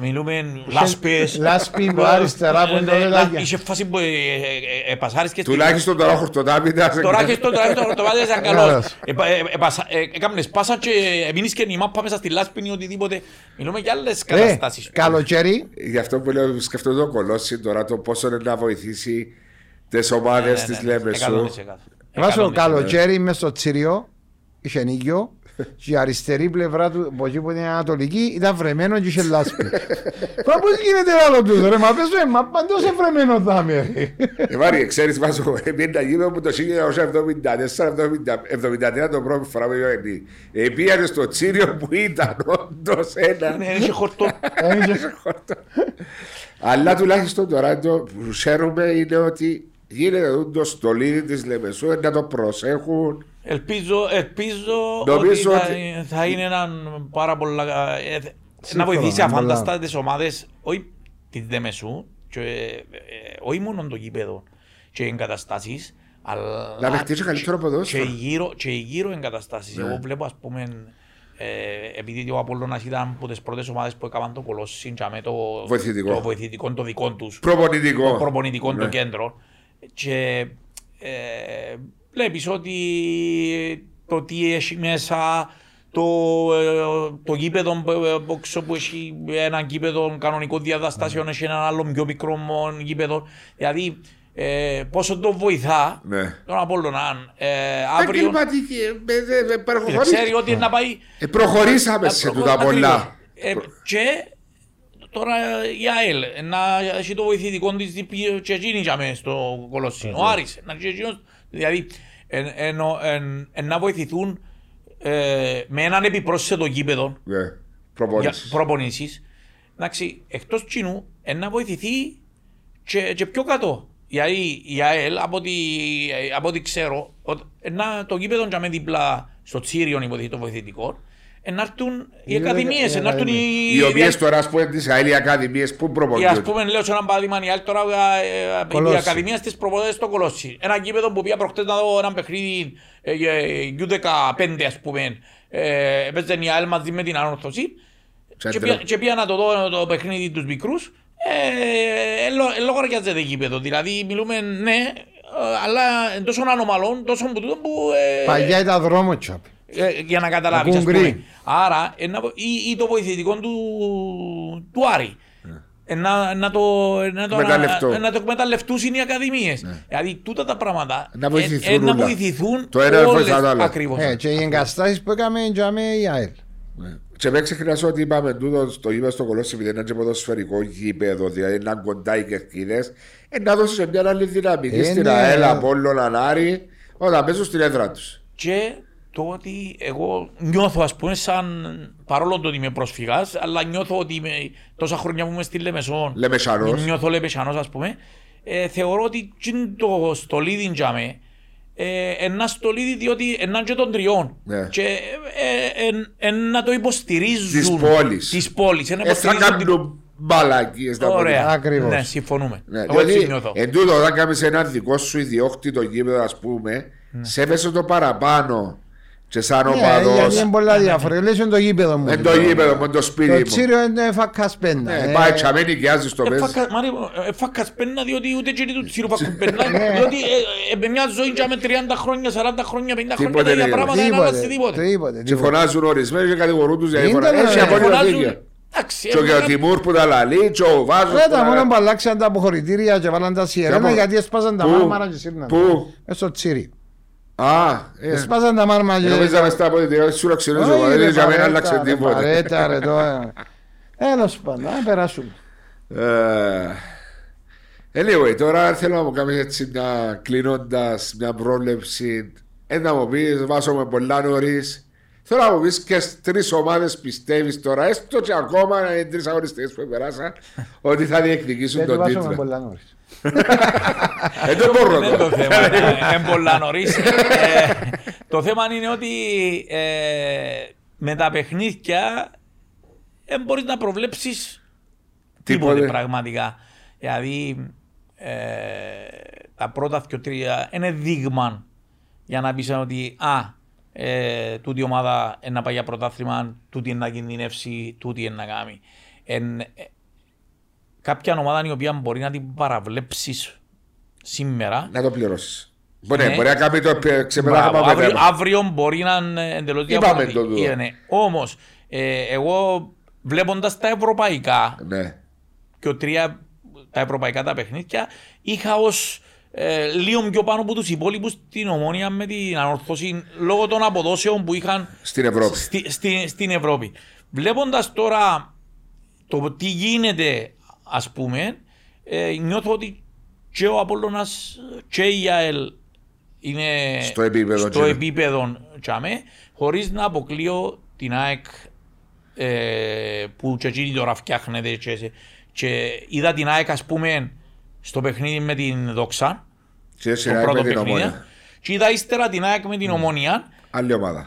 μιλούμε λάσπες, λάσπη αριστερά που είναι τα λελάκια. Είχε φάση που επασάρισκες. Τουλάχιστον τώρα χορτοτάπιτας. Τώρα και τουλάχιστον χορτοτάπιτας ήταν καλός. Έκαμνες πάσα και μείνεις και η μάπα μέσα στη λάσπη ή οτιδήποτε. Μιλούμε για άλλες καταστάσεις. Καλοκαίρι. Γι' αυτό που λέω σκεφτόμουν το Κολόσι τώρα, το πόσο είναι να βοηθήσει τις ομάδες της Λέμεσου. Βάζω καλοκαίρι μες στο τσίριο, είχε νίγιο. Και η αριστερή πλευρά του, από εκεί που είναι ανατολική, ήταν βρεμένο και είχε λάσπη. Μα πώς γίνεται άλλο τούτο ρε, μα πες το έμα, παντός ευρεμένο δάμερι. Μάρια, ξέρεις βάζω, εμένα γύρω μου το 1974-1973 το πρώτο φορά με Ιωαννή. Επίανε στο τσίριο που ήταν όντως ένα. Ναι, είχε χορτό. Αλλά τουλάχιστον τώρα το που ξέρουμε είναι ότι γίνεται το στολίδι της Λεμεσού, να το προσέχουν. Ελπίζω ότι θα είναι έναν πάρα πολλά. Να βοηθήσει αφανταστά τις ομάδες, όχι της Λεμεσού, όχι μόνο το γήπεδο και εγκαταστάσεις, αλλά και γύρω εγκαταστάσεις. Εγώ βλέπω, ας πούμε, επειδή ο Απολλώνας ήταν από τις πρώτες ομάδες που έκαναν το Κολόσσι, το βοηθητικό το δικό τους, το προπονητικό το κέντρο. Και βλέπεις ότι το τι έχει μέσα, το γήπεδο που έχει ένα γήπεδο κανονικό διαδαστάσεων, έχει έναν άλλο πιο μικρό γήπεδο. Δηλαδή πόσο το βοηθά τον Απολλωνάν αύριο. Ξέρει ότι να πάει. Προχωρήσαμε σε τούτα πολλά. Και τώρα η ΑΕΛ να έχει το βοηθητικό της και εκείνη στο Κολοσσί. Ο Άρης να έχει εκείνος. Δηλαδή, να βοηθηθούν με έναν επιπρόσθετο γήπεδο προπονήσεις. Εντάξει, εκτός κοινού, να βοηθηθεί και πιο κάτω. Γιατί η ΑΕΛ, από ό,τι ξέρω, το γήπεδο και με δίπλα στο Τσίριον υποτίθεται το βοηθητικό, να έρθουν οι ακαδημίες. Οι οποίες τώρα, ας πούμε, τις ΑΕΛ οι ακαδημίες που προπονούνται. Ας πούμε, λέω σε έναν παράδειγμα, η ΑΕΛ τώρα οι ακαδημίες της προπονούνται στο Κολόσσι. Ένα γήπεδο που πήγα προχτές να δω ένα παιχνίδι U15, ας πούμε. Έπαιζε η ΑΕΛ μαζί με την ανόρθωση και πήγα να το δω το παιχνίδι τους μικρούς. Λογαριάζεται γήπεδο. Δηλαδή, μιλούμε, ναι, αλλά τόσο ανομαλών, τόσο που τούτο που. Παγιά ήταν δρόμο, τσάπη. Για να καταλάβεις, ας πούμε. Άρα, ή το βοηθητικό του Άρη. Να το εκμεταλλευτούν οι ακαδημίες. Δηλαδή, τούτα τα πράγματα να βοηθηθούν όλες ακριβώς. Και οι εγκαταστάσεις που έκαμε η ΑΕΛ. Και με ξεχνάς ότι είπαμε τούτο στο γήπεδο στο Κολόσσι, επειδή είναι ένα ποδοσφαιρικό γήπεδο, δηλαδή είναι κοντά οι κερκίδες, να δώσεις μια άλλη δυναμική στην ΑΕΛ, Απόλλωνα, Άρη, όταν παίζουν στην έδρα τους. Το ότι εγώ νιώθω, ας πούμε, σαν παρόλο το ότι είμαι προσφυγάς, αλλά νιώθω ότι τόσα χρόνια που είμαι στη Λεμεσό, νιώθω Λεμεσανός, ας πούμε, θεωρώ ότι το στολίδι για με, ένα στολίδι διότι έναν και των τριών και να το υποστηρίζουν της πόλης. Θα κάνουν μπαλακίες. Ωραία, ακριβώς. Ναι, συμφωνούμε. Δηλαδή, εν τούτο, όταν κάνεις ένα δικό σου ιδιόκτητο γήπεδο, ας πούμε, σέβεσαι το παραπάνω. Και σαν οπαδός. Είναι πολλά διάφορα. Λες είναι το γήπεδο μου. Είναι το γήπεδο μου, το σπίτι μου. Το τσίριο είναι φακασπένα. Πάει τσαμένει και άζει στο μέσα. Φακασπένα διότι ούτε τσίριο του τσίρου φακασπένα. Διότι με μια ζωή και με 30 χρόνια, 40 χρόνια, 50 χρόνια τα ίδια πράγματα δεν άλλαξε τίποτε. Και φωνάζουν ορισμένοι και κατηγορούν τους για διαφορά. Έτσι απόλυτα δίκαια. Και ο Τιμούρ που τα λαλεί, και ο Βάζος που τα λαλεί. Μόνο που αλλάξαν τα αποχωρητήρια και βάλαν τα σιερένα γιατί έσπασαν τα μάρμαρα και σύρναν. Πού? Στο τσίριο. Σπάσαν τα μάρμαγε. Νομίζαμε στα πόδια, σου λοξενούζω, δεν είχαμε άλλαξε τίποτα. Παρέτα ρε τώρα. Έλος πάντα, να περάσουμε. Anyway, τώρα θέλω να μου κάνεις έτσι να κλείνοντας μια πρόβλεψη. Να μου πεις, βάζομαι πολλά νωρίς. Θέλω να μου πεις και τρεις ομάδες πιστεύεις τώρα, έστω και ακόμα οι τρεις αγωνιστές που περάσαν, ότι θα διεκδικήσουν τον τίτλο. Βάζομαι πολλά νωρίς. Δεν μπορώ να το θέμα. Είναι πολλά νωρίς. Το θέμα είναι ότι με τα παιχνίδια δεν μπορείς να προβλέψεις τίποτε πραγματικά. Δηλαδή τα πρώτα 2-3 είναι δείγμα για να πεις ότι τούτη ομάδα είναι να πάει για πρωτάθλημα, τούτη είναι να κινδυνεύσει, τούτη είναι να κάνει. Κάποια ομάδα η οποία μπορεί να την παραβλέψεις σήμερα. Να το πληρώσεις. Μπορεί, ναι, μπορεί να κάνει το ξεπεράσμα. Αύριο μπορεί να είναι εντελώς διαφορετική. Όμως, εγώ βλέποντας τα ευρωπαϊκά, ναι, και τα ευρωπαϊκά τα παιχνίδια, είχα ως λίγο πιο πάνω από τους υπόλοιπους την Ομόνια με την Ανόρθωση λόγω των αποδόσεων που είχαν στην Ευρώπη. Στην Ευρώπη. Βλέποντας τώρα το τι γίνεται, ας πούμε, νιώθω ότι και ο Απόλλωνας και η ΑΕΛ είναι στο επίπεδο τσάμε, χωρίς να αποκλείω την ΑΕΚ που και εκείνη τώρα φτιάχνεται. Και είδα την ΑΕΚ, ας πούμε, στο παιχνίδι με την Δόξα, το πρώτο παιχνίδι, και είδα ύστερα την ΑΕΚ με την Ομόνια.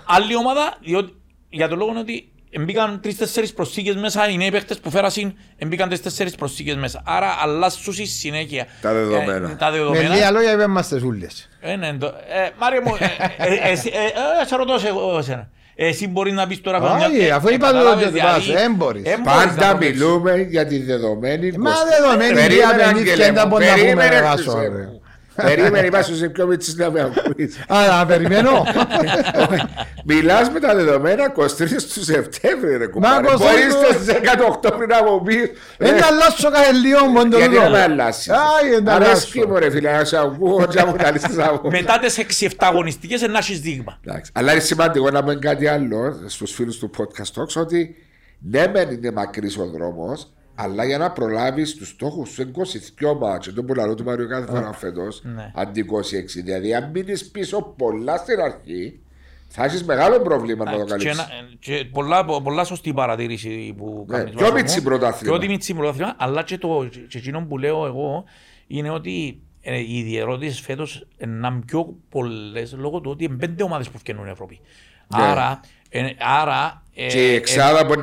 Άλλη ομάδα, διότι, για τον λόγο ότι μπήκαν 3-4 προσθήκες μέσα, οι νέοι παίχτες που φέρασαν μπήκαν 3-4 προσθήκες μέσα. Άρα αλλάζουν συνέχεια τα δεδομένα. Με λίγα λόγια είμαστε ζούλες. Μάριο μου, σε ρωτώ εσένα. Εσύ μπορεί να πει τώρα πάνω. Όχι, αφού είπα το δεδομένο, δεν μπορεί. Πάντα μιλούμε για τη δεδομένη. Μα δεδομένη, περίμενε. Περίμενε, είμαστε σε πιο μίτσι να με ακούει. Άρα, περιμένω. Μιλά με τα δεδομένα 23 του Σεπτέμβρη, ρε κουμπάρε. Μπορεί στι 10 Οκτώβρη να μου πει. Δεν αλλάζω κάθε λίγο μόνο. Γιατί δεν με αλλάζει. Αρέσκει μου, ρε φίλε, να σε ακούω. Μετά τι 6-7 αγωνιστικές να έχει δείγμα. Αλλά είναι σημαντικό να πούμε κάτι άλλο στου φίλου του podcast talks, ότι ναι, μεν είναι μακρύ ο δρόμο. Αλλά για να προλάβεις τους στόχους σου, 22 μάτς, τον πουλαλό του Μαριού κάθε φορά φέτος, αντί 26. Δηλαδή, αν μείνεις πίσω πολλά στην αρχή, θα έχεις μεγάλο πρόβλημα να το καλύψεις. Πολλά σωστή παρατήρηση που κάνεις. Πιο μίτσι πρωτάθλημα. Πιο μίτσι πρωτάθλημα, αλλά και εκείνο που λέω εγώ είναι ότι οι διερώτησεις φέτος είναι πιο πολλές λόγω του ότι είναι 5 ομάδες που φκαινούν Ευρώπη. Άρα, η εξάδα που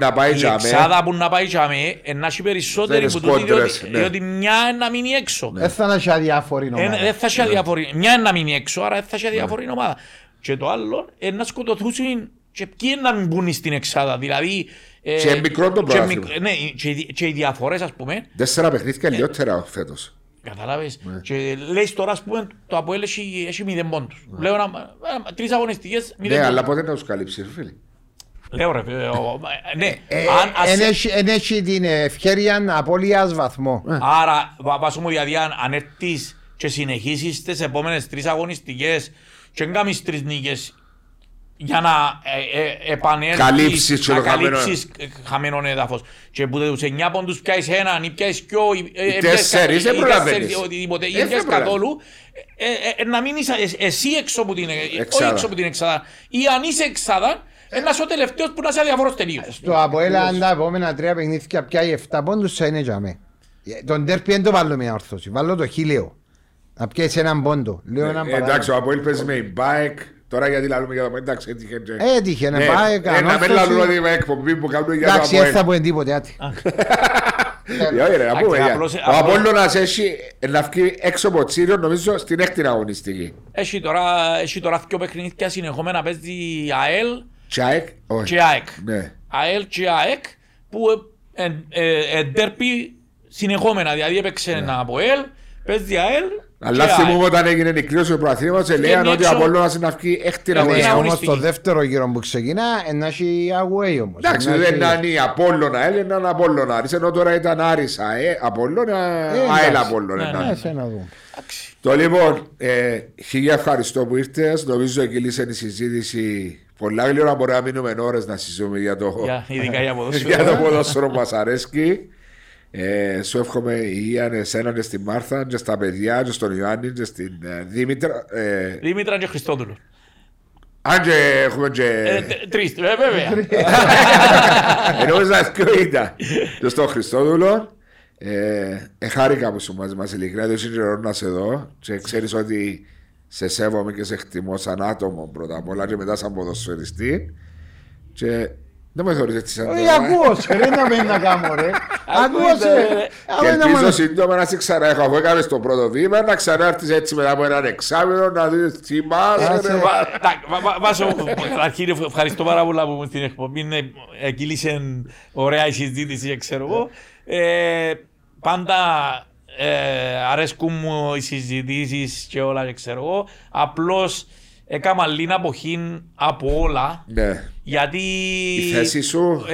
να πάει τσάμε να έχει περισσότεροι που το δει, διότι μια να μείνει έξω. Δεν θα έχει αδιάφορη ομάδα. Μια να μείνει έξω, άρα δεν θα έχει αδιάφορη ομάδα. Και το άλλο, να σκοτωθούν και ποιοι να μην μπουν στην εξάδα. Δηλαδή, και μικρό το πρόγραμμα. Ναι, και οι διαφορές, ας πούμε. 4 παιχνίδια λιότερα φέτος. Καταλάβεις. Και λέει τώρα, ας πούμε, το Αποέλ έχει 0 πόντους. Λέω 3 αγωνιστικές. Ναι, αλλά ποτέ να τους καλύψει, φίλε. Λέω ρε, ναι. Εν έχει την ευκαιρία απώλειας βαθμό. Άρα, πάσουμε γιατί αν έρθεις και συνεχίσεις τις επόμενες 3 αγωνιστικές και κάνεις 3 νίκες για να επανέλθεις, να καλύψεις χαμένο έδαφος. Και που τους 9 πόντους πιάσεις έναν ή πιάσεις δυο ή πιάσεις οτιδήποτε ή πιάσεις καθόλου, να μείνεις εσύ έξω από την εξάδα. Ή αν είσαι εξάδα, ένας ο τελευταίος που να είσαι αδιαφορός τελείως. Στο Αποέλ, αν τα επόμενα 3 παιχνίδια πιάει 7 πόντους, θα είναι για μέ. Τον τέρπι δεν το βάλω μια ορθώση, βάλω το χίλαιο. Να πιάσεις έναν πόντο. Εντάξει, ο Αποέλ παίζει με μπάικ. Τώρα γιατί λαλούμε για το Αποέλ, εντάξει, έτυχε να πάει κανόσταση. Να μην λαλούμε ότι είμαι εκπομπή που κάνουμε για το Αποέλ. Εντάξει, θα πούμε τίποτε, άτι. Ο Απόλλωνας έχει να βγει έξω από Τσίριο, νομίζω, στην 6η αγωνιστική. Έχει τώρα 2 παιχνίδια συνεχόμενα, παίζει ΑΕΛ και ΑΕΚ. ΑΕΛ και ΑΕΚ που εντέρπει συνεχόμενα, δηλαδή έπαιξε ένα Αποέλ, παίζει ΑΕΛ. Αλλά θυμούμε όταν έγινε η κλήρωση του προαθλήματος, έλεγαν ότι ο Απόλλωνας να βγει 6η αγωνιστική. Όμως στο δεύτερο γύρο που ξεκινά, ένα έχει away όμως. Εντάξει, δεν είναι η Απόλλωνα, έλεγαν έναν Απόλλωνα Άρης, ενώ τώρα ήταν Άρης Απόλλωνα, ΑΕΛ Απόλλωνα. Το λοιπόν, χίλια ευχαριστώ που ήρθες, νομίζω εκεί λύσαν η συζήτηση. Πολλά γλυόρα μπορεί να μείνουμε ώρες να συζητούμε για το ποδόσφαιρο που μας αρέσκει. Σου εύχομαι υγεία εσένα και στη Μάρθα και στα παιδιά και στον Ιωάννη και στην Δήμητρα. Δήμητρα και Χριστόδουλου. Αν και έχουμε και... 3, βέβαια. Εννοείς να ευκαιρείται και στον Χριστόδουλο. Χάρηκα που σου μαζί μας, ειλικρινά, δεν είναι καιρό να σε δω και ξέρεις ότι σε σέβομαι και σε εκτιμώ σαν άτομο πρώτα απ' όλα και μετά σαν ποδοσφαιριστή. Και Δεν με θεωρείς έτσι σαν τώρα. Ακούωσε, ρε, να μην να κάνω, ρε. Ακούωσε. Και ελπίζω σύντομα να σε ξαναέχω. Έκαμε στο πρώτο βήμα, να ξανάρθεις έτσι μετά από έναν εξάμηνο, να δεις τι μάζε, ρε. Βάσο, καταρχήν ευχαριστώ πάρα πολλά που την εκπομπή. Κύλησε ωραία η συζήτηση, ξέρω εγώ. Πάντα αρέσκουν μου οι συζητήσεις και όλα, ξέρω εγώ. Απλώς έκανα λίγη αποχή από όλα. Ναι. Γιατί η θέση σου,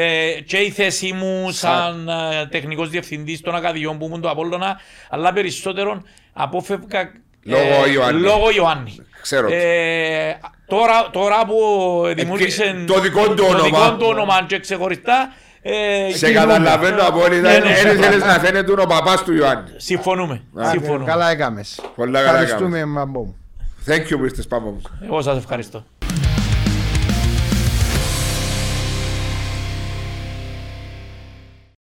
και η θέση μου σαν τεχνικός διευθυντής των Ακαδιών που ήμουν του Απόλλωνα, αλλά περισσότερον απόφευγα λόγω Ιωάννη. Ξέρω. Τώρα που δημιούργησε το δικό του όνομα και ξεχωριστά, σε καταλαβαίνω απόλυτα. Δεν θέλεις να φαίνεται ο παπάς του Ιωάννη. Συμφωνούμε. Καλά έκαμες. Ευχαριστούμε, Μαμπό μου. Thank you, Mr. Pampos. Εγώ σας ευχαριστώ.